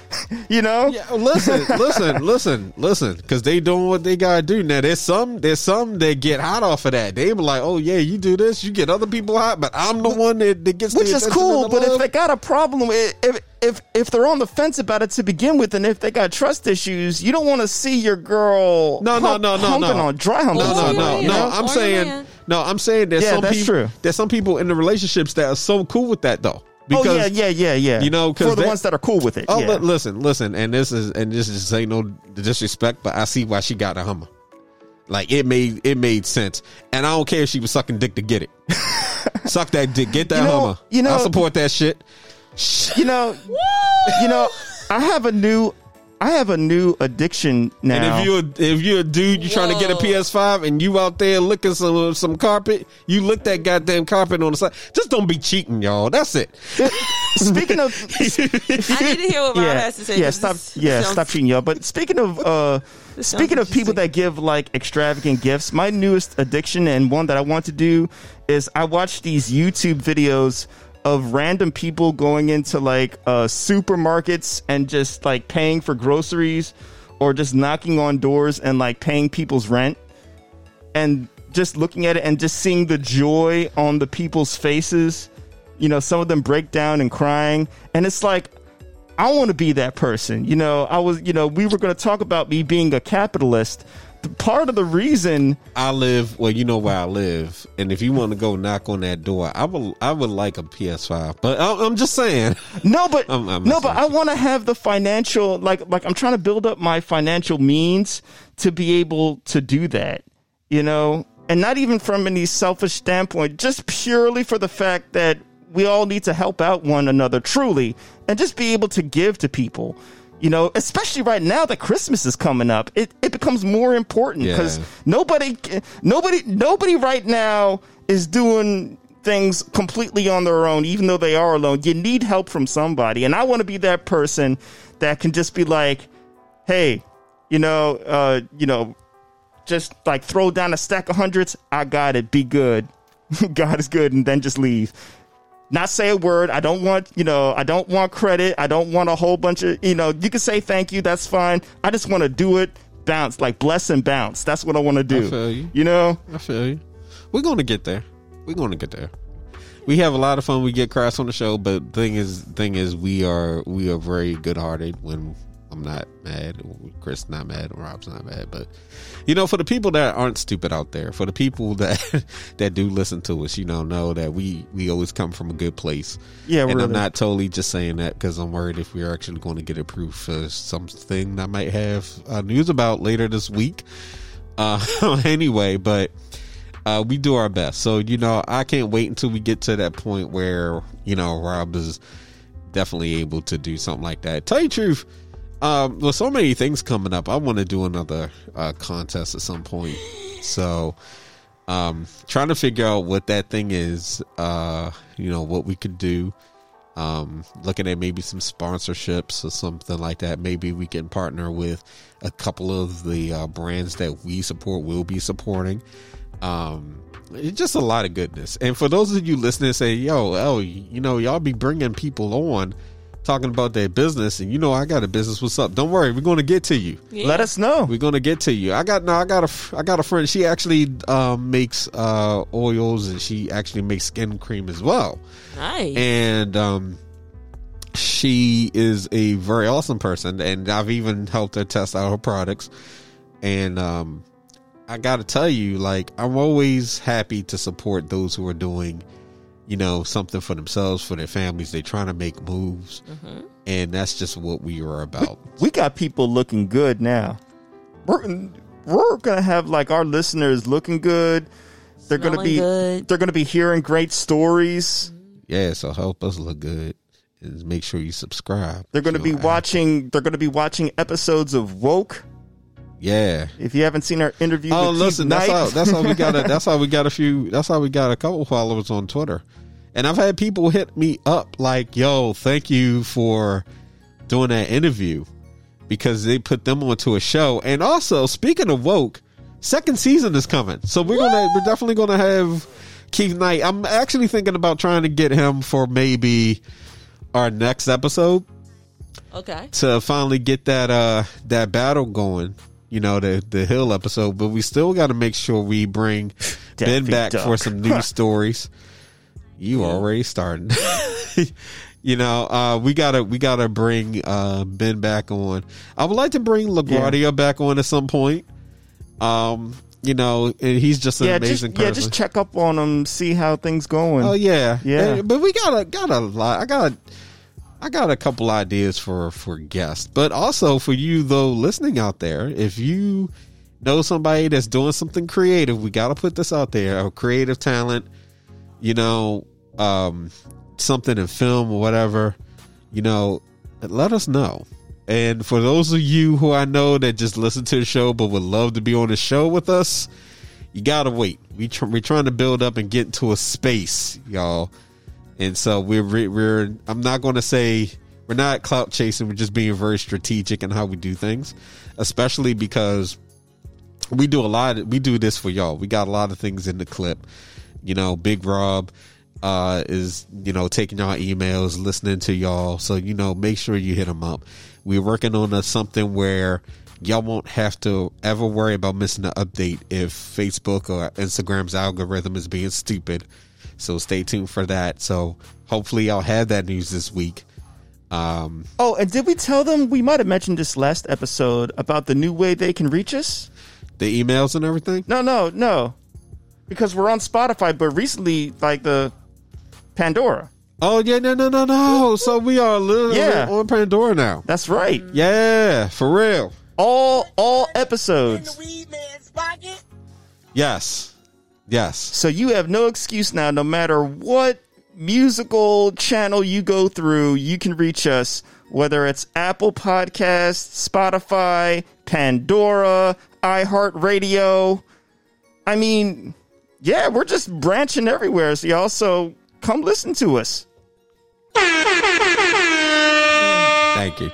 You know. Yeah, listen, listen, listen, listen. Because they doing what they gotta do. Now there's some there's some that get hot off of that. They be like, oh yeah, you do this, you get other people hot, but I'm the one that, that gets which the is cool. But love. If they got a problem, if, if If if they're on the fence about it to begin with, and if they got trust issues, you don't want to see your girl no hump, no no no no on dry humping. No no no no. no I'm saying no. I'm saying there's yeah, some that's people true. There's some people in the relationships that are so cool with that though. Because, oh yeah yeah yeah yeah. You know, for the they, ones that are cool with it. Oh yeah. listen listen, and this is and this is ain't no disrespect, but I see why she got a Hummer. Like it made it made sense, and I don't care if she was sucking dick to get it. Suck that dick, get that you know, Hummer. You know, I support that shit. You know, you know, I have a new I have a new addiction now. And if you're a, if you're a dude, you're Whoa. trying to get a P S five, and you out there licking some some carpet, you lick that goddamn carpet on the side. Just don't be cheating, y'all. That's it. Speaking of, I need to hear what Rob yeah, has to say. Yeah, stop. Yeah, sounds, stop cheating, y'all. But speaking of, uh, speaking of people that give like extravagant gifts, my newest addiction and one that I want to do is I watch these YouTube videos of random people going into like uh, supermarkets and just like paying for groceries or just knocking on doors and like paying people's rent and just looking at it and just seeing the joy on the people's faces. You know, some of them break down and crying. And it's like, I want to be that person. You know, I was, you know, we were going to talk about me being a capitalist. Part of the reason I live, well, you know where I live, and if you want to go knock on that door, I would, I would like a P S five. But I, I'm just saying, no, but I'm, I'm no, but I want to have the financial, like, like I'm trying to build up my financial means to be able to do that, you know, and not even from any selfish standpoint, just purely for the fact that we all need to help out one another, truly, and just be able to give to people. You know, especially right now that Christmas is coming up, it, it becomes more important because yeah. nobody, nobody, nobody right now is doing things completely on their own, even though they are alone. You need help from somebody. And I want to be that person that can just be like, hey, you know, uh, you know, just like throw down a stack of hundreds. I got it. Be good. God is good. And then just leave. Not say a word. I don't want, you know, I don't want credit. I don't want a whole bunch of, you know, you can say thank you. That's fine. I just want to do it. Bounce, like bless and bounce. That's what I want to do. I feel you. You know? I feel you. We're going to get there. We're going to get there. We have a lot of fun. We get crass on the show, but thing is, thing is, we are, we are very good hearted when I'm not mad. Chris not mad. Rob's not mad. But, you know, for the people that aren't stupid out there, for the people that that do listen to us, you know, know that we, we always come from a good place. Yeah, and really. I'm not totally just saying that because I'm worried if we're actually going to get approved for something that might have uh, news about later this week. Uh, anyway, but uh, we do our best. So, you know, I can't wait until we get to that point where, you know, Rob is definitely able to do something like that. Tell you the truth. Um, well, so many things coming up. I want to do another uh, contest at some point. So, um, trying to figure out what that thing is. Uh, you know what we could do. Um, looking at maybe some sponsorships or something like that. Maybe we can partner with a couple of the uh, brands that we support. Will be supporting. Um, it's just a lot of goodness. And for those of you listening, say, yo, oh, you know, y'all be bringing people on. Talking about their business, and you know I got a business. What's up? Don't worry, we're going to get to you. Yeah. Let us know. We're going to get to you. I got no, I got a, I got a friend. She actually um, makes uh, oils, and she actually makes skin cream as well. Nice. And um, she is a very awesome person, and I've even helped her test out her products. And um, I got to tell you, like I'm always happy to support those who are doing. You know, something for themselves, for their families. They're trying to make moves. Mm-hmm. And that's just what we are about. We, we got people looking good now. We're, we're going to have like our listeners looking good. They're going to be good. They're going to be hearing great stories. Yeah, so help us look good. And make sure you subscribe. They're going to be watching. They're going to be watching episodes of Woke. Yeah. If you haven't seen our interview oh, with listen, Steve that's Knight. how that's how we got a that's how we got a few that's how we got a couple followers on Twitter. And I've had people hit me up like, yo, thank you for doing that interview because they put them onto a show. And also, speaking of Woke, second season is coming. So we're Woo! gonna we're definitely gonna have Keith Knight. I'm actually thinking about trying to get him for maybe our next episode. Okay. To finally get that uh that battle going. You know, the the Hill episode, but we still got to make sure we bring Ben back duck. for some news stories. You yeah. already starting. You know, uh, we gotta we gotta bring uh, Ben back on. I would like to bring LaGuardia yeah. back on at some point. Um, you know, and he's just an yeah, amazing just, person. Yeah, just check up on him, see how things going. Oh yeah, yeah. And, but we gotta got a lot. I got. I got a couple ideas for, for guests, but also for you though listening out there, if you know somebody that's doing something creative, we got to put this out there, a creative talent, you know, um, something in film or whatever, you know, let us know. And for those of you who I know that just listen to the show but would love to be on the show with us, you gotta wait. We tr- we're trying to build up and get into a space, y'all. And so we're we're. I'm not going to say we're not clout chasing. We're just being very strategic in how we do things, especially because we do a lot. Of, we do this for y'all. We got a lot of things in the clip. You know, Big Rob uh, is you know taking y'all emails, listening to y'all. So you know, make sure you hit him up. We're working on a, something where y'all won't have to ever worry about missing an update if Facebook or Instagram's algorithm is being stupid. So stay tuned for that. So hopefully I'll have that news this week. Um, oh, and did we tell them, we might have mentioned this last episode, about the new way they can reach us? The emails and everything? No, no, no. Because we're on Spotify, but recently, like the Pandora. Oh, yeah, no, no, no, no. So we are literally yeah. on Pandora now. That's right. Yeah, for real. All all episodes. Yes. Yes. So you have no excuse now. No matter what musical channel you go through, you can reach us, whether it's Apple Podcasts, Spotify, Pandora, iHeartRadio. I mean, yeah, we're just branching everywhere. So y'all, so come listen to us. Thank you.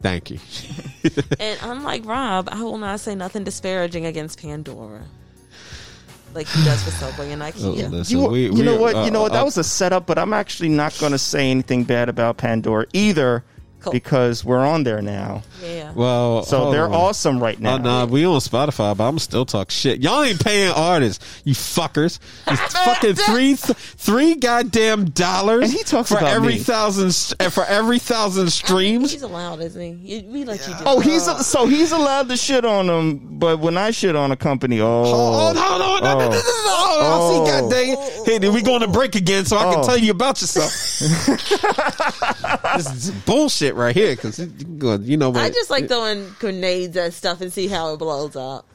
Thank you. And unlike Rob, I will not say nothing disparaging against Pandora, like he does for Subway and IKEA. Oh, listen, you, we, you we, know what? Uh, you know what? That uh, was a setup, but I'm actually not going to say anything bad about Pandora either, cool. because we're on there now. Yeah. Well, so they're on. Awesome right now. Oh, nah, we on Spotify, but I'm still talk shit. Y'all ain't paying artists, you fuckers. It's fucking three, th- three goddamn dollars. And he talks for about every me. thousand for every thousand streams. I mean, he's allowed, isn't he? We let yeah. you do. Oh, he's a, so he's allowed to shit on them, but when I shit on a company, oh, hold on, hold on, oh, no, no, no, no, no, oh, see, god dang it. Hey, then we going to break again, so oh. I can tell you about yourself. This is bullshit right here, because you know what? I just like throwing grenades at stuff and see how it blows up.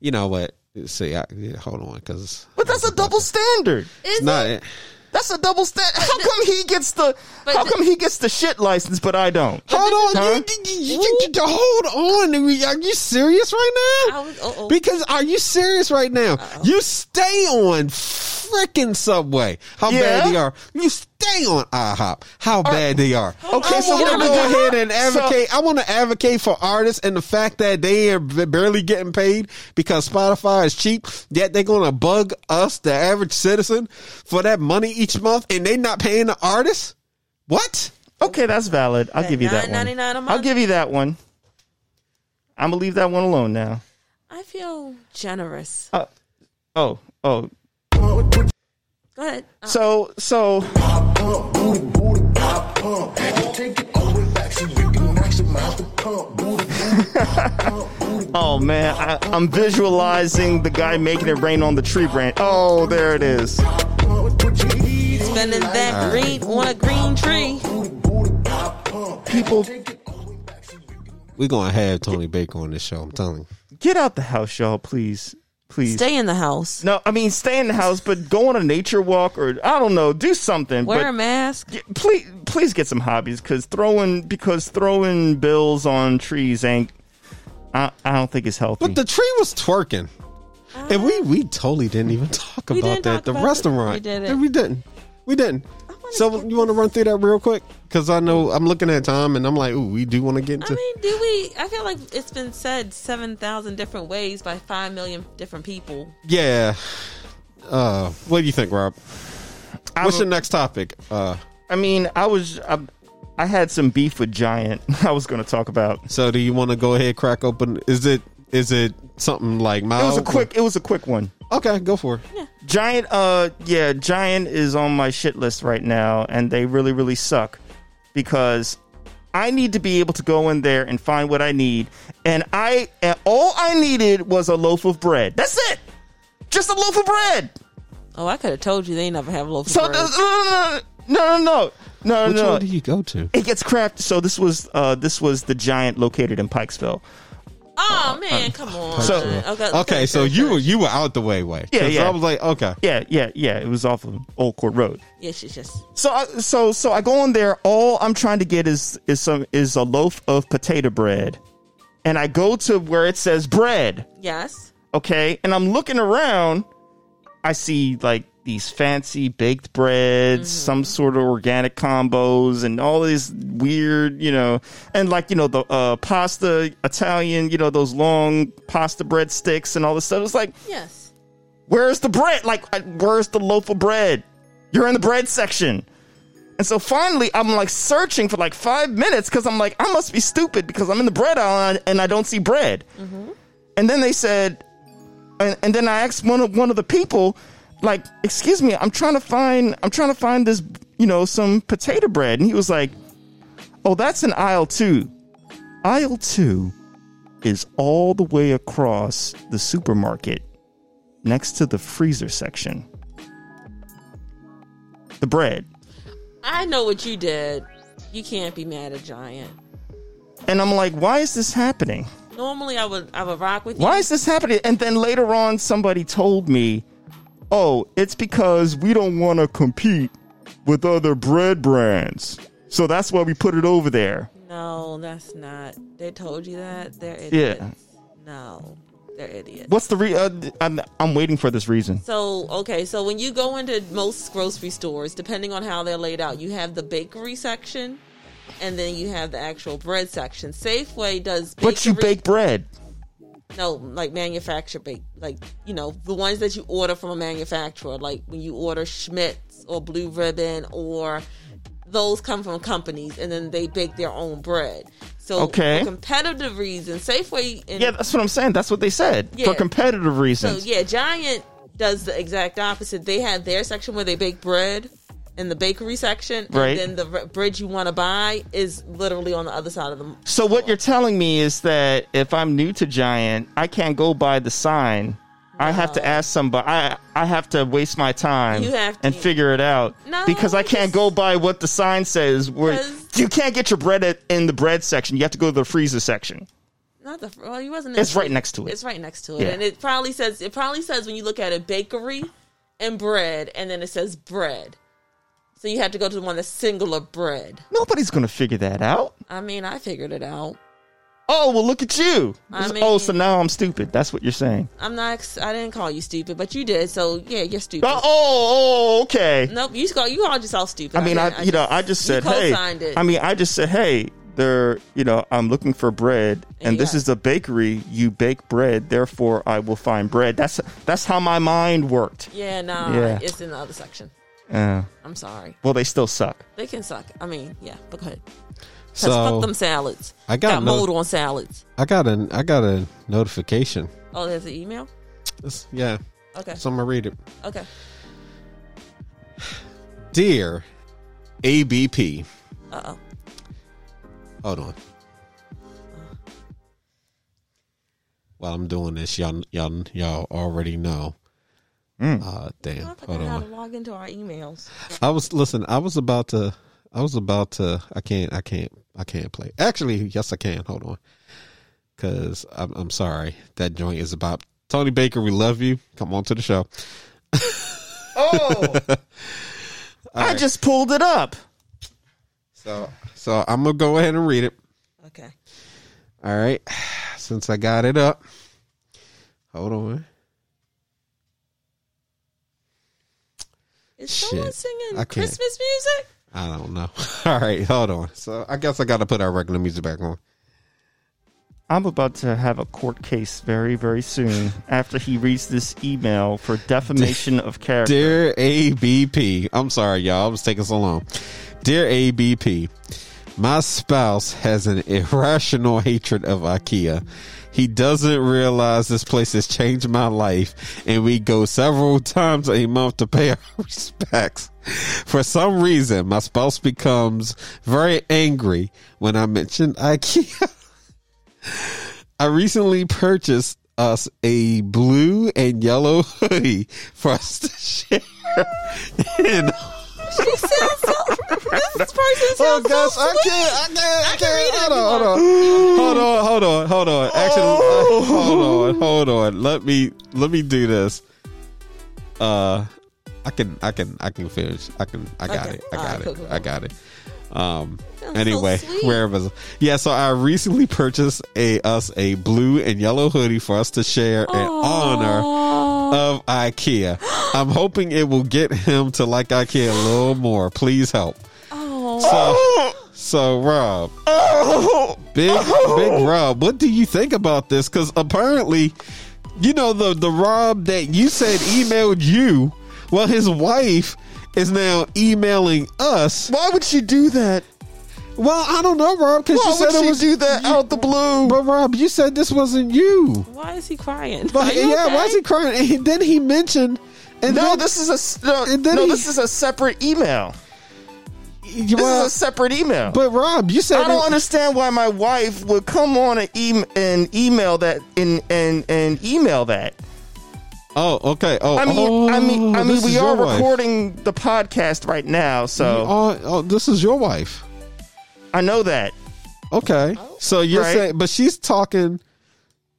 You know what? See, I, yeah, hold on, because but that's a double standard. It's not. It? That's a double standard. How come he gets the? But how the, come he gets the shit license, but I don't? Hold on, huh? you, you, you, you, hold on. Are you serious right now? I was, uh-oh. Because are you serious right now? Uh-oh. You stay on freaking Subway. How yeah. bad they are. You stay on IHOP. How bad they are. Okay, so let me go ahead and advocate. So, I want to advocate for artists and the fact that they are barely getting paid because Spotify is cheap, yet they're going to bug us, the average citizen, for that money each month, and they're not paying the artists? What? Okay, that's valid. I'll give you that one. I'll give you that one. I'm going to leave that one alone now. I feel generous. Uh, oh, oh. Go ahead. Uh. So, so. Oh man, I, I'm visualizing the guy making it rain on the tree branch. Oh, there it is. Spending that green on a green tree. People, we're gonna have Tony Baker on this show. I'm telling you. Get out the house, y'all, please. Please. Stay in the house. No, I mean, stay in the house, but go on a nature walk or, I don't know, do something. Wear but a mask. Get, please, please get some hobbies, because throwing, because throwing bills on trees ain't, I, I don't think it's healthy. But the tree was twerking. Uh, and we, we totally didn't even talk about that. Talk the about restaurant. We didn't. We didn't. We didn't. So you want to run through that real quick? Because I know I'm looking at time and I'm like, ooh, we do want to get into. I mean, do we? I feel like it's been said seven thousand different ways by five million different people. Yeah. Uh, what do you think, Rob? I'm, What's your next topic? Uh, I mean, I was, I, I had some beef with Giant I was going to talk about. So do you want to go ahead, crack open? Is it, is it something like mild? It was a quick, it was a quick one. Okay, go for it. Yeah. Giant, uh, yeah, Giant is on my shit list right now, and they really, really suck because I need to be able to go in there and find what I need, and I, and all I needed was a loaf of bread. That's it, just a loaf of bread. Oh, I could have told you they never have a loaf so, of bread. Uh, no, no, no, no, Which no. Which one do you go to? It gets crafted. So this was, uh, this was the Giant located in Pikesville. Oh man, come on. So, okay, okay so you were you were out the way, way. Yeah, yeah. So I was like, okay, yeah, yeah, yeah. It was off of Old Court Road. Yeah, she's just. So, I, so, so I go in there. All I'm trying to get is is some is a loaf of potato bread, and I go to where it says bread. Yes. Okay, and I'm looking around. I see like these fancy baked breads, mm-hmm. some sort of organic combos, and all this weird, you know, and like, you know, the uh, pasta, Italian, you know, those long pasta bread sticks and all this stuff. It's like, yes, where's the bread? Like, where's the loaf of bread? You're in the bread section. And so finally, I'm like searching for like five minutes because I'm like, I must be stupid because I'm in the bread aisle and I don't see bread. Mm-hmm. And then they said, and, and then I asked one of one of the people, like, excuse me, I'm trying to find, I'm trying to find this, you know, some potato bread. And he was like, oh, that's in aisle two. Aisle two is all the way across the supermarket next to the freezer section. The bread. I know what you did. You can't be mad at Giant. And I'm like, why is this happening? Normally I would I would rock with you. Why is this happening? And then later on somebody told me, oh, it's because we don't want to compete with other bread brands. So that's why we put it over there. No, that's not. They told you that? They're idiots. Yeah. No, they're idiots. What's the re- uh, I'm, I'm waiting for this reason. So, okay. So when you go into most grocery stores, depending on how they're laid out, you have the bakery section. And then you have the actual bread section. Safeway does bakery. But you bake bread. No, like manufactured bake. Like, you know, the ones that you order from a manufacturer. Like when you order Schmidt's or Blue Ribbon, or those come from companies and then they bake their own bread. So okay. For competitive reasons, Safeway. And, yeah, that's what I'm saying. That's what they said. Yeah. For competitive reasons. So yeah, Giant does the exact opposite. They have their section where they bake bread. In the bakery section, right. And then the bread you want to buy is literally on the other side of the store. So what you're telling me is that if I'm new to Giant, I can't go by the sign. No. I have to ask somebody. I I have to waste my time you have to, and figure it out no, because I can't go by what the sign says. Where you can't get your bread at, in the bread section. You have to go to the freezer section. Not the well, you wasn't. It's right next to it. It's right next to it, yeah. And it probably says it probably says when you look at it, bakery and bread, and then it says bread. So you had to go to the one that's singular bread. Nobody's going to figure that out. I mean, I figured it out. Oh, well, look at you. I mean, oh, so now I'm stupid. That's what you're saying. I'm not. I didn't call you stupid, but you did. So, yeah, you're stupid. Oh, oh okay. Nope, you called, you called yourself stupid. I mean, I, mean, I, I you just, know, I just said, hey. It. I mean, I just said, hey, there, you know, I'm looking for bread, and yeah. This is a bakery. You bake bread, therefore I will find bread. That's that's how my mind worked. Yeah, no, yeah. It's in the other section. Yeah. I'm sorry. Well, they still suck. They can suck. I mean, yeah, but go ahead. So, fuck them salads. I got, got mold no- on salads. I got a, I got a notification. Oh, there's an email? It's, yeah. Okay. So I'm going to read it. Okay. Dear A B P. Uh-oh. Hold on. Uh. While I'm doing this, y'all, y'all, y'all already know. Mm. Uh, damn. I forgot how to log into our emails. I was listen. I was about to. I was about to. I can't. I can't. I can't play. Actually, yes, I can. Hold on, because I'm, I'm sorry. That joint is about Tony Baker. We love you. Come on to the show. Oh, I right. just pulled it up. So, so I'm gonna go ahead and read it. Okay. All right. Since I got it up, hold on. Is someone Shit. singing Christmas music? I don't know. All right, hold on. So I guess I got to put our regular music back on. I'm about to have a court case very, very soon after he reads this email for defamation of character. Dear A B P. I'm sorry, y'all. I was taking so long. Dear A B P, my spouse has an irrational hatred of IKEA. He doesn't realize this place has changed my life, and we go several times a month to pay our respects. For some reason, my spouse becomes very angry when I mention IKEA. I recently purchased us a blue and yellow hoodie for us to share. And she sounds so This person's oh gosh, so I can't, I can't, I can't. Hold on, hold on, hold on, hold on. Actually, oh. uh, hold on, hold on. Let me, let me do this. Uh, I can, I can, I can finish. I can, I got okay. it, I got right, it, cool, cool. I got it. Um. That's anyway, so wherever. Yeah. So I recently purchased a us a blue and yellow hoodie for us to share in Aww. honor of IKEA. I'm hoping it will get him to like IKEA a little more. Please help. Oh. So, so Rob, oh. big big Rob, what do you think about this? Because apparently, you know, the the Rob that you said emailed you. Well, his wife is now emailing us. Why would she do that? Well, I don't know, Rob. Because you said it was you that you, out the blue. But Rob, you said this wasn't you. Why is he crying? But, yeah, okay? Why is he crying? And he, then he mentioned, and no, then, this is a no. no he, this is a separate email. Rob, this is a separate email. But Rob, you said I don't it, understand why my wife would come on an e- and email that and and and email that. Oh, okay. Oh, I mean, oh, I mean, I mean, we are recording wife. the podcast right now, so oh, oh, this is your wife. I know that. Okay. So you're right? saying, but she's talking.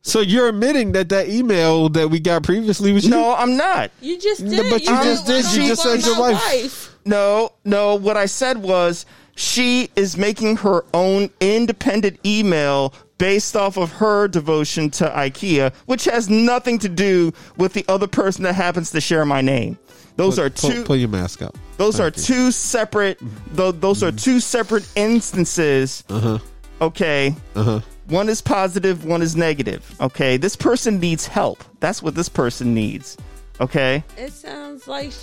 So you're admitting that that email that we got previously was you? No, I'm not. You just did. No, but you, you just did. You just said your wife. wife. No, no. What I said was she is making her own independent email based off of her devotion to IKEA, which has nothing to do with the other person that happens to share my name. Those put, are two. Pull, pull your mask up. Those Thank are you. two separate. Th- those mm-hmm. are two separate instances. Uh-huh. Okay. Uh-huh. One is positive. One is negative. Okay. This person needs help. That's what this person needs. Okay. It sounds like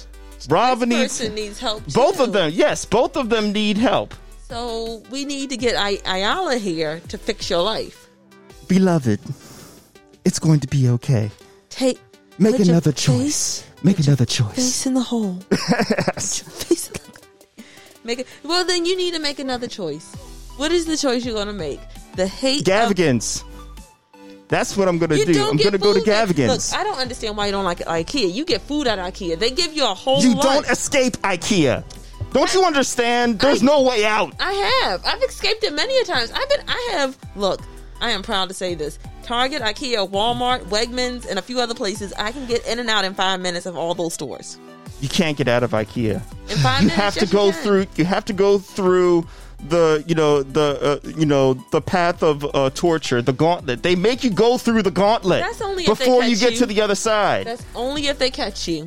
Rob needs, needs help. Too. Both of them. Yes. Both of them need help. So we need to get I- Ayala here to fix your life, beloved. It's going to be okay. Take. Make another choice. Face, Make another choice. Face in the hole. Face in the... Make it... Well, then you need to make another choice. What is the choice you're going to make? The hate Gavigans. Of... That's what I'm going to do. I'm going to go to Gavigans. Look, I don't understand why you don't like IKEA. You get food at IKEA. They give you a whole lot. You life. don't escape IKEA. Don't I, you understand? There's I, no way out. I have. I've escaped it many a times. I've been... I have... Look, I am proud to say this. Target, IKEA, Walmart, Wegmans, and a few other places. I can get in and out in five minutes of all those stores. You can't get out of IKEA. In five you minutes, have yes, to go through. You have to go through the you know the uh, you know the path of uh, torture, the gauntlet. They make you go through the gauntlet. That's only if before they catch you get you. to the other side. That's only if they catch you.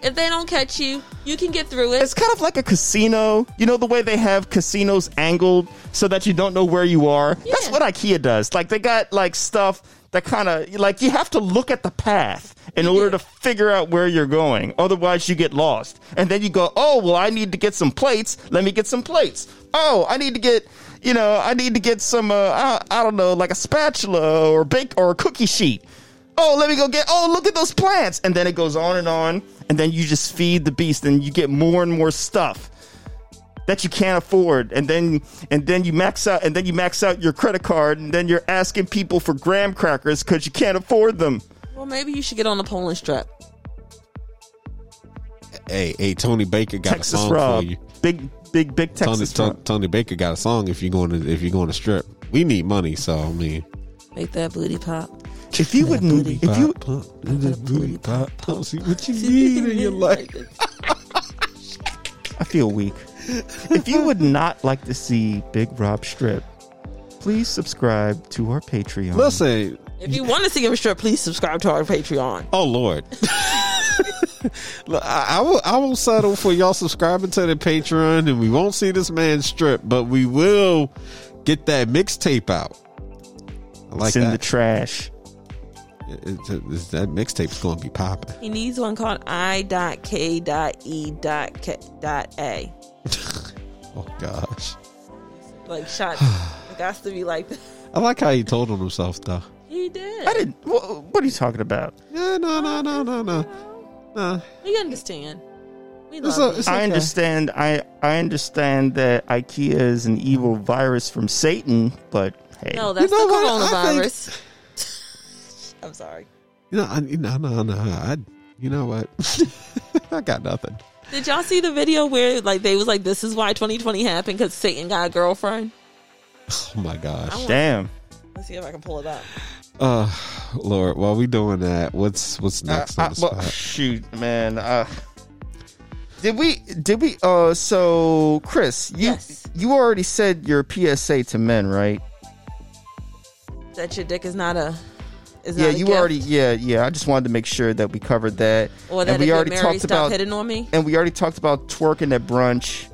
If they don't catch you, you can get through it. It's kind of like a casino. You know the way they have casinos angled so that you don't know where you are? Yeah. That's what IKEA does. Like, they got, like, stuff that kind of, like, you have to look at the path in you order do. to figure out where you're going. Otherwise, you get lost. And then you go, oh, well, I need to get some plates. Let me get some plates. Oh, I need to get, you know, I need to get some, uh, I, I don't know, like a spatula or bake or a cookie sheet. Oh, let me go get, oh, look at those plants. And then it goes on and on. And then you just feed the beast and you get more and more stuff that you can't afford. And then and then you max out and then you max out your credit card. And then you're asking people for graham crackers because you can't afford them. Well, maybe you should get on the polling strap. Hey, hey, Tony Baker got Texas a song Rob. for you. Big, big, big Texas Tony, Rob. T- Tony Baker got a song if you're going to, if you're going to strip. We need money. So, I mean. Make that booty pop. If you wouldn't, booty if you, pop, pop, pop, booty pop, pop, see what you need in your life. I feel weak. If you would not like to see Big Rob strip, please subscribe to our Patreon. Listen, if you want to see him strip, please subscribe to our Patreon. Oh Lord, Look, I, I will. I will settle for y'all subscribing to the Patreon, and we won't see this man strip, but we will get that mixtape out. I like it's in that. the trash. It's, it's, that mixtape's gonna be popping. He needs one called I dot K dot E dot K dot A. Oh gosh! Like shot, it has to be like that. I like how he told on himself though. He did. I didn't. What, what are you talking about? Yeah, no, no, no, no, no, no. We understand. We love it's a, it's okay. I understand. I I understand that IKEA is an evil virus from Satan, but hey, no, that's you know the coronavirus. What? I'm sorry. You know, I, no, no, no. I, you know what? I got nothing. Did y'all see the video where like they was like, this is why twenty twenty happened, because Satan got a girlfriend? Oh my gosh. Wanna, damn. Let's see if I can pull it up. Uh, Lord, while we doing that, what's what's next? Uh, on the I, well, shoot, man. Uh, did we did we uh so Chris, you yes. you already said your P S A to men, right? That your dick is not a is yeah, not a you gift. already yeah, yeah. I just wanted to make sure that we covered that. Or that and we already talked about hitting on me. And we already talked about twerking at brunch.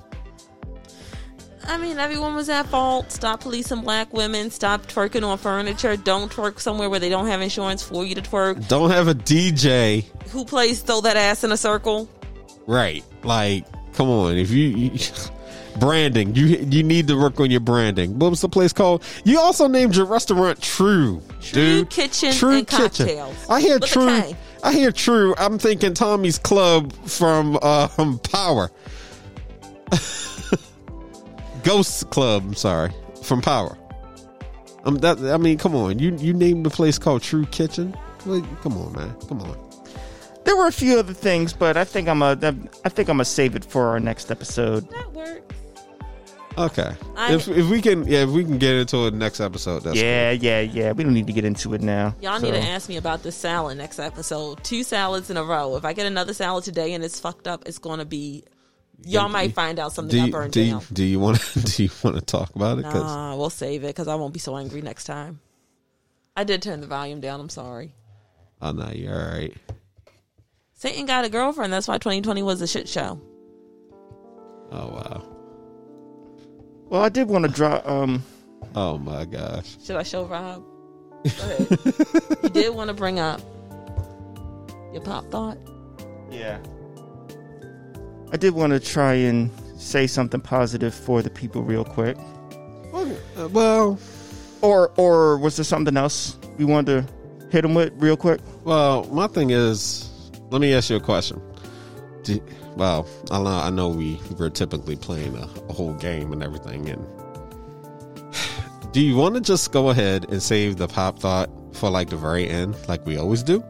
I mean, everyone was at fault. Stop policing black women. Stop twerking on furniture. Don't twerk somewhere where they don't have insurance for you to twerk. Don't have a D J who plays Throw That Ass in a Circle. Right. Like, come on. If you... you branding. You you need to work on your branding. What was the place called? You also named your restaurant True. True dude. Kitchen True and Kitchen. Cocktails. I hear With True. I hear True. I'm thinking Tommy's Club from uh, from Power. Ghost Club, I'm sorry, from Power. Um, that, I mean, come on. You you named the place called True Kitchen? Like, come on, man. Come on. There were a few other things, but I think I'm a I think I'm gonna save it for our next episode. That works. Okay. I, if if we can yeah, if we can get into it next episode, that's Yeah, cool. yeah, yeah. We don't need to get into it now. Y'all so. need to ask me about the salad next episode. Two salads in a row. If I get another salad today and it's fucked up, it's gonna be y'all do, might find out something do, I burned do, down. Do you want to do you want to talk about it? Nah, we'll save it because I won't be so angry next time. I did turn the volume down, I'm sorry. Oh no, you're all right. Satan got a girlfriend. That's why twenty twenty was a shit show. Oh, wow. Well, I did want to drop... Um, oh, my gosh. Should I show Rob? Go ahead. You did want to bring up your pop thought? Yeah. I did want to try and say something positive for the people real quick. Well... Uh, well or, or was there something else we wanted to hit them with real quick? Well, my thing is... Let me ask you a question. Do, well, I know, I know we were typically playing a, a whole game and everything. And do you want to just go ahead and save the pop thought for like the very end, like we always do?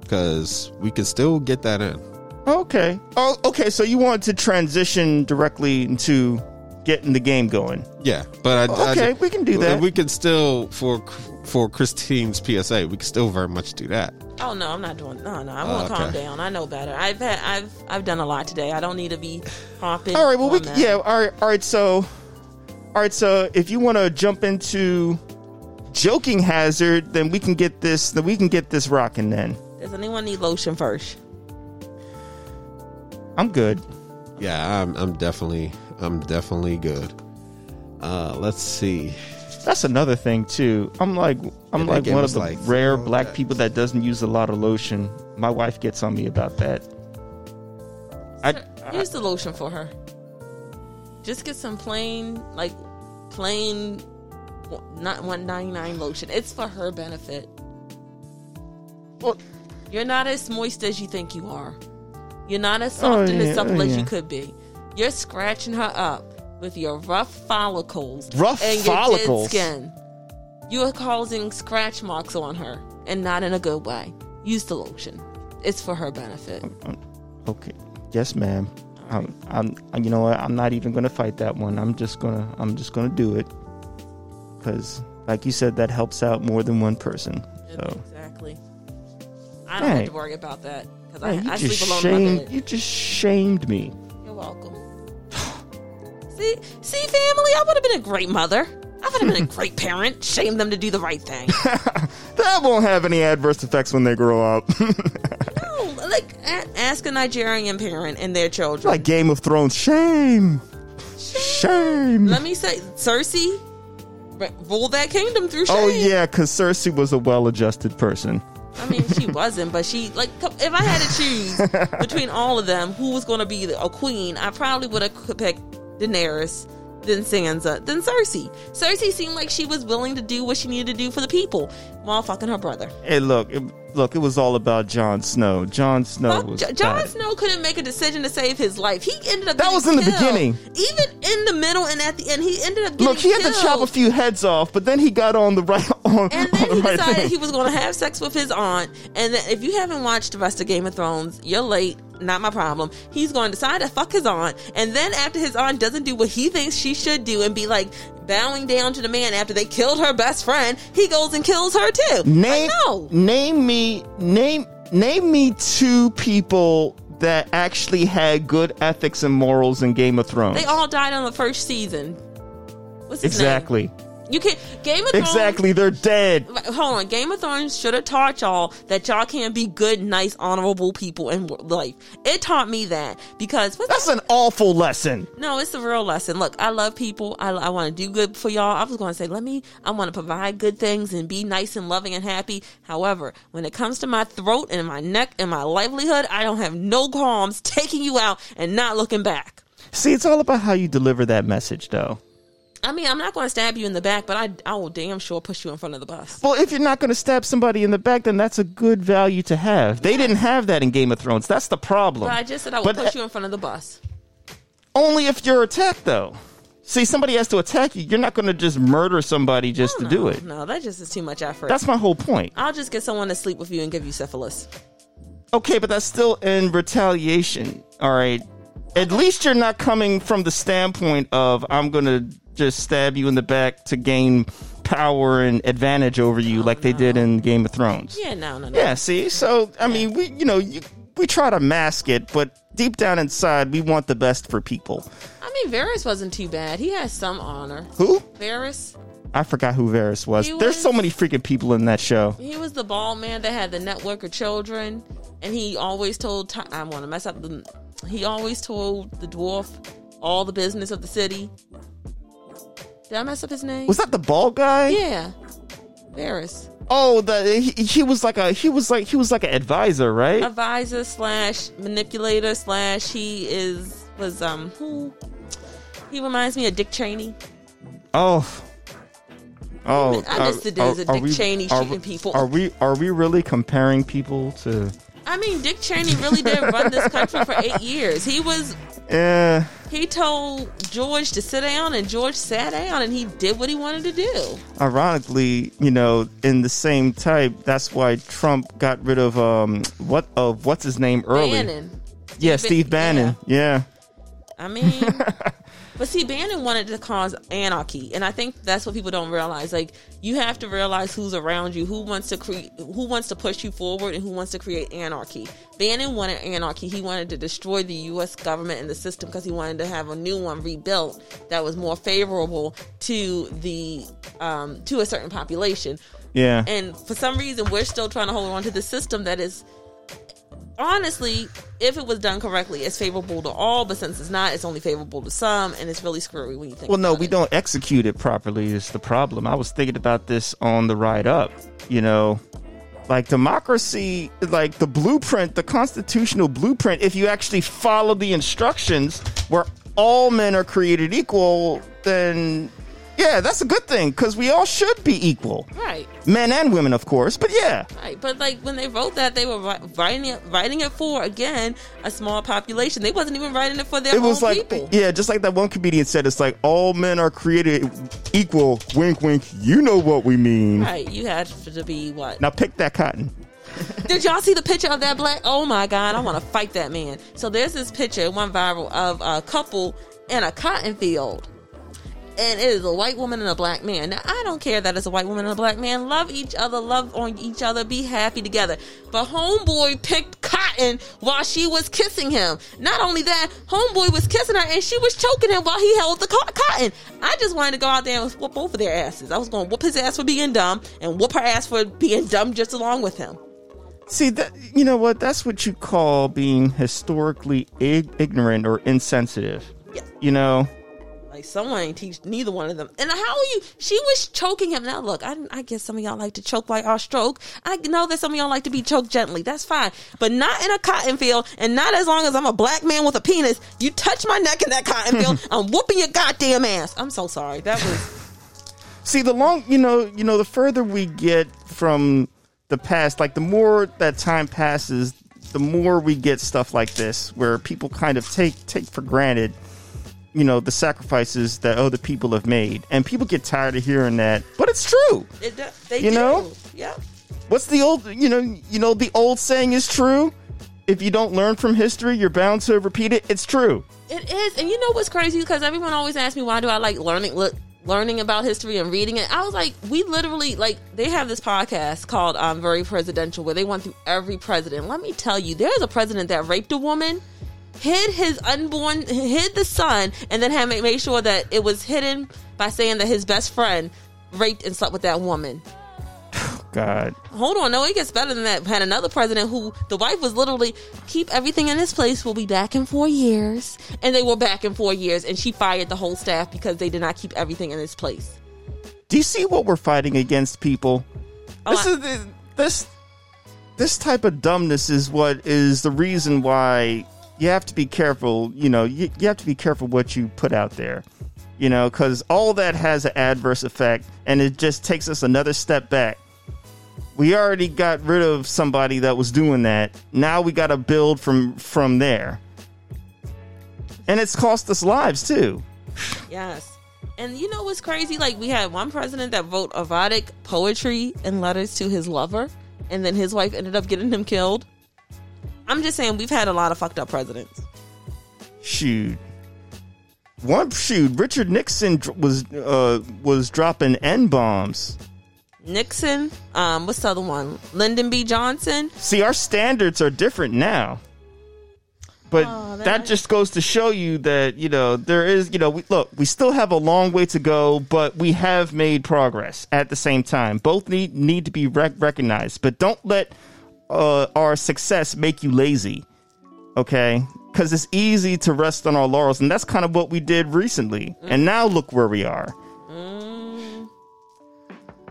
Because we can still get that in. Okay. Oh, okay. So you want to transition directly into getting the game going? Yeah, but I, okay, I, we can do that. We can still for for Christine's P S A. We can still very much do that. Oh no, I'm not doing. No, no, I want to oh, okay. calm down. I know better. I've had, I've, I've done a lot today. I don't need to be hopping. All right, well, we can, yeah. All right, all right. So, all right. So, if you want to jump into Joking Hazard, then we can get this. Then we can get this rocking. Then does anyone need lotion first? I'm good. Yeah, I'm. I'm definitely. I'm definitely good. Uh, let's see. That's another thing too. I'm like I'm and like one of the like, rare oh, black that. people that doesn't use a lot of lotion. My wife gets on me about that. I, I use the lotion for her. Just get some plain, like plain, not one ninety-nine lotion. It's for her benefit. Well, you're not as moist as you think you are. You're not as soft oh, and yeah, as supple oh, as yeah. you could be. You're scratching her up with your rough follicles rough and your follicles. dead skin. You are causing scratch marks on her, and not in a good way. Use the lotion; it's for her benefit. Okay, yes, ma'am. Right. I'm, I'm, you know what? I'm not even going to fight that one. I'm just gonna, I'm just gonna do it because, like you said, that helps out more than one person. Yep, so. Exactly. I don't Dang. have to worry about that because I, I sleep alone. Shamed, in my bed. You just shamed me. You're welcome. See, see, family, I would have been a great mother. I would have been a great parent. Shame them to do the right thing. That won't have any adverse effects when they grow up. No, like, ask a Nigerian parent and their children. Like Game of Thrones. Shame. Shame. Shame. Let me say, Cersei ruled that kingdom through shame. Oh, yeah, because Cersei was a well-adjusted person. I mean, she wasn't, but she, like, if I had to choose between all of them, who was going to be a queen, I probably would have picked Daenerys, then Sansa, then Cersei. Cersei seemed like she was willing to do what she needed to do for the people while fucking her brother. Hey, look, look, it was all about Jon Snow. Jon Snow was Jon bad. Snow couldn't make a decision to save his life. He ended up that was in killed. The beginning. Even in the middle and at the end, he ended up getting Look, he had killed. to chop a few heads off, but then he got on the right on, And then on he the right decided thing. He was going to have sex with his aunt. And that if you haven't watched the rest of Game of Thrones, you're late. Not my problem. He's going to decide to fuck his aunt, and then after his aunt doesn't do what he thinks she should do and be like bowing down to the man after they killed her best friend, he goes and kills her too. Name, like, no. name me, name, name me two people that actually had good ethics and morals in Game of Thrones. They all died on the first season. What's his exactly. name? Exactly. You can't. Game of Thrones. Exactly, they're dead. Hold on. Game of Thrones should have taught y'all that y'all can be good, nice, honorable people in life. It taught me that because. That's that? an awful lesson. No, it's a real lesson. Look, I love people. I, I want to do good for y'all. I was going to say, let me. I want to provide good things and be nice and loving and happy. However, when it comes to my throat and my neck and my livelihood, I don't have no qualms taking you out and not looking back. See, it's all about how you deliver that message, though. I mean, I'm not going to stab you in the back, but I, I will damn sure push you in front of the bus. Well, if you're not going to stab somebody in the back, then that's a good value to have. They yeah. didn't have that in Game of Thrones. That's the problem. But I just said I would but, push you in front of the bus. Only if you're attacked, though. See, somebody has to attack you. You're not going to just murder somebody just oh, to no, do it. No, that just is too much effort. That's my whole point. I'll just get someone to sleep with you and give you syphilis. Okay, but that's still in retaliation, all right? At least you're not coming from the standpoint of I'm going to just stab you in the back to gain power and advantage over you, oh, like no. they did in Game of Thrones. Yeah, no, no, no. Yeah, see, so I mean, we, you know, you, we try to mask it, but deep down inside, we want the best for people. I mean, Varys wasn't too bad. He has some honor. Who? Varys. I forgot who Varys was. was. There's so many freaking people in that show. He was the bald man that had the network of children, and he always told. Ty- I want to mess up the. He always told the dwarf all the business of the city. Did I mess up his name? Was that the bald guy? Yeah, Varys. Oh, the he, he was like a he was like he was like an advisor, right? Advisor slash manipulator slash he is was um who? He reminds me of Dick Cheney. Oh, oh, I miss the days of Dick we, Cheney are, shooting people. Are we are we really comparing people to? I mean, Dick Cheney really did run this country for eight years. He was. Yeah. He told George to sit down, and George sat down, and he did what he wanted to do. Ironically, you know, in the same type, that's why Trump got rid of um what of what's his name early. Bannon. Yeah, Steve, Steve Bannon. Yeah. yeah. I mean, but see, Bannon wanted to cause anarchy, and I think that's what people don't realize. Like, you have to realize who's around you, who wants to create, who wants to push you forward, and who wants to create anarchy. Bannon wanted anarchy. He wanted to destroy the U S government and the system because he wanted to have a new one rebuilt that was more favorable to the um, to a certain population. Yeah. And for some reason, we're still trying to hold on to the system that is. Honestly, if it was done correctly, it's favorable to all, but since it's not, it's only favorable to some, and it's really screwy when you think Well, no, about we it. don't execute it properly is the problem. I was thinking about this on the ride up, you know, like democracy, like the blueprint, the constitutional blueprint, if you actually follow the instructions where all men are created equal, then yeah, that's a good thing, because we all should be equal. Right. Men and women, of course, but yeah. Right, but like when they wrote that, they were writing it, writing it for, again, a small population. They wasn't even writing it for their it was own like, people. Yeah, just like that one comedian said, it's like, all men are created equal, wink, wink, you know what we mean. Right, you had to be what? Now pick that cotton. Did y'all see the picture of that black? Oh my God, I want to fight that man. So there's this picture, it went viral, of a couple in a cotton field. And it is a white woman and a black man. Now, I don't care that it's a white woman and a black man. Love each other. Love on each other. Be happy together. But homeboy picked cotton while she was kissing him. Not only that, homeboy was kissing her and she was choking him while he held the cotton. I just wanted to go out there and whoop both of their asses. I was going to whoop his ass for being dumb and whoop her ass for being dumb just along with him. See, that, you know what? That's what you call being historically ig- ignorant or insensitive. Yeah. You know? Like someone ain't teach neither one of them. And how are you? She was choking him. Now look, I, I guess some of y'all like to choke while y'all stroke. I know that some of y'all like to be choked gently. That's fine. But not in a cotton field, and not as long as I'm a black man with a penis. You touch my neck in that cotton field, I'm whooping your goddamn ass. I'm so sorry. That was. See, the long, you know, you know, the further we get from the past, like the more that time passes, the more we get stuff like this where people kind of take take for granted, you know, the sacrifices that other people have made, and people get tired of hearing that. But it's true. It does. They you do. know. Yeah. What's the old? You know. You know. The old saying is true. If you don't learn from history, you're bound to repeat it. It's true. It is. And you know what's crazy? Because everyone always asks me, why do I like learning? Look. Learning about history and reading it. I was like, we literally, like, they have this podcast called um, Very Presidential where they went through every president. Let me tell you, there's a president that raped a woman, hid his unborn, hid the son, and then had made sure that it was hidden by saying that his best friend raped and slept with that woman. God. Hold on, no, it gets better than that. Had another president who the wife was literally, keep everything in this place, we'll be back in four years. And they were back in four years, and she fired the whole staff because they did not keep everything in this place. Do you see what we're fighting against, people? Oh, this I- is the, this this type of dumbness is what is the reason why you have to be careful. You know, you, you have to be careful what you put out there. You know, because all that has an adverse effect, and it just takes us another step back. We already got rid of somebody that was doing that. Now we got to build from from there. And it's cost us lives, too. Yes. And you know what's crazy? Like, we had one president that wrote erotic poetry and letters to his lover. And then his wife ended up getting him killed. I'm just saying, we've had a lot of fucked up presidents. Shoot. One shoot. Richard Nixon was, uh, was dropping N-bombs. Nixon, um, what's the other one? Lyndon B. Johnson. See, our standards are different now, but oh, that, that just goes to show you that, you know, there is, you know, we, look, we still have a long way to go, but we have made progress at the same time. Both need need to be rec- recognized, but don't let uh, our success make you lazy, okay? Because it's easy to rest on our laurels, and that's kind of what we did recently. Mm-hmm. And now look where we are.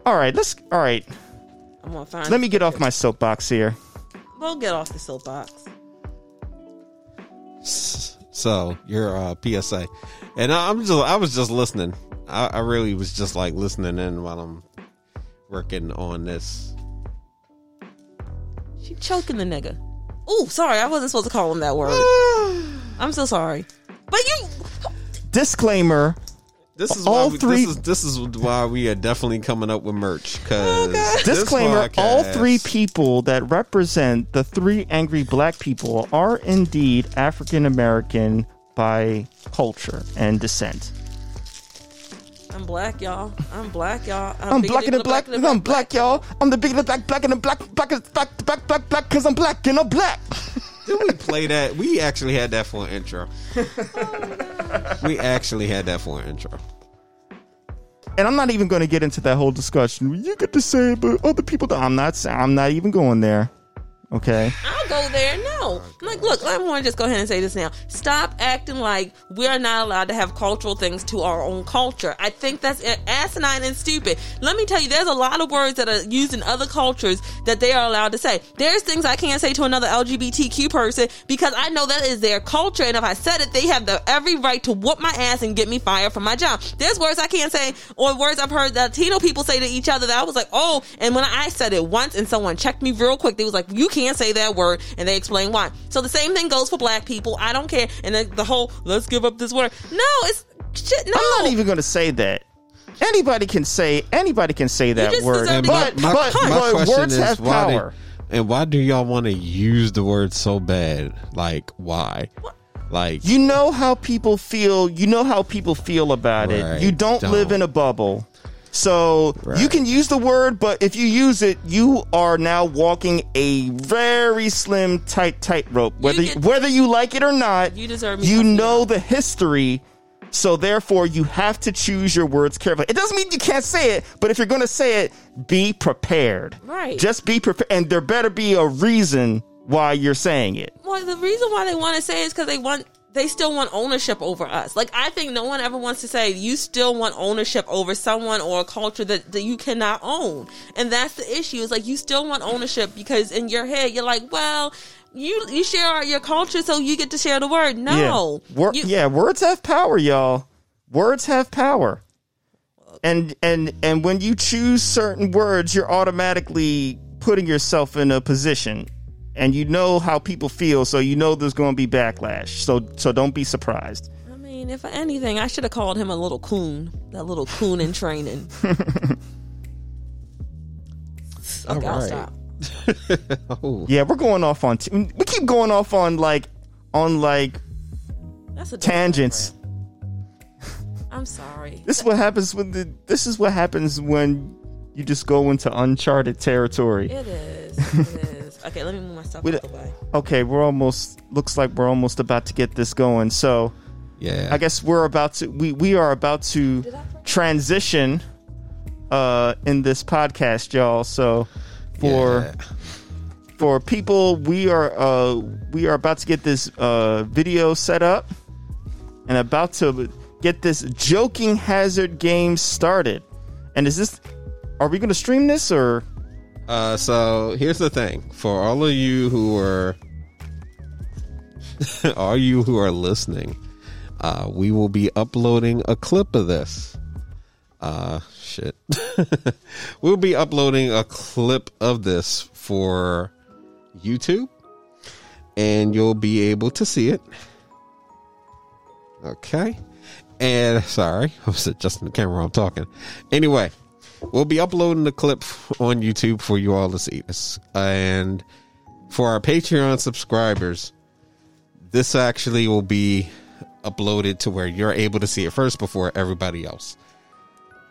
All right, let's. All right. I'm gonna find. Let me get off my soapbox here. We'll get off the soapbox. So your uh, P S A, and I'm just. I was just listening. I, I really was just like listening in while I'm working on this. She choking the nigga. Oh, sorry, I wasn't supposed to call him that word. I'm so sorry. But you. Disclaimer. This is all why we, three. This is, this is why we are definitely coming up with merch. Because oh, disclaimer: podcast, all three people that represent the three angry black people are indeed African American by culture and descent. I'm black, y'all. I'm black, y'all. I'm, I'm black and black. black, black I'm black, black, y'all. I'm the bigger the black, black and the black, black is black, black, black, black. Because I'm black and I'm black. Did we play that? We actually had that for an intro. We actually had that for an intro. And I'm not even going to get into that whole discussion. You get to say, but other people don't. I'm not. I'm not even going there. Okay. I'll go there. No. Like, look, I want to just go ahead and say this now. Stop acting like we're not allowed to have cultural things to our own culture. I think that's asinine and stupid. Let me tell you, there's a lot of words that are used in other cultures that they are allowed to say. There's things I can't say to another L G B T Q person because I know that is their culture. And if I said it, they have the every right to whoop my ass and get me fired from my job. There's words I can't say or words I've heard Latino people say to each other that I was like, oh, and when I said it once and someone checked me real quick, they was like, you can't say that word, and they explain why. So the same thing goes for black people. I don't care. And the, the whole let's give up this word. No, it's shit. No, I'm not even going to say that. Anybody can say anybody can say that word, but, but, my, but, my but question words is have why power. They, and why do y'all want to use the word so bad? Like why? What? Like you know how people feel. You know how people feel about right, it. You don't, don't live in a bubble. So right, you can use the word, but if you use it, you are now walking a very slim, tight, tight rope. Whether you, get, whether you like it or not, you, deserve me you know the history. So therefore, you have to choose your words carefully. It doesn't mean you can't say it, but if you're going to say it, be prepared. Right. Just be prepared. And there better be a reason why you're saying it. Well, the reason why they want to say it is because they want... they still want ownership over us. Like, I think no one ever wants to say you still want ownership over someone or a culture that, that you cannot own. And that's the issue. It's like you still want ownership because in your head, you're like, well, you you share your culture, so you get to share the word. No. Yeah, Wor- you- yeah words have power, y'all. Words have power. And, and, and when you choose certain words, you're automatically... putting yourself in a position, and you know how people feel, so you know there's going to be backlash. So so don't be surprised. I mean, if anything, I should have called him a little coon. That little coon in training. Okay, all right. I'll stop. Oh. Yeah, we're going off on... T- we keep going off on, like, on, like, That's a tangents. I'm sorry. This is what happens when the, This is what happens when you just go into uncharted territory. It is. It is. Okay, let me move myself out of the way. Okay, we're almost... Looks like we're almost about to get this going. So, yeah, I guess we're about to... We, we are about to transition uh, in this podcast, y'all. So, for yeah. for people, we are uh, we are about to get this uh, video set up and about to get this Joking Hazard game started. And is this... Are we going to stream this, or... Uh, so here's the thing for all of you who are, all you who are listening, uh, we will be uploading a clip of this. Uh, shit. We'll be uploading a clip of this for YouTube, and you'll be able to see it. Okay. And sorry, I was adjusting the camera while I'm talking. Anyway. We'll be uploading the clip on YouTube for you all to see this. And for our Patreon subscribers, this actually will be uploaded to where you're able to see it first before everybody else.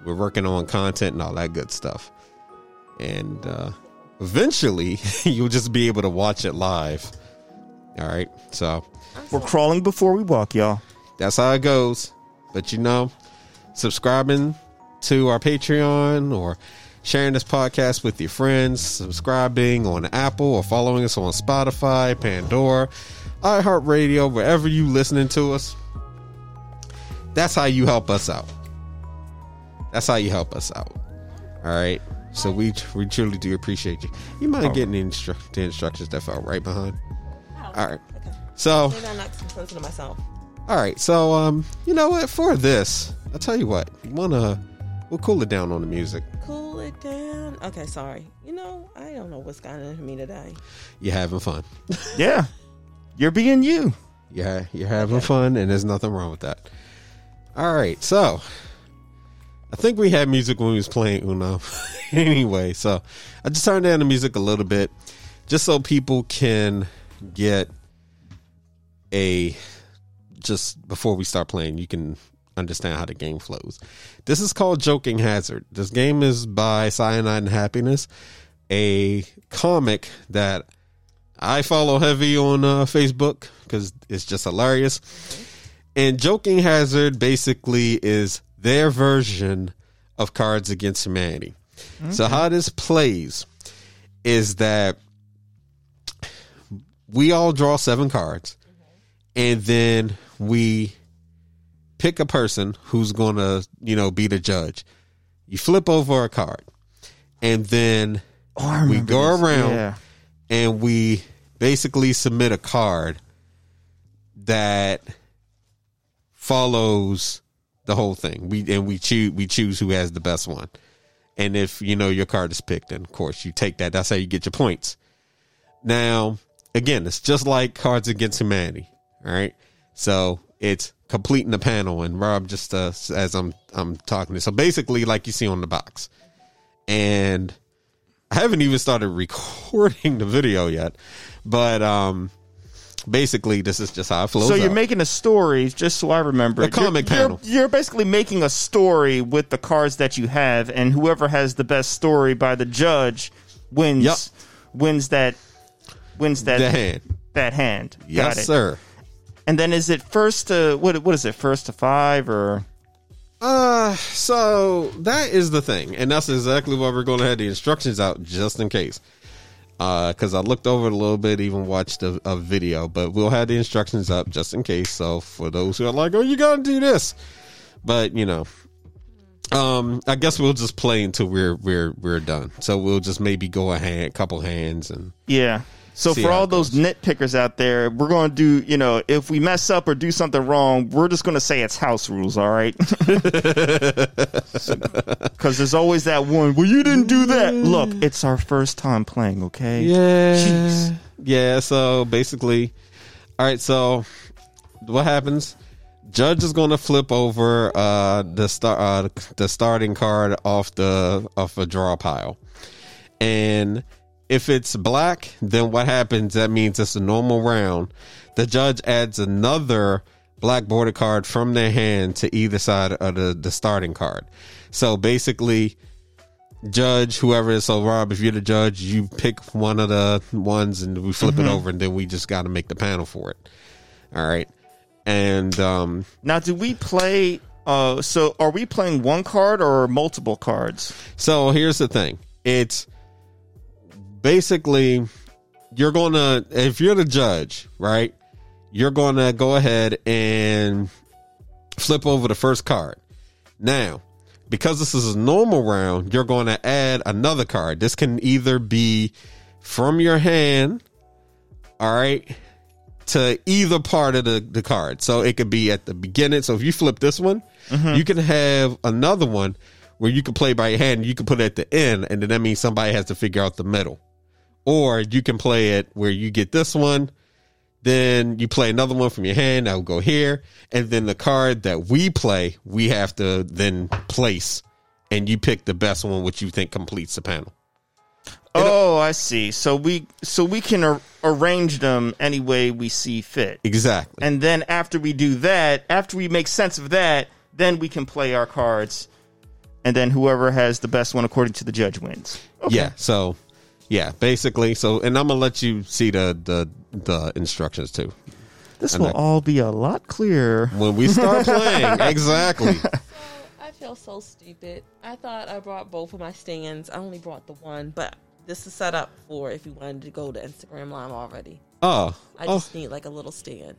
We're working on content and all that good stuff. And uh, eventually, you'll just be able to watch it live. All right. So we're crawling before we walk, y'all. That's how it goes. But, you know, subscribing to our Patreon or sharing this podcast with your friends, subscribing on Apple or following us on Spotify, Pandora, iHeartRadio, wherever you listening to us. That's how you help us out. That's how you help us out. All right. So we we truly do appreciate you. You mind oh. getting the, instru- the instructions that fell right behind? Oh, all right. Okay. So. Maybe I'm not listening to myself. All right. So, um, you know what? For this, I'll tell you what. You want to. We'll cool it down on the music. Cool it down. Okay, sorry. You know, I don't know what's gotten into me today. You're having fun. Yeah. You're being you. Yeah, you're having okay. fun, and there's nothing wrong with that. All right, so I think we had music when we was playing Uno. Anyway, so I just turned down the music a little bit just so people can get a, just before we start playing, you can understand how the game flows. This is called Joking Hazard. This game is by Cyanide and Happiness, a comic that I follow heavy on uh, Facebook because it's just hilarious. And Joking Hazard basically is their version of Cards Against Humanity. Okay. So how this plays is that we all draw seven cards, and then we pick a person who's going to, you know, be the judge. You flip over a card. And then oh, we go this. around yeah. and we basically submit a card that follows the whole thing. We and we choose we choose who has the best one. And if, you know, your card is picked, then, of course, you take that. That's how you get your points. Now, again, it's just like Cards Against Humanity. All right. So it's completing the panel, and Rob just uh, as I'm I'm talking to. So basically, like you see on the box, and I haven't even started recording the video yet, but um, basically this is just how it flows. So you're out. making a story, just so I remember. The comic you're, panel. You're, you're basically making a story with the cards that you have, and whoever has the best story by the judge wins. Yep. Wins that. Wins that the hand. That hand. Yes, Got it. sir. And then is it first to what? What is it? First to five or? Uh, so that is the thing, and that's exactly why we're going to have the instructions out just in case. Uh, because I looked over it a little bit, even watched a, a video, but we'll have the instructions up just in case. So for those who are like, "Oh, you gotta do this," but you know, um, I guess we'll just play until we're we're we're done. So we'll just maybe go a hand, couple hands, and yeah. So See for all those nitpickers out there, we're going to do, you know, if we mess up or do something wrong, we're just going to say it's house rules, all right? Because there's always that one, well, you didn't do that. Look, it's our first time playing, okay? Yeah. Jeez. Yeah, so basically, all right, so what happens? Judge is going to flip over uh, the star, uh, the starting card off the off a draw pile. And if it's black, then what happens? That means it's a normal round. The judge adds another black border card from their hand to either side of the, the starting card. So basically, judge, whoever is. So Rob, if you're the judge, you pick one of the ones and we flip mm-hmm. it over, and then we just got to make the panel for it. All right. And um, now, do we play? Uh, so are we playing one card or multiple cards? So here's the thing. It's basically, you're going to, if you're the judge, right, you're going to go ahead and flip over the first card. Now, because this is a normal round, you're going to add another card. This can either be from your hand, all right, to either part of the, the card. So it could be at the beginning. So if you flip this one, mm-hmm. you can have another one where you can play by your hand. You can put it at the end, and then that means somebody has to figure out the middle. Or you can play it where you get this one, then you play another one from your hand that will go here, and then the card that we play, we have to then place, and you pick the best one which you think completes the panel. Oh, I see. So we so we can ar- arrange them any way we see fit. Exactly. And then after we do that, after we make sense of that, then we can play our cards. And then whoever has the best one, according to the judge, wins. Okay. Yeah. So, yeah, basically. So, and I'm going to let you see the, the, the instructions, too. This and will I, all be a lot clearer when we start playing. Exactly. So, I feel so stupid. I thought I brought both of my stands. I only brought the one, but this is set up for if you wanted to go to Instagram Live already. Oh. I just oh. need like a little stand.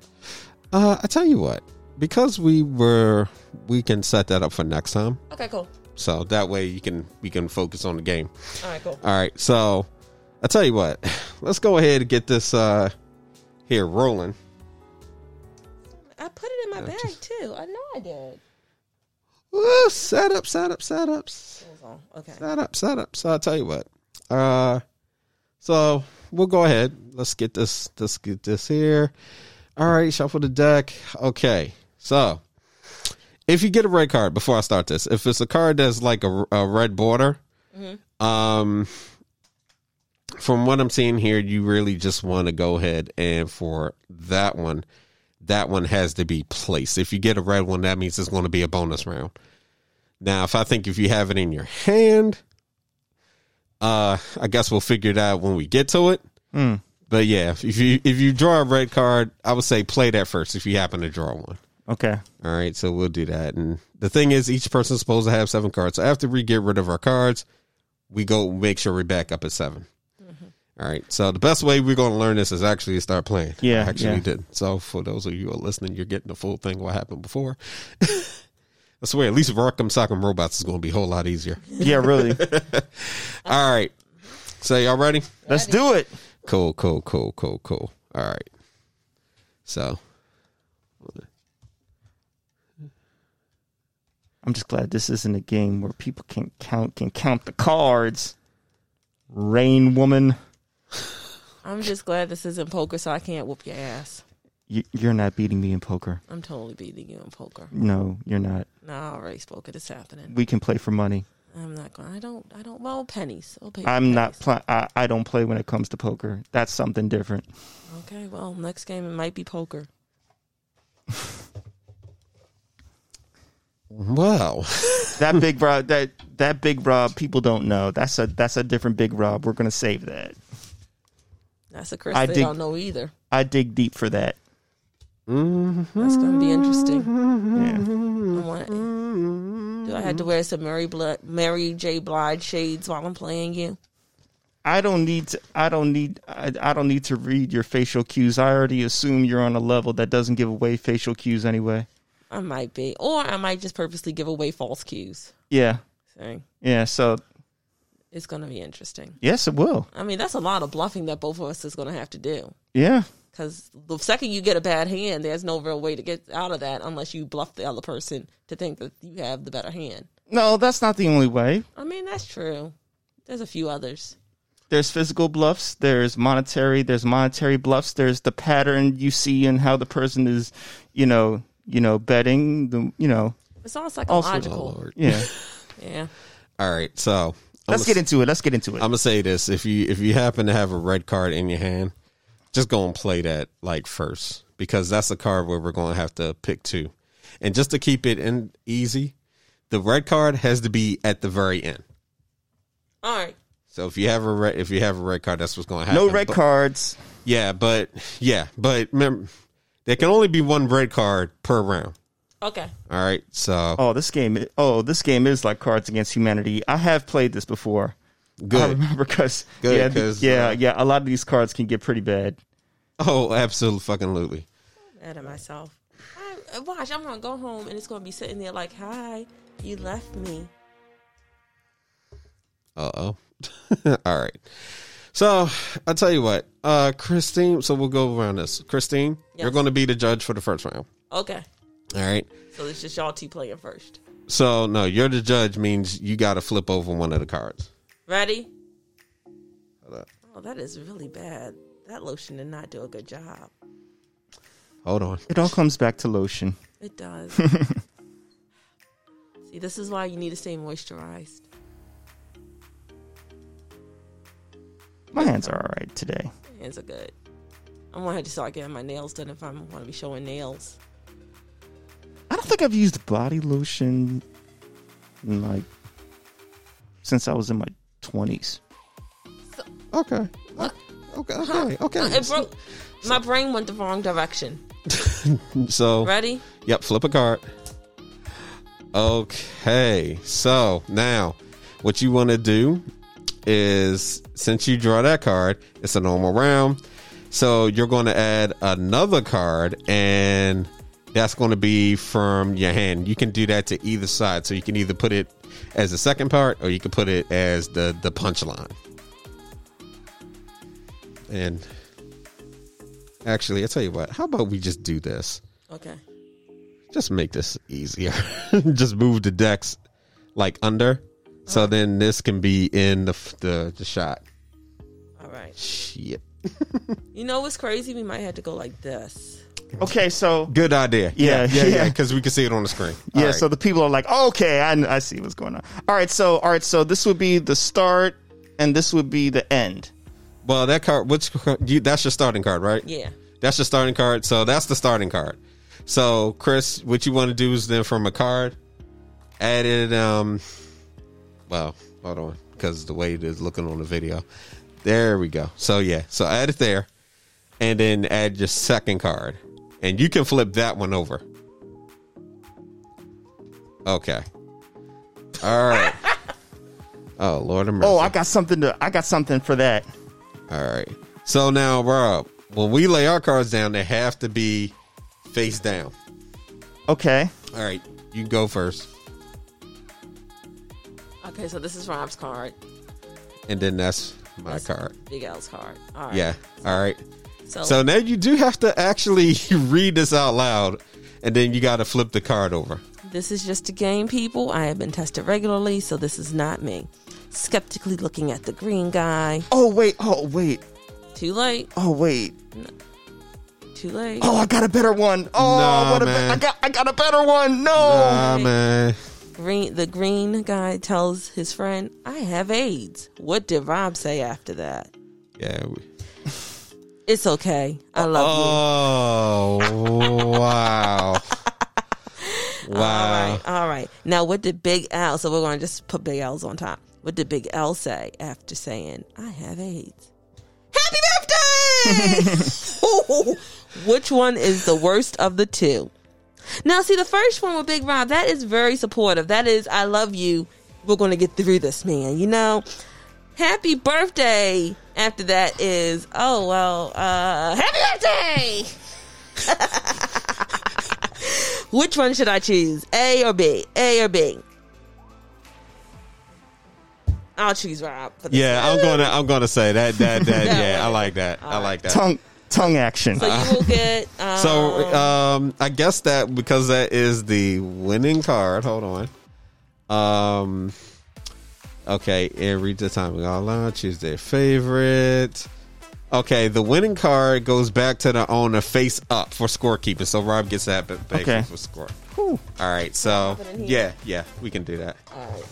Uh, I tell you what. Because we were, we can set that up for next time. Okay, cool. So that way you can we can focus on the game. All right, cool. All right, so I tell you what, let's go ahead and get this uh, here rolling. I put it in my uh, bag just, too. I know I did. Woo, set up, set up, set up. Okay. Set up, set up. So I tell you what. Uh, so we'll go ahead. Let's get this. Let's get this here. All right, shuffle the deck. Okay, so. If you get a red card, before I start this, if it's a card that's like a, a red border, mm-hmm. um, from what I'm seeing here, you really just want to go ahead and for that one, that one has to be placed. If you get a red one, that means it's going to be a bonus round. Now, if I think if you have it in your hand, uh, I guess we'll figure it out when we get to it. Mm. But yeah, if you if you draw a red card, I would say play that first if you happen to draw one. Okay. All right, so we'll do that. And the thing is, each person's supposed to have seven cards. So after we get rid of our cards, we go make sure we're back up at seven. Mm-hmm. All right, so the best way we're going to learn this is actually to start playing. Yeah, I actually yeah. did. So for those of you who are listening, you're getting the full thing what happened before. I swear, at least Rock'em Sock'em Robots is going to be a whole lot easier. Yeah, really. All right. So y'all ready? ready? Let's do it. Cool, cool, cool, cool, cool. All right. So... I'm just glad this isn't a game where people can count can count the cards. Rain woman. I'm just glad this isn't poker, so I can't whoop your ass. You, you're not beating me in poker. I'm totally beating you in poker. No, you're not. No, I already spoke of this happening. We can play for money. I'm not going. I don't. I don't. Well, pennies. I'll pay for I'm pennies. not. Pl- I, I don't play when it comes to poker. That's something different. Okay. Well, next game it might be poker. Wow, that big Rob, that that big Rob, people don't know. That's a that's a different big Rob. We're gonna save that. That's a Chris I they dig, don't know either. I dig deep for that. Mm-hmm. That's gonna be interesting. Yeah. I want to, do I have to wear some Mary Bl- Mary J. Blige shades while I'm playing you? I don't need to. I don't need. I, I don't need to read your facial cues. I already assume you're on a level that doesn't give away facial cues anyway. I might be. Or I might just purposely give away false cues. Yeah. So, yeah, so It's going to be interesting. Yes, it will. I mean, that's a lot of bluffing that both of us is going to have to do. Yeah. Because the second you get a bad hand, there's no real way to get out of that unless you bluff the other person to think that you have the better hand. No, that's not the only way. I mean, that's true. There's a few others. There's physical bluffs. There's monetary. There's monetary bluffs. There's the pattern you see in how the person is, you know, you know, betting. The, you know, it's all psychological. Oh, Lord. Yeah, yeah. All right, so let's gonna, get into it. Let's get into it. I'm gonna say this: if you if you happen to have a red card in your hand, just go and play that like first, because that's a card where we're gonna have to pick two. And just to keep it in easy, the red card has to be at the very end. All right. So if you have a red, if you have a red card, that's what's going to happen. No red but, cards. Yeah, but yeah, but remember, there can only be one red card per round. Okay. All right. So. Oh, this game. Oh, this game is like Cards Against Humanity. I have played this before. Good. I remember because yeah, the, yeah, yeah. A lot of these cards can get pretty bad. Oh, absolutely, fucking lutely. I'm mad at myself. I, watch, I'm gonna go home and it's gonna be sitting there like, "Hi, you left me." Uh oh. All right. So I'll tell you what, uh, Christine. So we'll go around this. Christine, yes. You're going to be the judge for the first round. Okay. All right. So it's just y'all two playing first. So no, you're the judge means you got to flip over one of the cards. Ready? Hold up. Oh, that is really bad. That lotion did not do a good job. Hold on. It all comes back to lotion. It does. See, this is why you need to stay moisturized. My hands are all right today. My hands are good. I'm going to have to start getting my nails done if I want to be showing nails. I don't think I've used body lotion in like since I was in my twenties. So, okay. Look, okay. Okay. Okay. Okay. It broke, my brain went the wrong direction. So. Ready? Yep. Flip a card. Okay. So now what you want to do is since you draw that card, it's a normal round. So you're going to add another card, and that's going to be from your hand. You can do that to either side. So you can either put it as the second part, or you can put it as the, the punchline. And actually, I tell you what, how about we just do this? Okay. Just make this easier. Just move the decks like under. So okay. Then this can be in the the, the shot. All right. Shit. You know what's crazy? We might have to go like this. Okay, so. Good idea. Yeah, yeah, yeah. Because yeah, we can see it on the screen. All yeah, right. So the people are like, oh, okay, I, I see what's going on. All right, so all right, so this would be the start, and this would be the end. Well, that card, which you, that's your starting card, right? Yeah. That's your starting card. So that's the starting card. So, Chris, what you want to do is then from a card, add it, um... Well, hold on, because the way it is looking on the video. There we go. So, yeah. So, add it there. And then add your second card. And you can flip that one over. Okay. All right. Oh, Lord of mercy. Oh, I got something to, I got something for that. All right. So, now, Rob, when we lay our cards down, they have to be face down. Okay. All right. You can go first. Okay, so this is Rob's card. And then that's my that's card. Big L's card. All right. Yeah. All right. So, so now you do have to actually read this out loud, and then you got to flip the card over. This is just a game, people. I have been tested regularly, so this is not me. Skeptically looking at the green guy. Oh, wait. Oh, wait. Too late. Oh, wait. No. Too late. Oh, I got a better one. Oh, nah, what a man. Be- I, got, I got a better one. No. Nah, man. Green, the green guy tells his friend, I have AIDS. What did Rob say after that? Yeah. We... It's okay. I love oh, you. Oh, wow. Wow. All right, all right. Now, what did Big L, so we're going to just put Big L's on top. What did Big L say after saying, I have AIDS? Happy birthday! Which one is the worst of the two? Now, see, the first one with Big Rob, that is very supportive. That is, I love you. We're going to get through this, man. You know, happy birthday. After that is, oh, well, uh, happy birthday. Which one should I choose? A or B? A or B? I'll choose rap. For this yeah, one. I'm gonna I'm gonna say that that that yeah, I like that. All I like that. Tongue tongue action. So you will get um, So um I guess that because that is the winning card. Hold on. Um Okay, and read the time we all on, choose their favorite. Okay, the winning card goes back to the owner face up for scorekeeping. So Rob gets that back okay. for score. Whew. All right, so yeah, yeah, we can do that. All right.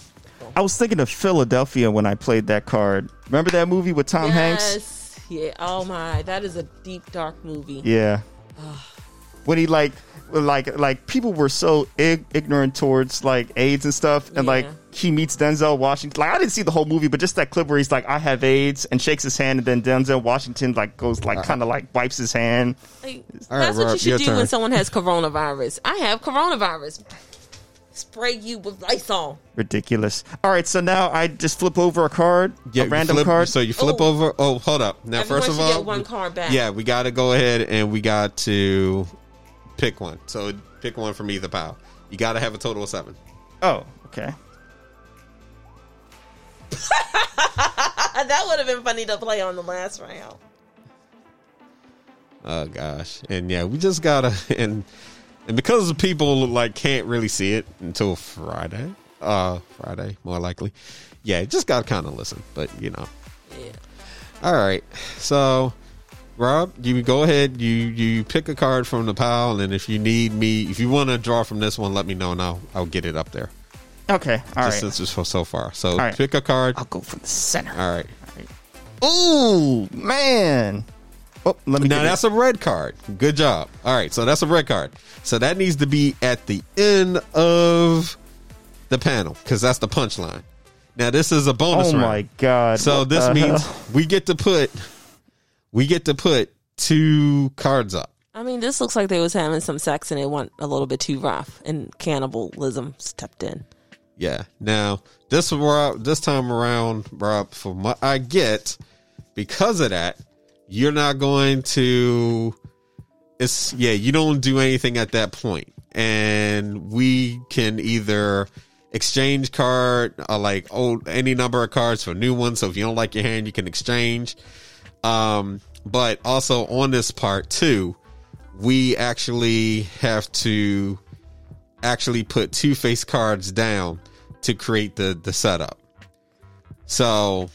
I was thinking of Philadelphia when I played that card. Remember that movie with Tom yes. Hanks? Yes. Yeah. Oh my, that is a deep, dark movie. Yeah. When he like, like, like people were so ig- ignorant towards like AIDS and stuff, and yeah. like he meets Denzel Washington. Like I didn't see the whole movie, but just that clip where he's like, "I have AIDS," and shakes his hand, and then Denzel Washington like goes like uh-huh. kind of like wipes his hand. Like, that's right, what Rob, you should do turn. When someone has coronavirus. I have coronavirus. Spray you with Lysol. Ridiculous. All right, so now I just flip over a card, yeah, a random flip, card. So you flip Ooh. over. Oh, hold up. Now, Everyone first of all, get one card back. Yeah, we got to go ahead and we got to pick one. So pick one from either pile. You got to have a total of seven. Oh, okay. That would have been funny to play on the last round. Oh gosh, and yeah, we just gotta and. And because people like can't really see it until Friday, uh, Friday more likely, yeah, just gotta kind of listen. But you know, yeah. All right, so Rob, you go ahead. You you pick a card from the pile, and if you need me, if you want to draw from this one, let me know, and I'll I'll get it up there. Okay, all just right. This is for so far. So right. Pick a card. I'll go from the center. All right. All right. Ooh, man. Oh, let me now that's it. A red card. Good job. All right, so that's a red card. So that needs to be at the end of the panel because that's the punchline. Now this is a bonus round. Oh my god! So what this means hell? we get to put we get to put two cards up. I mean, this looks like they was having some sex and it went a little bit too rough, and cannibalism stepped in. Yeah. Now this this time around, Rob, from what I get, because of that. You're not going to, it's yeah, you don't do anything at that point. And we can either exchange card, or like old, any number of cards for new ones. So if you don't like your hand, you can exchange. Um, but also on this part too, we actually have to actually put two face cards down to create the, the setup. So...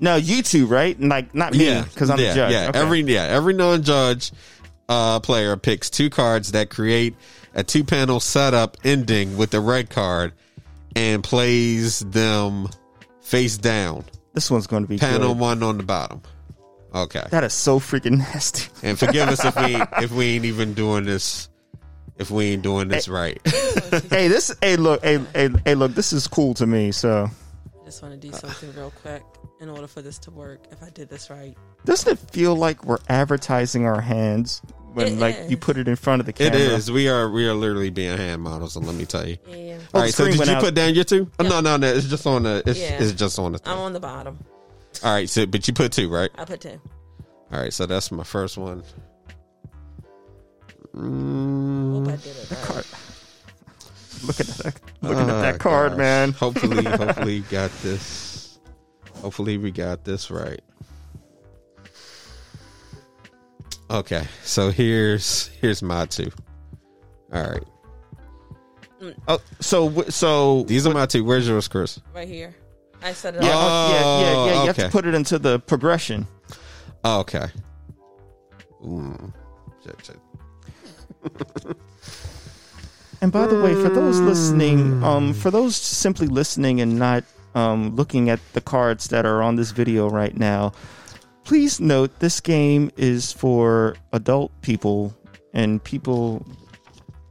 No, you two, right? Like not me, because yeah, I'm yeah, the judge. Yeah, okay. every yeah, every non-judge uh, player picks two cards that create a two-panel setup ending with the red card and plays them face down. This one's going to be panel good. One on the bottom. Okay, that is so freaking nasty. And forgive us if we if we ain't even doing this if we ain't doing this hey, right. hey, this hey look hey, hey hey look this is cool to me. So I just want to do something real quick. In order for this to work, if I did this right. Doesn't it feel like we're advertising our hands when it like is. You put it in front of the camera? It is. We are we are literally being hand models, and let me tell you. Yeah. All oh, right, so did you out. Put down your two? Yeah. Oh, no, no, no. It's just on the it's, yeah. it's just on the thing. I'm on the bottom. All right, so but you put two, right? I put two. All right, so that's my first one. Mm. Hope I did it right. Card. Looking at that looking oh, at that card, gosh. Man. Hopefully, hopefully you got this. Hopefully we got this right. Okay, so here's here's my two. All right. Oh, so so these are my two. Where's yours, Chris? Right here. I set it up. Yeah, oh, yeah, yeah, yeah. You okay. have to put it into the progression. Okay. Mm. Check, check. And by the way, for those listening, um, for those simply listening and not. Um, looking at the cards that are on this video right now, please note this game is for adult people and people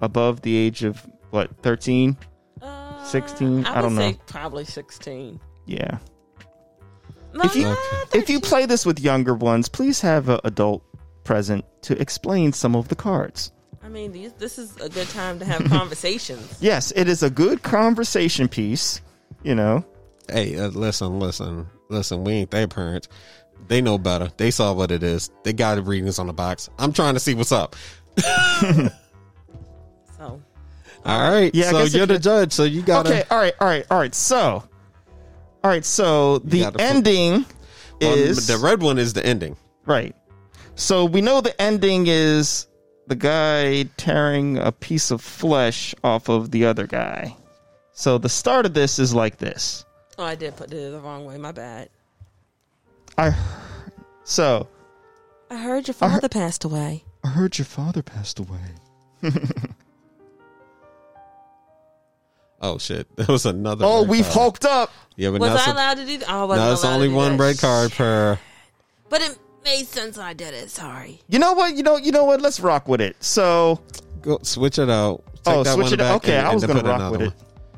above the age of what thirteen, uh, sixteen. I, I don't know. Probably sixteen. Yeah. No, if you okay. if you play this with younger ones, please have an adult present to explain some of the cards. I mean, these, this is a good time to have conversations. Yes, it is a good conversation piece. You know. Hey, uh, listen, listen, listen. We ain't their parents. They know better. They saw what it is. They got the readings on the box. I'm trying to see what's up. so, all right. Yeah, so you're the judge. So you gotta. Okay. All right. All right. All right. So, all All right, so the ending put, well, is... The red one is the ending. Right. So we know the ending is the guy tearing a piece of flesh off of the other guy. So the start of this is like this. Oh, I did put it the wrong way. My bad. I So... I heard your father heard, passed away. I heard your father passed away. Oh, shit. That was another Oh, we've card. Hulked up. Yeah, but was I allowed to do that? Oh, no, it's only one red card per... But it made sense I did it. Sorry. You know what? You know You know what? Let's rock with it. So... Go, switch it out. Take oh, that switch one it out. Okay, and, I was going to rock with one. It.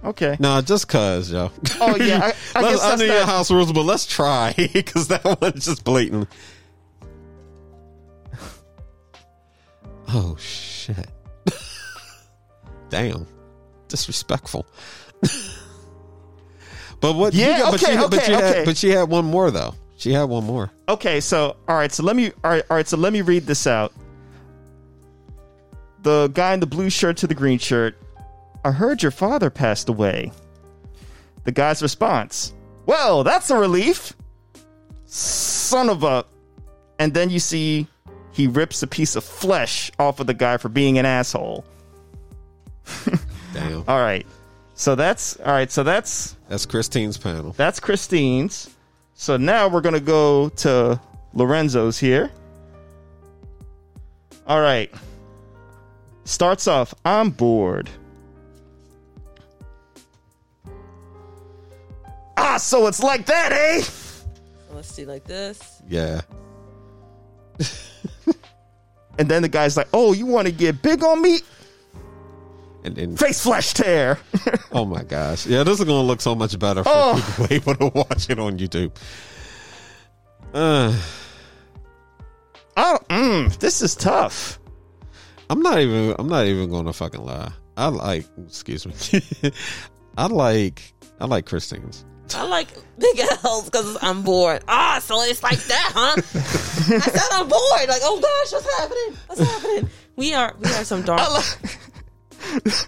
Okay. No, just cause, yo. Oh, yeah. I, I, guess I knew that. Your house rules, but let's try. Because that one's just blatant. Oh, shit. Damn. Disrespectful. But what? Yeah, got, okay, but she, okay, but she okay. Had, but she had one more, though. She had one more. Okay, so, all right, so let me, all right, all right, so let me read this out. The guy in the blue shirt to the green shirt. I heard your father passed away. The guy's response. Well, that's a relief. Son of a... And then you see... He rips a piece of flesh off of the guy for being an asshole. Damn. All right. So that's all right. So that's that's Christine's panel. That's Christine's. So now we're going to go to Lorenzo's here. All right. Starts off. I'm bored. Ah, so it's like that, eh? Let's see like this. Yeah. And then the guy's like, oh, you want to get big on me? And then face flesh tear. Oh my gosh. Yeah, this is going to look so much better for oh. people able to watch it on YouTube. Uh, I don't, mm, this is tough. I'm not even I'm not even going to fucking lie. I like, excuse me. I like I like Christine's. I like big L's because I'm bored. Ah, so it's like that, huh? I said I'm bored. Like, oh gosh, what's happening? What's happening? We are we are some dark. Like,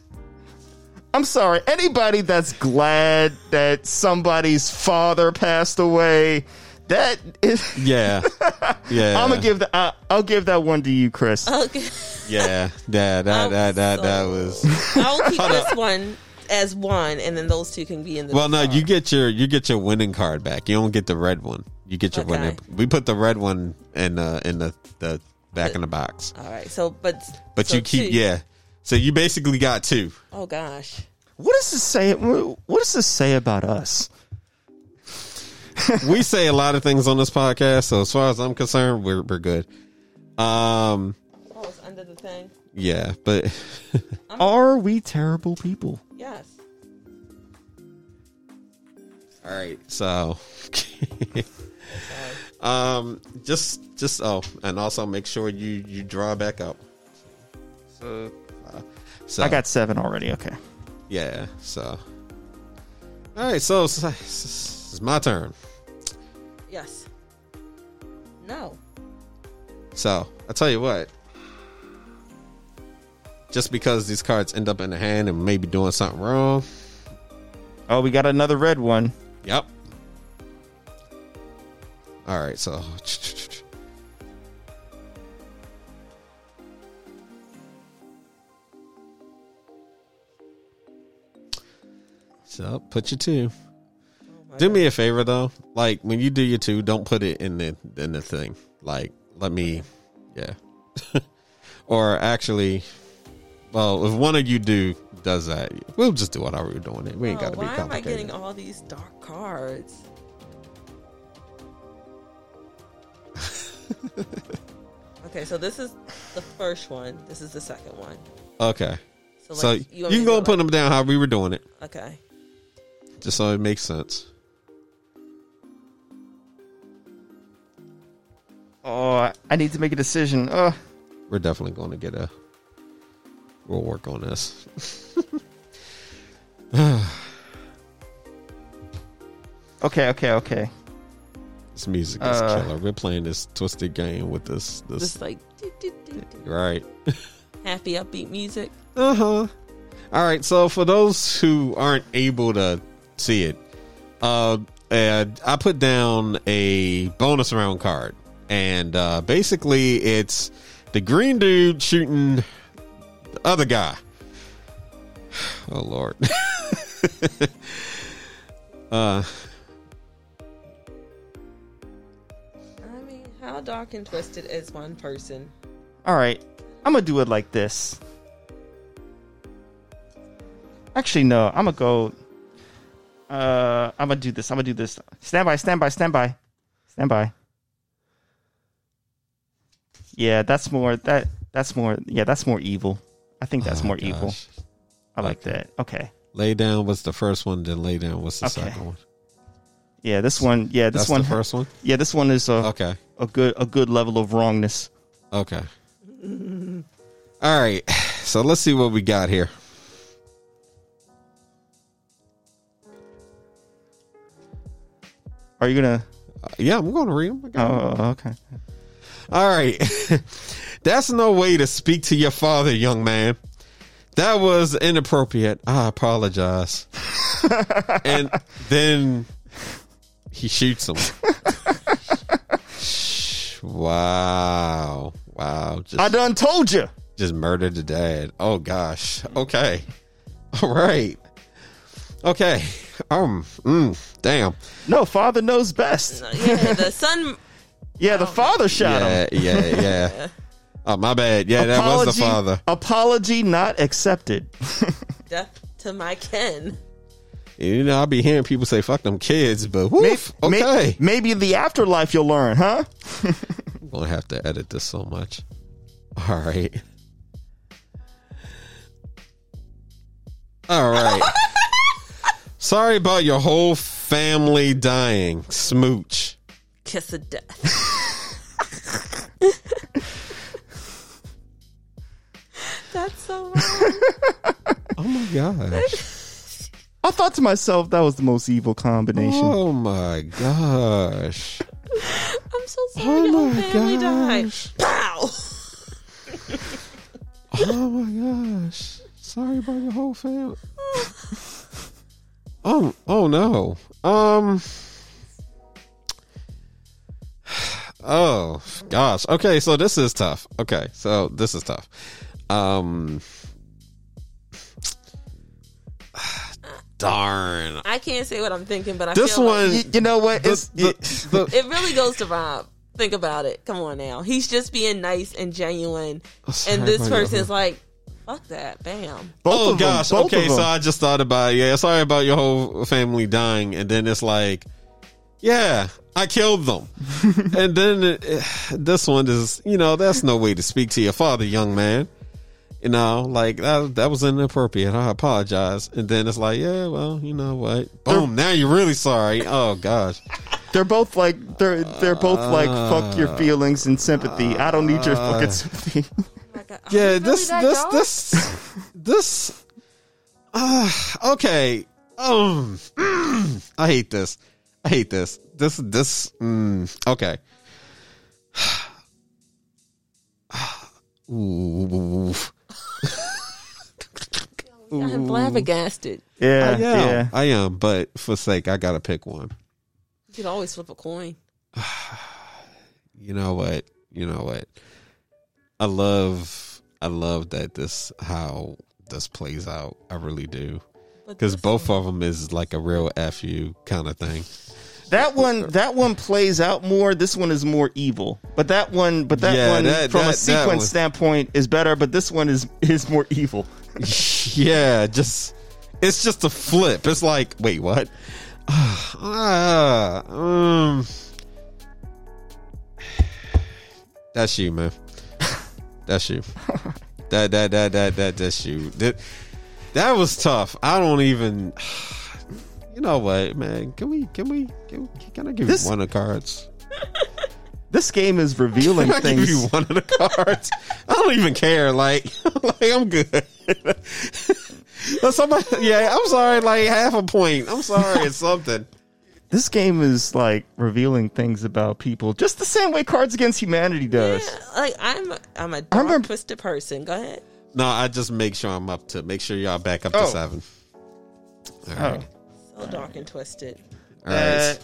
I'm sorry. Anybody that's glad that somebody's father passed away, that is yeah, yeah. I'm gonna give the I, I'll give that one to you, Chris. Okay. Yeah, yeah, that that that that, so, that was. I'll keep this one. As one, and then those two can be in the. Well, no, card. you get your you get your winning card back. You don't get the red one. You get your okay. winning. We put the red one in uh in the, the back in the box. All right, so but but so you keep two. yeah. So you basically got two. Oh gosh, what does this say? What does this say about us? We say a lot of things on this podcast, so as far as I'm concerned, we're we're good. Um, oh, it's under the thing. Yeah, but are we terrible people? Yes. All right. So, um, just, just, oh, and also make sure you, you draw back up. So, uh, so, I got seven already. Okay. Yeah. So, all right. So, so it's my turn. Yes. No. So, I'll tell you what. Just because these cards end up in the hand and maybe doing something wrong. Oh, we got another red one. Yep. All right, so. So, put your two. Oh do God. me a favor, though. Like, when you do your two, don't put it in the in the thing. Like, let me, yeah. Or actually... Well, if one of you do does that, we'll just do it how we were doing it. We ain't oh, got to be complicated. Why am I getting all these dark cards? Okay, so this is the first one. This is the second one. Okay. So, like, so you, you can go and put like, them down how we were doing it. Okay. Just so it makes sense. Oh, I need to make a decision. Uh. We're definitely going to get a... We'll work on this. okay, okay, okay. This music is uh, killer. We're playing this twisted game with this. This just like. Do, do, do, do. Right. Happy, upbeat music. Uh huh. All right. So, for those who aren't able to see it, uh, and I put down a bonus round card, and uh, basically it's the green dude shooting the other guy. Oh Lord. uh. I mean, how dark and twisted is one person? All right, I'm gonna do it like this. Actually, no, I'm gonna go. Uh, I'm gonna do this. I'm gonna do this. Stand by, stand by, stand by, stand by. Yeah, that's more. That that's more. Yeah, that's more evil. I think that's oh, more gosh. evil. I like okay. that. Okay. Lay down was the first one. Then lay down was the okay. second one. Yeah, this one. Yeah, this that's one. The first one. Yeah, this one is a okay. a good a good level of wrongness. Okay. All right. So let's see what we got here. Are you going to? Uh, yeah, I'm going to read them. Oh, okay. All right. That's no way to speak to your father, young man. That was inappropriate. I apologize. And then he shoots him. Wow. Wow. Just, I done told you. Just murdered the dad. Oh, gosh. Okay. All right. Okay. Um. Mm, damn. No, father knows best. Yeah, the son. Yeah, the father shot yeah, him. Yeah, yeah. Oh, my bad. Yeah, apology, that was the father. Apology not accepted. Death to my kin. You know, I'll be hearing people say, "Fuck them kids," but woof, maybe, okay. Maybe in the afterlife you'll learn, huh? I'm gonna have to edit this so much. All right. All right. Sorry about your whole family dying. Smooch. Kiss of death. That's so wrong. Oh my gosh. I thought to myself that was the most evil combination. Oh my gosh. I'm so sorry oh your whole family died. Pow. Oh my gosh. Sorry about your whole family. Oh, oh no. Um. Oh gosh. Okay, so this is tough. Okay, so this is tough. Um. Darn. I can't say what I'm thinking, but I this feel one. Like, you, you know what? The, it's, the, it, the, it really goes to Rob. Think about it. Come on now. He's just being nice and genuine, and this person's like. Fuck that. Bam. Both oh, gosh. Them, okay, so I just thought about it. Yeah, sorry about your whole family dying. And then it's like, yeah, I killed them. And then it, this one is, you know, that's no way to speak to your father, young man. You know, like, that, that was inappropriate. I apologize. And then it's like, yeah, well, you know what? Boom, they're, now you're really sorry. Oh, gosh. They're both like, they're, they're both like, fuck your feelings and sympathy. I don't need your fucking sympathy. Oh, yeah, this, really this, this, this, this, uh, okay. Um, mm, I hate this. I hate this. This, this, mm, okay. Ooh. I'm flabbergasted. Yeah, I am, yeah. I am, but for sake, I gotta pick one. You could always flip a coin. You know what? You know what? I love, I love that this how this plays out. I really do, because both of them is like a real F you kind of thing. That one, that one plays out more. This one is more evil, but that one, but that yeah, one that, from that, a sequence standpoint is better. But this one is is more evil. Yeah, just it's just a flip. It's like, wait, what? Uh, um, that's you, man. That's you. That that that that that that's you. That that was tough. I don't even. You know what, man? Can we? Can we? Can, can I give this, you one of the cards? This game is revealing can I things. Give you one of the cards. I don't even care. Like, like I'm good. Somebody, yeah, I'm sorry. Like half a point. I'm sorry. It's something. This game is like revealing things about people, just the same way Cards Against Humanity does. Yeah, like I'm, I'm a dark, I'm a, twisted person. Go ahead. No, I just make sure I'm up to. Make sure y'all back up oh. to seven. All right. So all dark right. and twisted. All uh,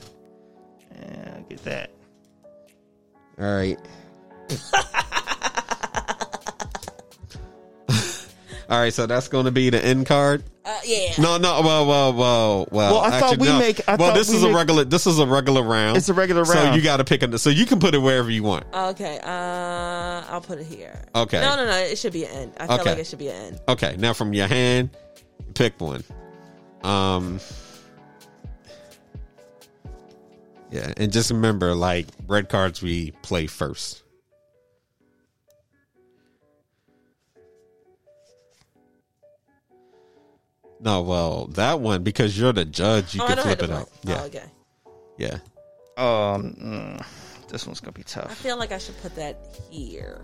right. I'll get that. All right. All right, so that's going to be the end card. Uh, yeah. No, no. Whoa, whoa, whoa, whoa. Well, I Actually, thought we no. make. I well, this we is make, a regular. This is a regular round. It's a regular round. So you got to pick it. So you can put it wherever you want. Okay. Uh, I'll put it here. Okay. No, no, no. It should be an end. I okay. feel like it should be an end. Okay. Now from your hand, pick one. Um. Yeah, and just remember, like red cards, we play first. No, well, that one, because you're the judge, you oh, can flip it up. Yeah. Oh, okay. Yeah. Um, mm, this one's going to be tough. I feel like I should put that here.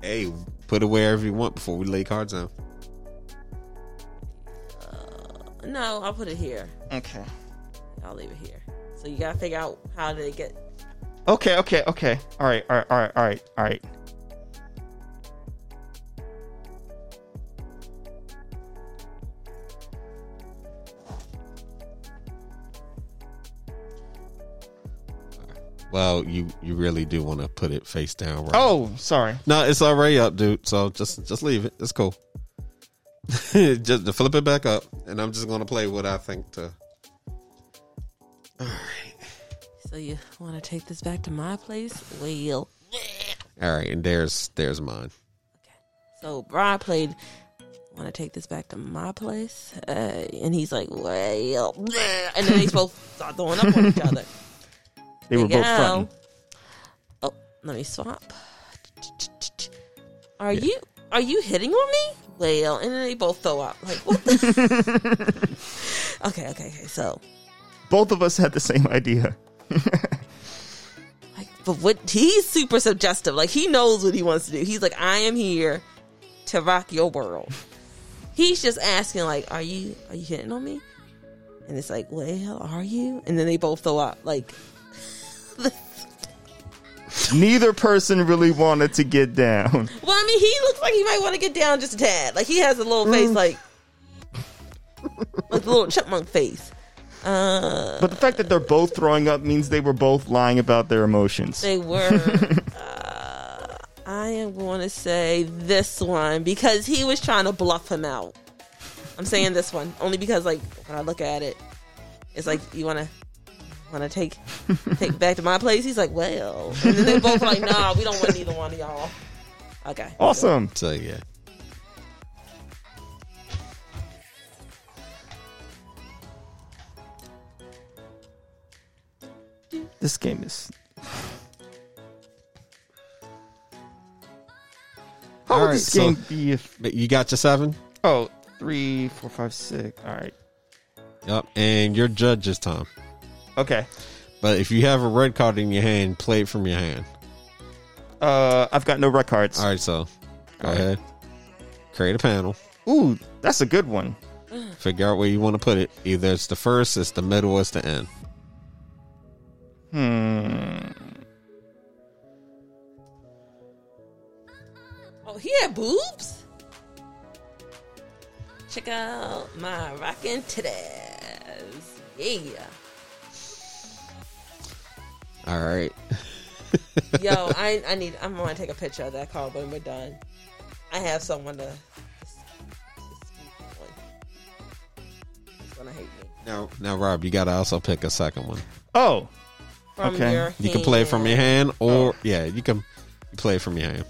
Hey, put it wherever you want before we lay cards down. Uh, no, I'll put it here. Okay. I'll leave it here. So you got to figure out how did it get... Okay, okay, okay. All right, all right, all right, all right, all right. Well, you, you really do want to put it face down, right? Oh, sorry. No, it's already up, dude. So just just leave it. It's cool. Just to flip it back up, and I'm just going to play what I think to. All right. So you want to take this back to my place? Well. All right, and there's there's mine. Okay. So Brian played, want to take this back to my place? Uh, and he's like, well. And then they both start throwing up on each other. They were both fronting. Oh, let me swap. Are yeah. you are you hitting on me? Well, and then they both throw up. Like what? The- okay, okay, okay. So both of us had the same idea. Like, but what? He's super suggestive. Like he knows what he wants to do. He's like, I am here to rock your world. He's just asking, like, are you are you hitting on me? And it's like, well, are you? And then they both throw up. Like. Neither person really wanted to get down. Well, I mean, he looks like he might want to get down just a tad. Like, he has a little face, like, like a little chipmunk face. Uh, but the fact that they're both throwing up means they were both lying about their emotions. They were. uh, I am going to say this one because he was trying to bluff him out. I'm saying this one only because, like, when I look at it, it's like, you want to. Want to take take back to my place? He's like, well, and then they both were like, nah, we don't want neither one of y'all. Okay, awesome. So yeah, this game is. How all would right, this game so be if you got your seven? Oh, three, four, five, six. All right. Yep, and your judge is Tom. Okay. But if you have a red card in your hand, play it from your hand. Uh, I've got no red cards. All right, so go All ahead. Right. Create a panel. Ooh, that's a good one. Figure out where you want to put it. Either it's the first, it's the middle, or it's the end. Hmm. Oh, he had boobs? Check out my rockin' titties. Yeah. All right. Yo, I I need. I'm gonna take a picture of that card when we're done. I have someone to. to, to He's gonna hate me. Now, now, Rob, you gotta also pick a second one. Oh, from okay. Your hand. You can play it from your hand, or oh. yeah, you can play it from your hand.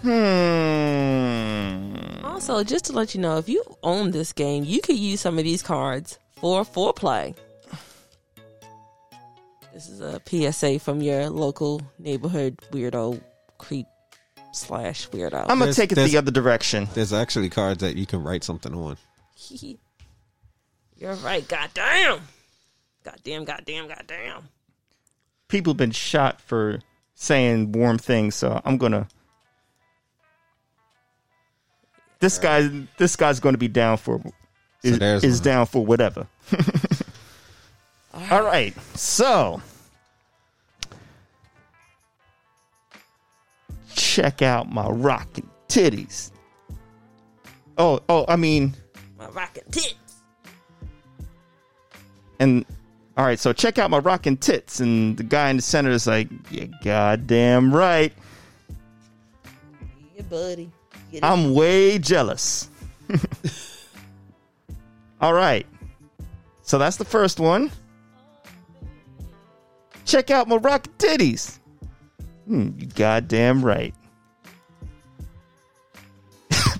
Hmm. Also, just to let you know, if you own this game, you could use some of these cards for foreplay. This is a P S A from your local neighborhood weirdo creep slash weirdo. I'm going to take it the other direction. There's actually cards that you can write something on. You're right. Goddamn. Goddamn, goddamn, goddamn. People been shot for saying warm things, so I'm going to... This All guy, right. this guy's going to be down for, is, so is down for whatever. All, right. All right, so check out my rockin' titties. Oh, oh, I mean... my rockin' tits. And, all right, so check out my rockin' tits. And the guy in the center is like, yeah, goddamn right. Yeah, buddy. I'm way jealous. All right. So that's the first one. Check out my rockin' titties. Hmm, you goddamn right.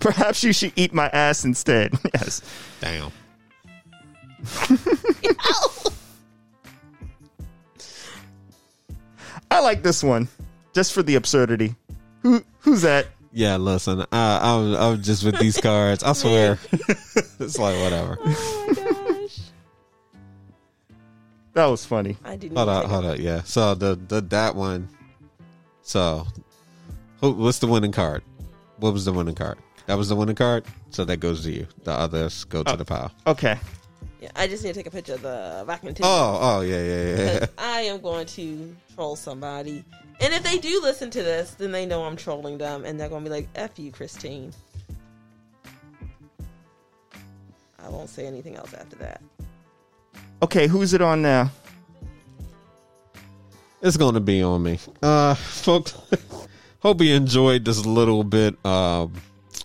Perhaps you should eat my ass instead. Yes. Damn. I like this one just for the absurdity. Who who's that? Yeah, listen, I, I'm I'm just with these cards. I swear, it's like whatever. Oh my gosh, that was funny. I didn't. Hold on, hold on. Yeah. So the the that one. So, who, what's the winning card? What was the winning card? That was the winning card. So that goes to you. The others go to oh, the pile. Okay. Yeah, I just need to take a picture of the rockin' titties. Oh, oh, yeah, yeah, yeah. Because I am going to troll somebody. And if they do listen to this, then they know I'm trolling them. And they're going to be like, F you, Christine. I won't say anything else after that. Okay, who's it on now? It's going to be on me. Uh, folks, hope you enjoyed this little bit. Um,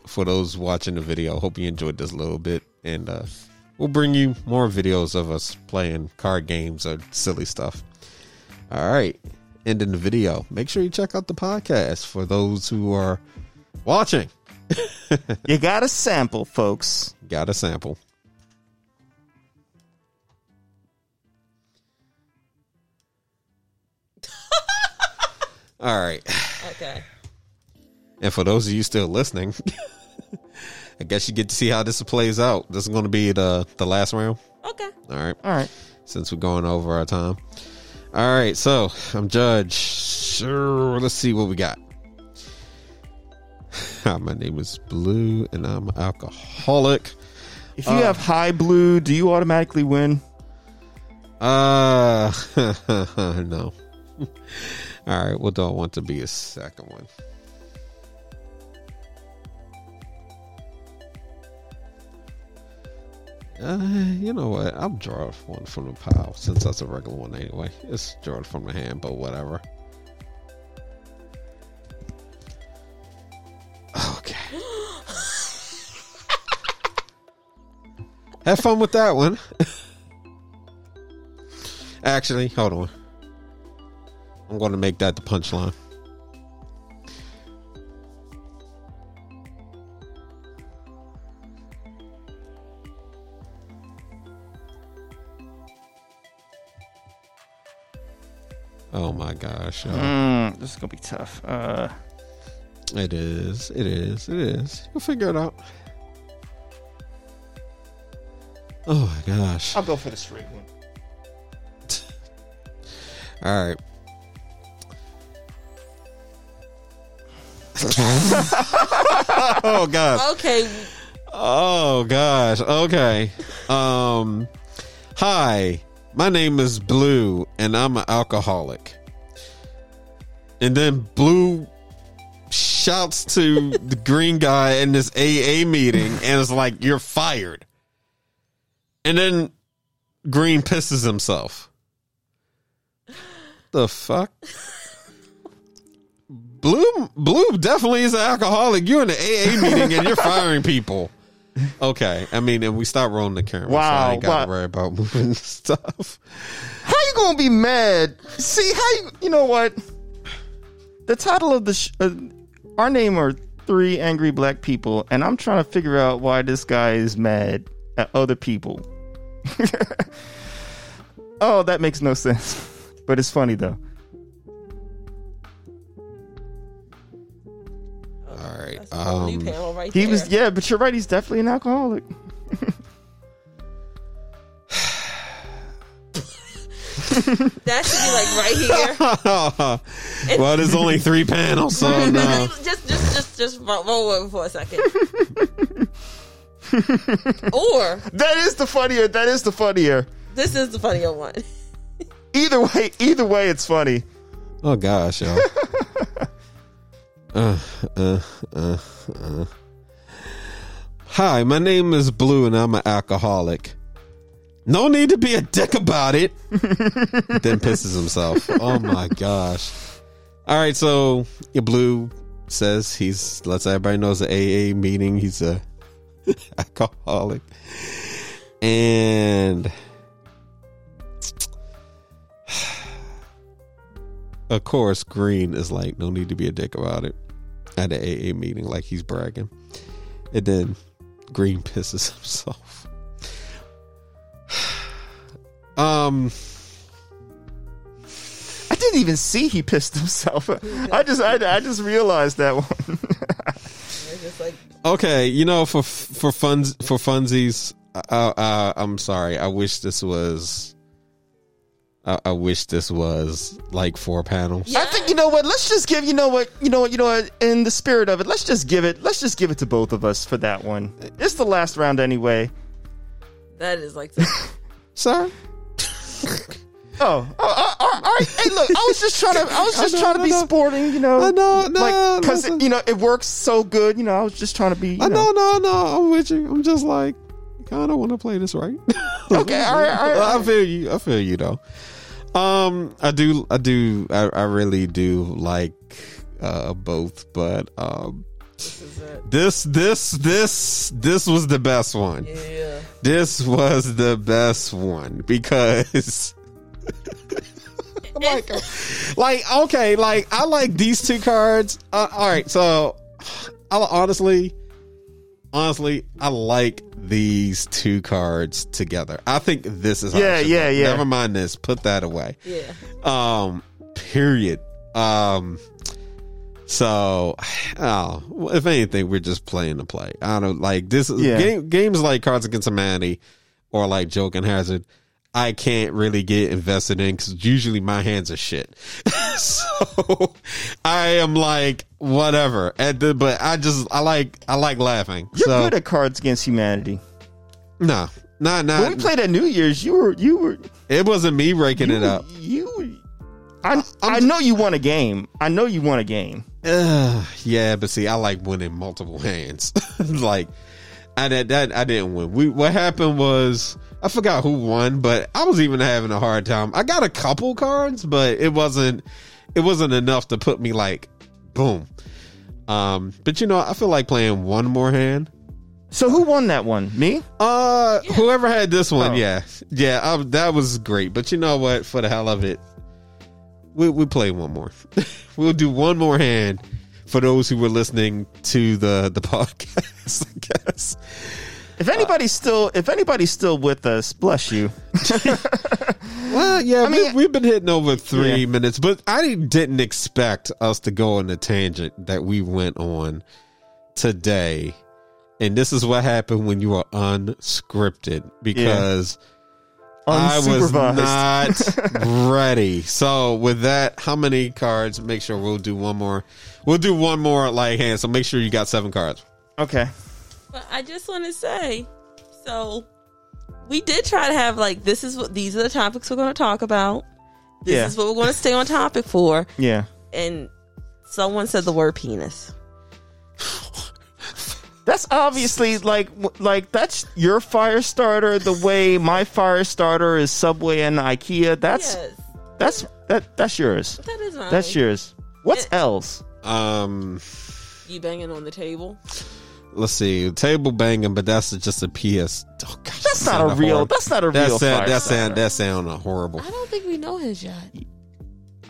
for those watching the video, hope you enjoyed this little bit. And... uh we'll bring you more videos of us playing card games or silly stuff. All right. Ending the video. Make sure you check out the podcast for those who are watching. You got a sample, folks. Got a sample. All right. Okay. And for those of you still listening... I guess you get to see how this plays out. This is going to be the, the last round. Okay. All right. All right. Since we're going over our time. All right. So I'm Judge. Sure. Let's see what we got. Hi, my name is Blue, and I'm an alcoholic. If you uh, have high blue, do you automatically win? Uh, no. All right. What do I want to be a second one? Uh, you know what? I'll draw one from the pile since that's a regular one anyway. It's drawn from the hand, but whatever. Okay. Have fun with that one. Actually, hold on. I'm going to make that the punchline. Oh my gosh. Uh, mm, this is going to be tough. Uh, it is. It is. It is. We'll figure it out. Oh my gosh. I'll go for the straight one. All right. Oh God. Okay. Oh gosh. Okay. Um, hi. My name is Blue, and I'm an alcoholic. And then Blue shouts to the green guy in this A A meeting, and it's like, you're fired. And then Green pisses himself. The fuck? Blue, Blue definitely is an alcoholic. You're in the A A meeting, and you're firing people. Okay, I mean, and we stopped rolling the camera. Wow, so I ain't got to worry about moving stuff. How you gonna be mad? See how you? You know what? The title of the sh- uh, our name are Three Angry Black People, and I'm trying to figure out why this guy is mad at other people. Oh, that makes no sense, but it's funny though. Right. Um, right he there. was, yeah, but you're right. He's definitely an alcoholic. That should be like right here. Well, and, there's only three panels, so no. just, just, just, just roll over for a second. Or that is the funnier. That is the funnier. This is the funnier one. Either way, either way, it's funny. Oh gosh, y'all. Uh, uh, uh, uh. Hi, my name is Blue and I'm an alcoholic. No need to be a dick about it. Then pisses himself. Oh my gosh. All right, so Blue says he's, lets everybody know it's an A A meeting. He's a alcoholic. And of course, Green is like, no need to be a dick about it at an A A meeting, like he's bragging. And then Green pisses himself. Um, I didn't even see he pissed himself. I just, I, I just realized that one. Just like- okay, you know, for for funds for funsies, uh, uh, I'm sorry. I wish this was. I, I wish this was like four panels. Yeah. I think, you know what, let's just give, you know what, you know what, you know what, in the spirit of it, let's just give it, let's just give it to both of us for that one. It's the last round anyway. That is like, the- sorry. Oh, oh, oh, oh, all right. Hey, look, I was just trying to, I was just I know, trying to be no, sporting, you know, I know, no, like because you know it works so good, you know. I was just trying to be. You I know, know, no, no, I'm with you. I'm just like, I don't want to play this right. Okay, all right, all right, all right. I feel you. I feel you though. Um, I do, I do, I, I really do like uh, both, but um, this, is it. this, this, this, this was the best one. Yeah, this was the best one because, like, like, okay, like I like these two cards. Uh, all right, so I honestly, honestly, I like these two cards together. I think this is yeah, yeah, yeah. Never mind this. Put that away. Yeah. Um. Period. Um. So, oh, if anything, we're just playing to play. I don't like this. Yeah. Game, games like Cards Against Humanity or like Joking Hazard, I can't really get invested in because usually my hands are shit. So I am like whatever. At the, but I just I like I like laughing. You're so good at Cards Against Humanity. No, no, no. When we played at New Year's, you were you were. It wasn't me breaking you, it up. You, I I know you won a game. I know you won a game. Uh, yeah, but see, I like winning multiple hands. Like I did that. I didn't win. We what happened was. I forgot who won, but I was even having a hard time. I got a couple cards, but it wasn't it wasn't enough to put me like boom. Um, but you know, I feel like playing one more hand. So who won that one? Me? Uh, yeah. Whoever had this one, oh. yeah, yeah. I, that was great. But you know what? For the hell of it, we we play one more. We'll do one more hand for those who were listening to the the podcast. I guess. If anybody's still, if anybody's still with us, bless you. Well, yeah, I mean, we, we've been hitting over three yeah. minutes, but I didn't expect us to go on the tangent that we went on today. And this is what happened when you are unscripted because yeah. I was not ready. So with that, how many cards? Make sure we'll do one more. We'll do one more light hand. So make sure you got seven cards. Okay. I just want to say, so we did try to have like this is what these are the topics we're going to talk about. This yeah. is what we're going to stay on topic for. Yeah. And someone said the word penis. That's obviously like like that's your fire starter. The way my fire starter is Subway and IKEA. That's yes. that's that that's yours. That is mine. That's yours. What's it, else? Um, you banging on the table. Let's see, table banging, but that's just a P S. Oh, gosh, that's not a real. Horrible. That's not a that real. Sound, that sound. That sound horrible. I don't think we know his yet.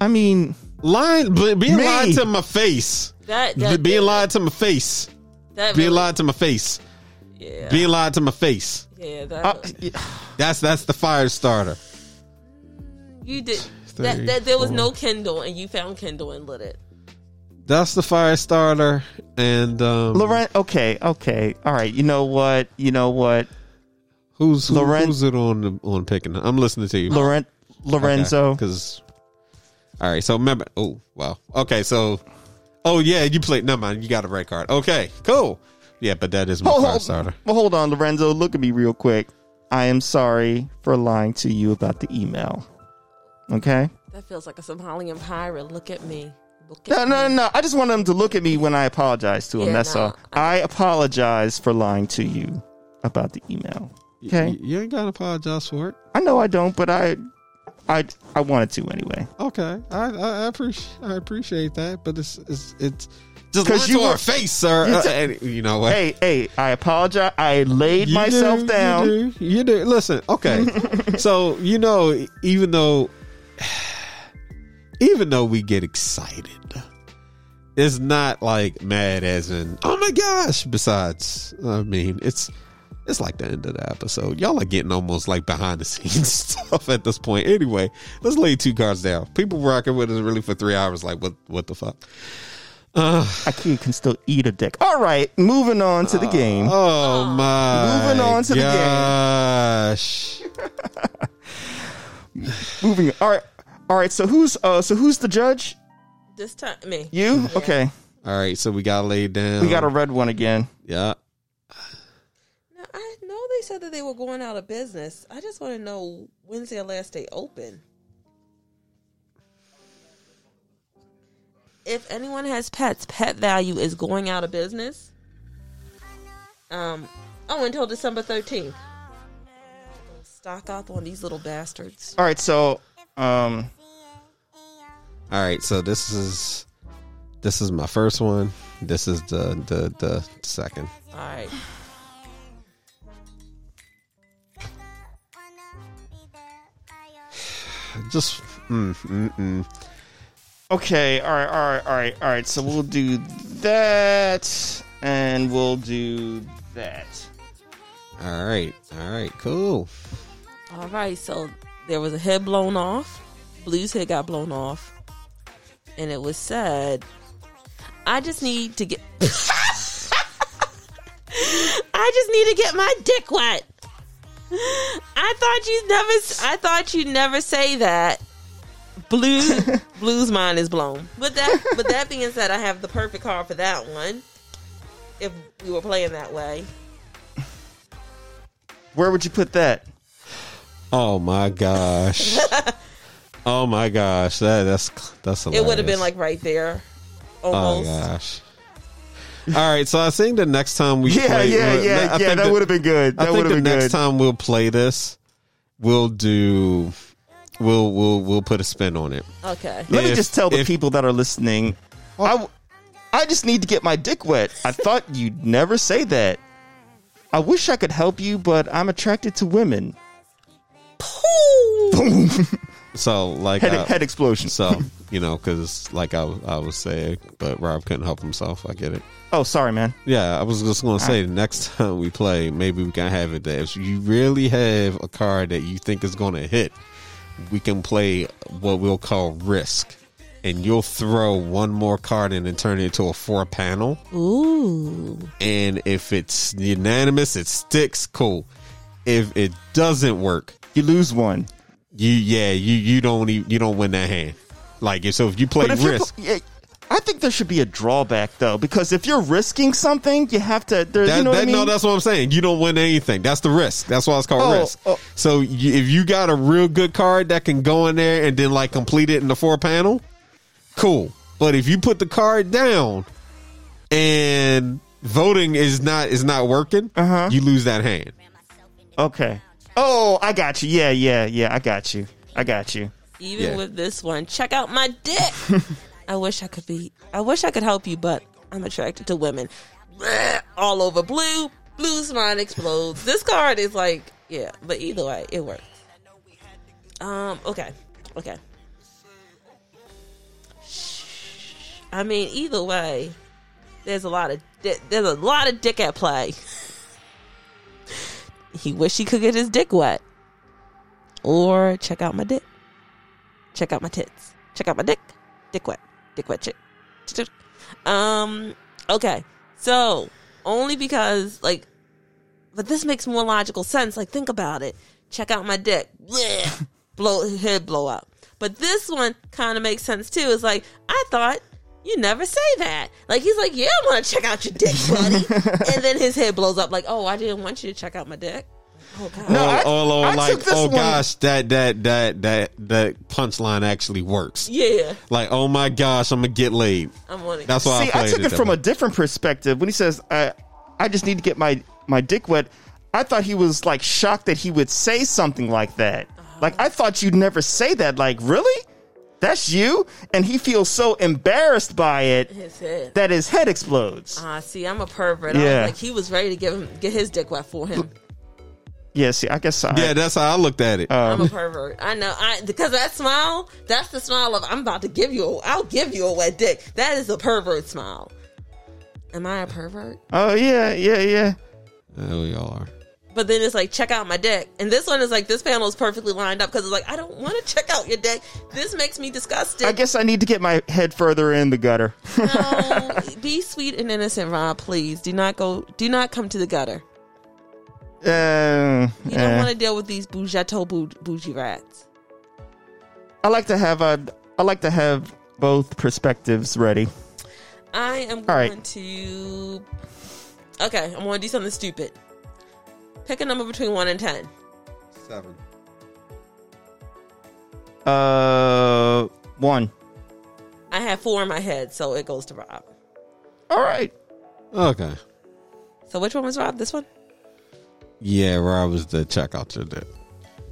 I mean, lying, being me. lied to my face. That, that being that, lied to my face. That being really, lied to my face. Yeah. Being lied to my face. Yeah. That uh, yeah. That's that's the fire starter. You did Three, that, that. There was four. no Kindle, and you found Kindle and lit it. That's the fire starter, and um, Laurent. Okay, okay, all right. You know what? You know what? Who's who, Laurent, who's it on the, on picking? I'm listening to you, Laurent Lorenzo. Because okay, all right, so remember. Oh wow. Okay, so oh yeah, you played. Never mind. You got a red card. Okay, cool. Yeah, but that is my hold, fire hold, starter. Well, hold on, Lorenzo. Look at me real quick. I am sorry for lying to you about the email. Okay. That feels like a Somalian pirate. Look at me. look at no, me. No, no, no. I just want him to look at me when I apologize to him. Yeah, That's no, all. I, I apologize for lying to you about the email. Okay. You, you ain't got to apologize for it. I know I don't, but I... I I wanted to anyway. Okay, I I appreciate I appreciate that, but it's it's it's just lie to our face, sir. You, t- uh, you know what? Hey hey, I apologize. I laid you myself do, down. You do, you do. Listen, okay. So you know, even though even though we get excited, it's not like mad as in oh my gosh. Besides, I mean it's. It's like the end of the episode. Y'all are getting almost like behind the scenes stuff at this point. Anyway, let's lay two cards down. People rocking with us really for three hours. Like, what What the fuck? Uh, IKEA can still eat a dick. All right, moving on to the uh, game. Oh, my. Moving on to gosh. the game. Moving on. All right. All right. So who's, uh, so who's the judge? This time, me. You? Yeah. Okay. All right. So we got laid down. We got a red one again. Yeah. I know they said that they were going out of business. I just want to know when's their last day open. If anyone has pets, Pet Value is going out of business. Um, oh, until December thirteenth. Stock up on these little bastards. All right, so, um, all right, so this is this is my first one. This is the the the second. All right. Just mm, mm, mm. Okay, all right, all right, all right, all right. So we'll do that, and we'll do that. All right, all right, cool. All right, so there was a head blown off. Blue's head got blown off, and it was said, "I just need to get, I just need to get my dick wet." I thought you never. I thought you never say that. Blue, Blue's mind is blown. But that, but that being said, I have the perfect card for that one. If we were playing that way, where would you put that? Oh my gosh! Oh my gosh! That that's that's hilarious. It would have been like right there. Almost. Oh gosh. All right, so I think the next time we yeah, play... Yeah, yeah, I yeah, that would have been good. That I think the been next good. time we'll play this, we'll do... We'll we'll we'll put a spin on it. Okay. Let if, me just tell the if, people that are listening, I, I just need to get my dick wet. I thought you'd never say that. I wish I could help you, but I'm attracted to women. Boom! So, like... Head, I, head explosion. So, you know, because, like I, I was saying, but Rob couldn't help himself. I get it. Oh, sorry, man. Yeah, I was just going to say, right. The next time we play, maybe we can have it there. If you really have a card that you think is going to hit, we can play what we'll call Risk. And you'll throw one more card in and turn it into a four panel. Ooh. And if it's unanimous, it sticks. Cool. If it doesn't work... You lose one. You yeah you you don't even, you don't win that hand, like so if you play if risk. Yeah, I think there should be a drawback though, because if you're risking something, you have to. There, that, you know that, what I mean? No, that's what I'm saying. You don't win anything. That's the risk. That's why it's called oh, risk. Oh. So you, if you got a real good card that can go in there and then like complete it in the four panel, cool. But if you put the card down and voting is not is not working, uh-huh. you lose that hand. Okay. Oh, I got you. Yeah, yeah, yeah. I got you. I got you. Even yeah. with this one, check out my dick. I wish I could be. I wish I could help you, but I'm attracted to women. All over blue. Blue's mind explodes. This card is like, yeah. But either way, it works. Um. Okay. Okay. I mean, either way, there's a lot of di- there's a lot of dick at play. He wish he could get his dick wet. Or check out my dick. Check out my tits. Check out my dick. Dick wet. Dick wet chick. Um, okay. So, only because, like, but this makes more logical sense. Like, think about it. Check out my dick. Blech. Blow, head blow up. But this one kind of makes sense, too. It's like, I thought you never say that. Like, he's like, yeah, I want to check out your dick, buddy. And then his head blows up like, oh, I didn't want you to check out my dick. Oh, no, or, I, or, or I like, oh one. gosh, that that that that that punchline actually works. Yeah. Like, oh my gosh, I'm gonna get laid. I'm on it. That's why. See, I, I took it, it from way. a different perspective when he says, "I, I just need to get my my dick wet." I thought he was like shocked that he would say something like that. Uh-huh. Like, I thought you'd never say that. Like, really? That's you? And he feels so embarrassed by it his that his head explodes. Ah, uh, see, I'm a pervert. Yeah. I was like, he was ready to give him get his dick wet for him. Yeah, see, I guess I... Yeah, that's how I looked at it. Um, I'm a pervert. I know. I Because that smile, that's the smile of, I'm about to give you a... I'll give you a wet dick. That is a pervert smile. Am I a pervert? Oh, yeah, yeah, yeah. Yeah, we all are. But then it's like, check out my dick. And this one is like, this panel is perfectly lined up because it's like, I don't want to check out your dick. This makes me disgusted. I guess I need to get my head further in the gutter. No, be sweet and innocent, Rob, please. Do not go... Do not come to the gutter. Uh, you don't uh, want to deal with these bougeato bougie rats. I like to have a, I like to have both perspectives ready. I am All going right. to. Okay, I'm going to do something stupid. Pick a number between one and ten. Seven. Uh, one. I have four in my head, so it goes to Rob. All right. Okay. So which one was Rob? This one. Yeah, Rob was the check out your dick.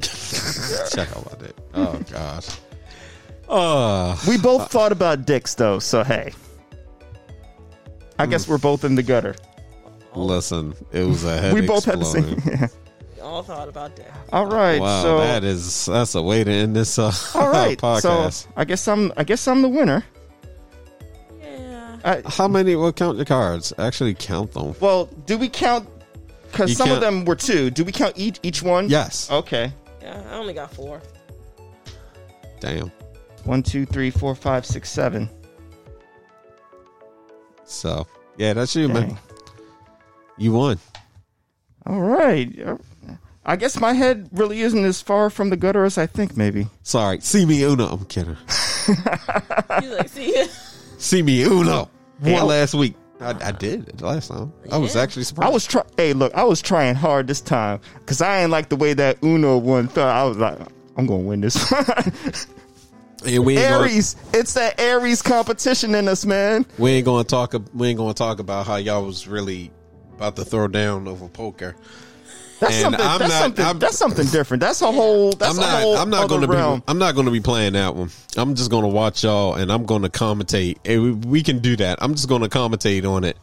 Check out my dick. Oh gosh. Uh, we both thought about dicks though, so hey. I guess we're both in the gutter. Listen, it was a head. We both exploding. had the same. Yeah. We all thought about dicks. All right. Wow, so that is that's a way to end this uh, all right, podcast. So I guess I'm I guess I'm the winner. Yeah. I, How many will count the cards? Actually count them. Well, do we count Because some count. of them were two. Do we count each each one? Yes. Okay. Yeah, I only got four. Damn. One, two, three, four, five, six, seven. So, yeah, that's you, Dang. man. You won. All right. I guess my head really isn't as far from the gutter as I think, maybe. Sorry. See me uno. I'm kidding. He's like, see you. See me uno. Hey, one last week. I, I did it last time. I was actually surprised. I was try- Hey, look, I was trying hard this time because I ain't like the way that Uno one felt. I was like, I'm going to win this one. Yeah, we ain't Aries. Gonna... It's that Aries competition in us, man. We ain't going to talk. We ain't going to talk about how y'all was really about to throw down over poker. That's and something. I'm that's, not, something I'm, that's something different. That's a whole. That's I'm not. A whole I'm not going to be. I'm not going to be playing that one. I'm just going to watch y'all, and I'm going to commentate. And we can do that. I'm just going to commentate on it,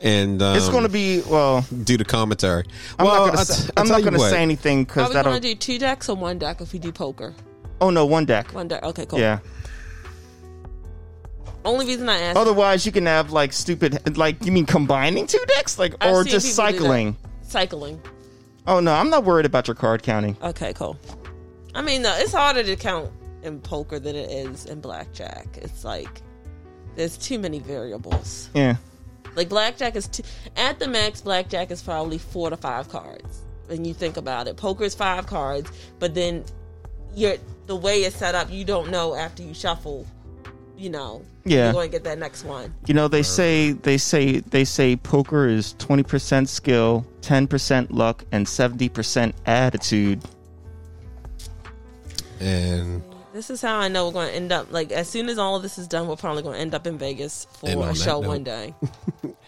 and um, it's going to be well. Do the commentary. I'm well, not going to say anything because that. Are we going to do two decks or one deck if we do poker? Oh no, one deck. One deck. Okay, cool. Yeah. Only reason I asked. Otherwise, you can have like stupid. Like you mean combining two decks, like or just cycling? Cycling. Oh, no, I'm not worried about your card counting. Okay, cool. I mean, no, it's harder to count in poker than it is in blackjack. It's like, there's too many variables. Yeah. Like, blackjack is, too, at the max, blackjack is probably four to five cards. When you think about it, poker is five cards, but then you're, the way it's set up, you don't know after you shuffle, you know, yeah. you're going to get that next one. You know, they say they say they say poker is twenty percent skill, ten percent luck, and seventy percent attitude. And this is how I know we're going to end up. Like, as soon as all of this is done, we're probably going to end up in Vegas for a show one day.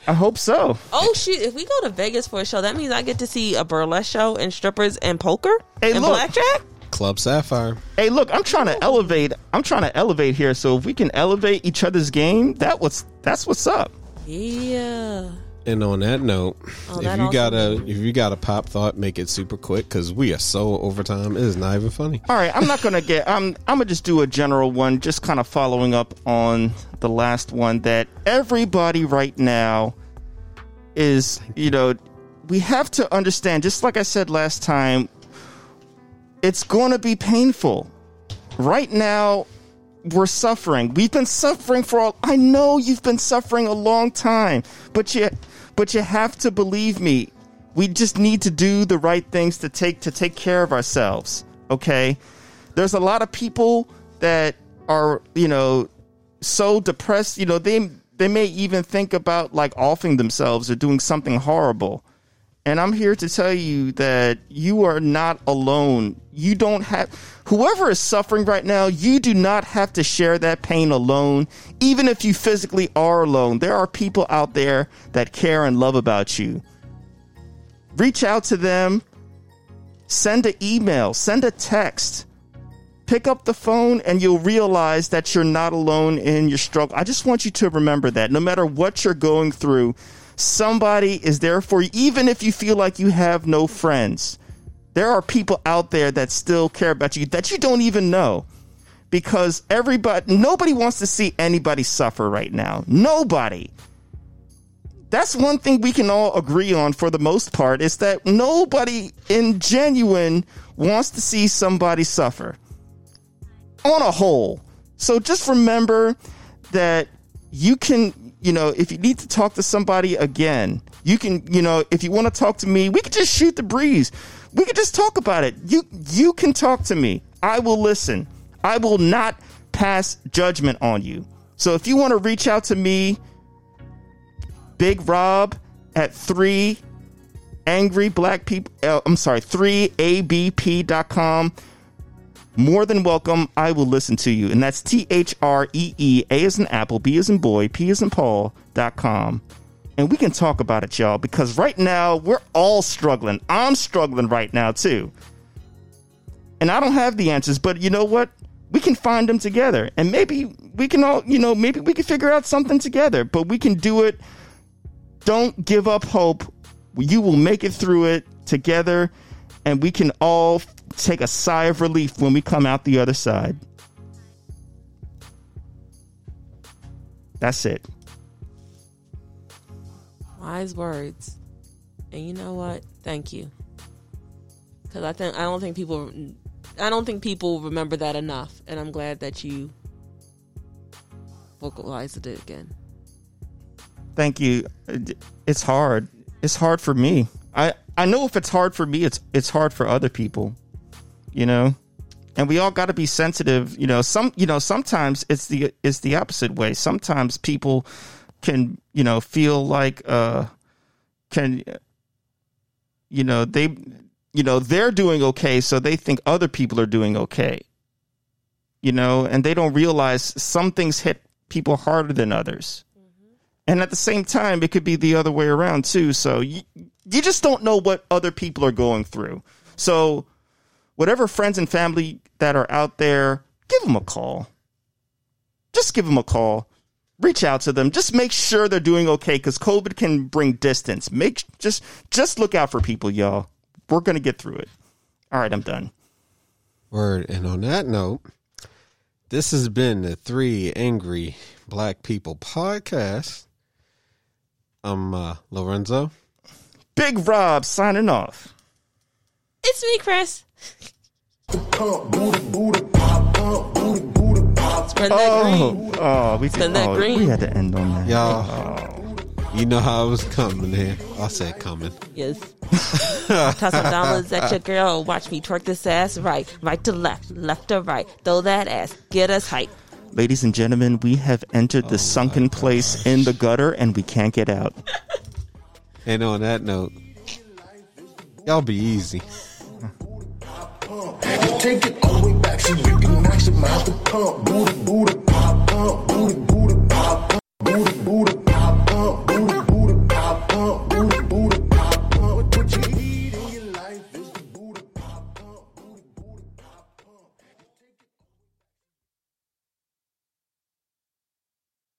I hope so. Oh, shoot. If we go to Vegas for a show, that means I get to see a burlesque show and strippers and poker hey, and look. blackjack. Club Sapphire. Hey, look, I'm trying to elevate. I'm trying to elevate here. So if we can elevate each other's game, that was that's what's up. Yeah. And on that note, oh, if that you got a if you got a pop thought, make it super quick because we are so over time. It is not even funny. All right, I'm not gonna get. I'm I'm gonna just do a general one, just kind of following up on the last one that everybody right now is. You know, we have to understand. Just like I said last time. It's going to be painful. Right now, we're suffering. We've been suffering for all... I know you've been suffering a long time, but you, but you have to believe me. We just need to do the right things to take to take care of ourselves, okay? There's a lot of people that are, you know, so depressed. You know, they, they may even think about, like, offing themselves or doing something horrible. And I'm here to tell you that you are not alone. You don't have... Whoever is suffering right now, you do not have to share that pain alone, even if you physically are alone. There are people out there that care and love about you. Reach out to them. Send an email. Send a text. Pick up the phone and you'll realize that you're not alone in your struggle. I just want you to remember that. No matter what you're going through, somebody is there for you, even if you feel like you have no friends. There are people out there that still care about you that you don't even know, because everybody, nobody wants to see anybody suffer right now. Nobody. That's one thing we can all agree on for the most part, is that nobody in genuine wants to see somebody suffer on a whole. So just remember that you can, you know, if you need to talk to somebody again, you can, you know, if you want to talk to me, we can just shoot the breeze. We could just talk about it. You you can talk to me. I will listen. I will not pass judgment on you. So if you want to reach out to me, Big Rob at three Angry Black People. Uh, I'm sorry, three A B P dot com. More than welcome. I will listen to you. And that's T H R E E, A as in Apple, B as in Boy, P as in Paul dot com. And we can talk about it, y'all, because right now we're all struggling. I'm struggling right now, too. And I don't have the answers, but you know what? We can find them together. And maybe we can all, you know, maybe we can figure out something together, but we can do it. Don't give up hope. You will make it through it together. And we can all take a sigh of relief when we come out the other side. That's it. Wise words. And you know what? Thank you. Because I think I don't think people I don't think people remember that enough, and I'm glad that you vocalized it again. Thank you. It's hard. It's hard for me. I, I know if it's hard for me, it's it's hard for other people. You know? And we all got to be sensitive, you know. Some you know, sometimes it's the it's the opposite way. Sometimes people can, you know, feel like uh can you know they you know they're doing okay, so they think other people are doing okay, you know, and they don't realize some things hit people harder than others. Mm-hmm. And at the same time, it could be the other way around too. So you, you just don't know what other people are going through. So whatever friends and family that are out there, give them a call. Just give them a call. Reach out to them. Just make sure they're doing okay, because COVID can bring distance. Make just just look out for people, y'all. We're going to get through it. All right, I'm done. Word. And on that note, this has been the Three Angry Black People podcast. I'm uh, Lorenzo. Big Rob signing off. It's me, Chris. Spend that oh, green. Oh, we Spend did, that oh, green. We had to end on that. Y'all, oh. You know how I was coming here. I said coming. Yes. Toss some dollars at your girl. Watch me twerk this ass right. Right to left. Left to right. Throw that ass. Get us hype. Ladies and gentlemen, we have entered the oh sunken place in the gutter, and we can't get out. And on that note, y'all be easy. Take it all the way back so we can maximize the pump.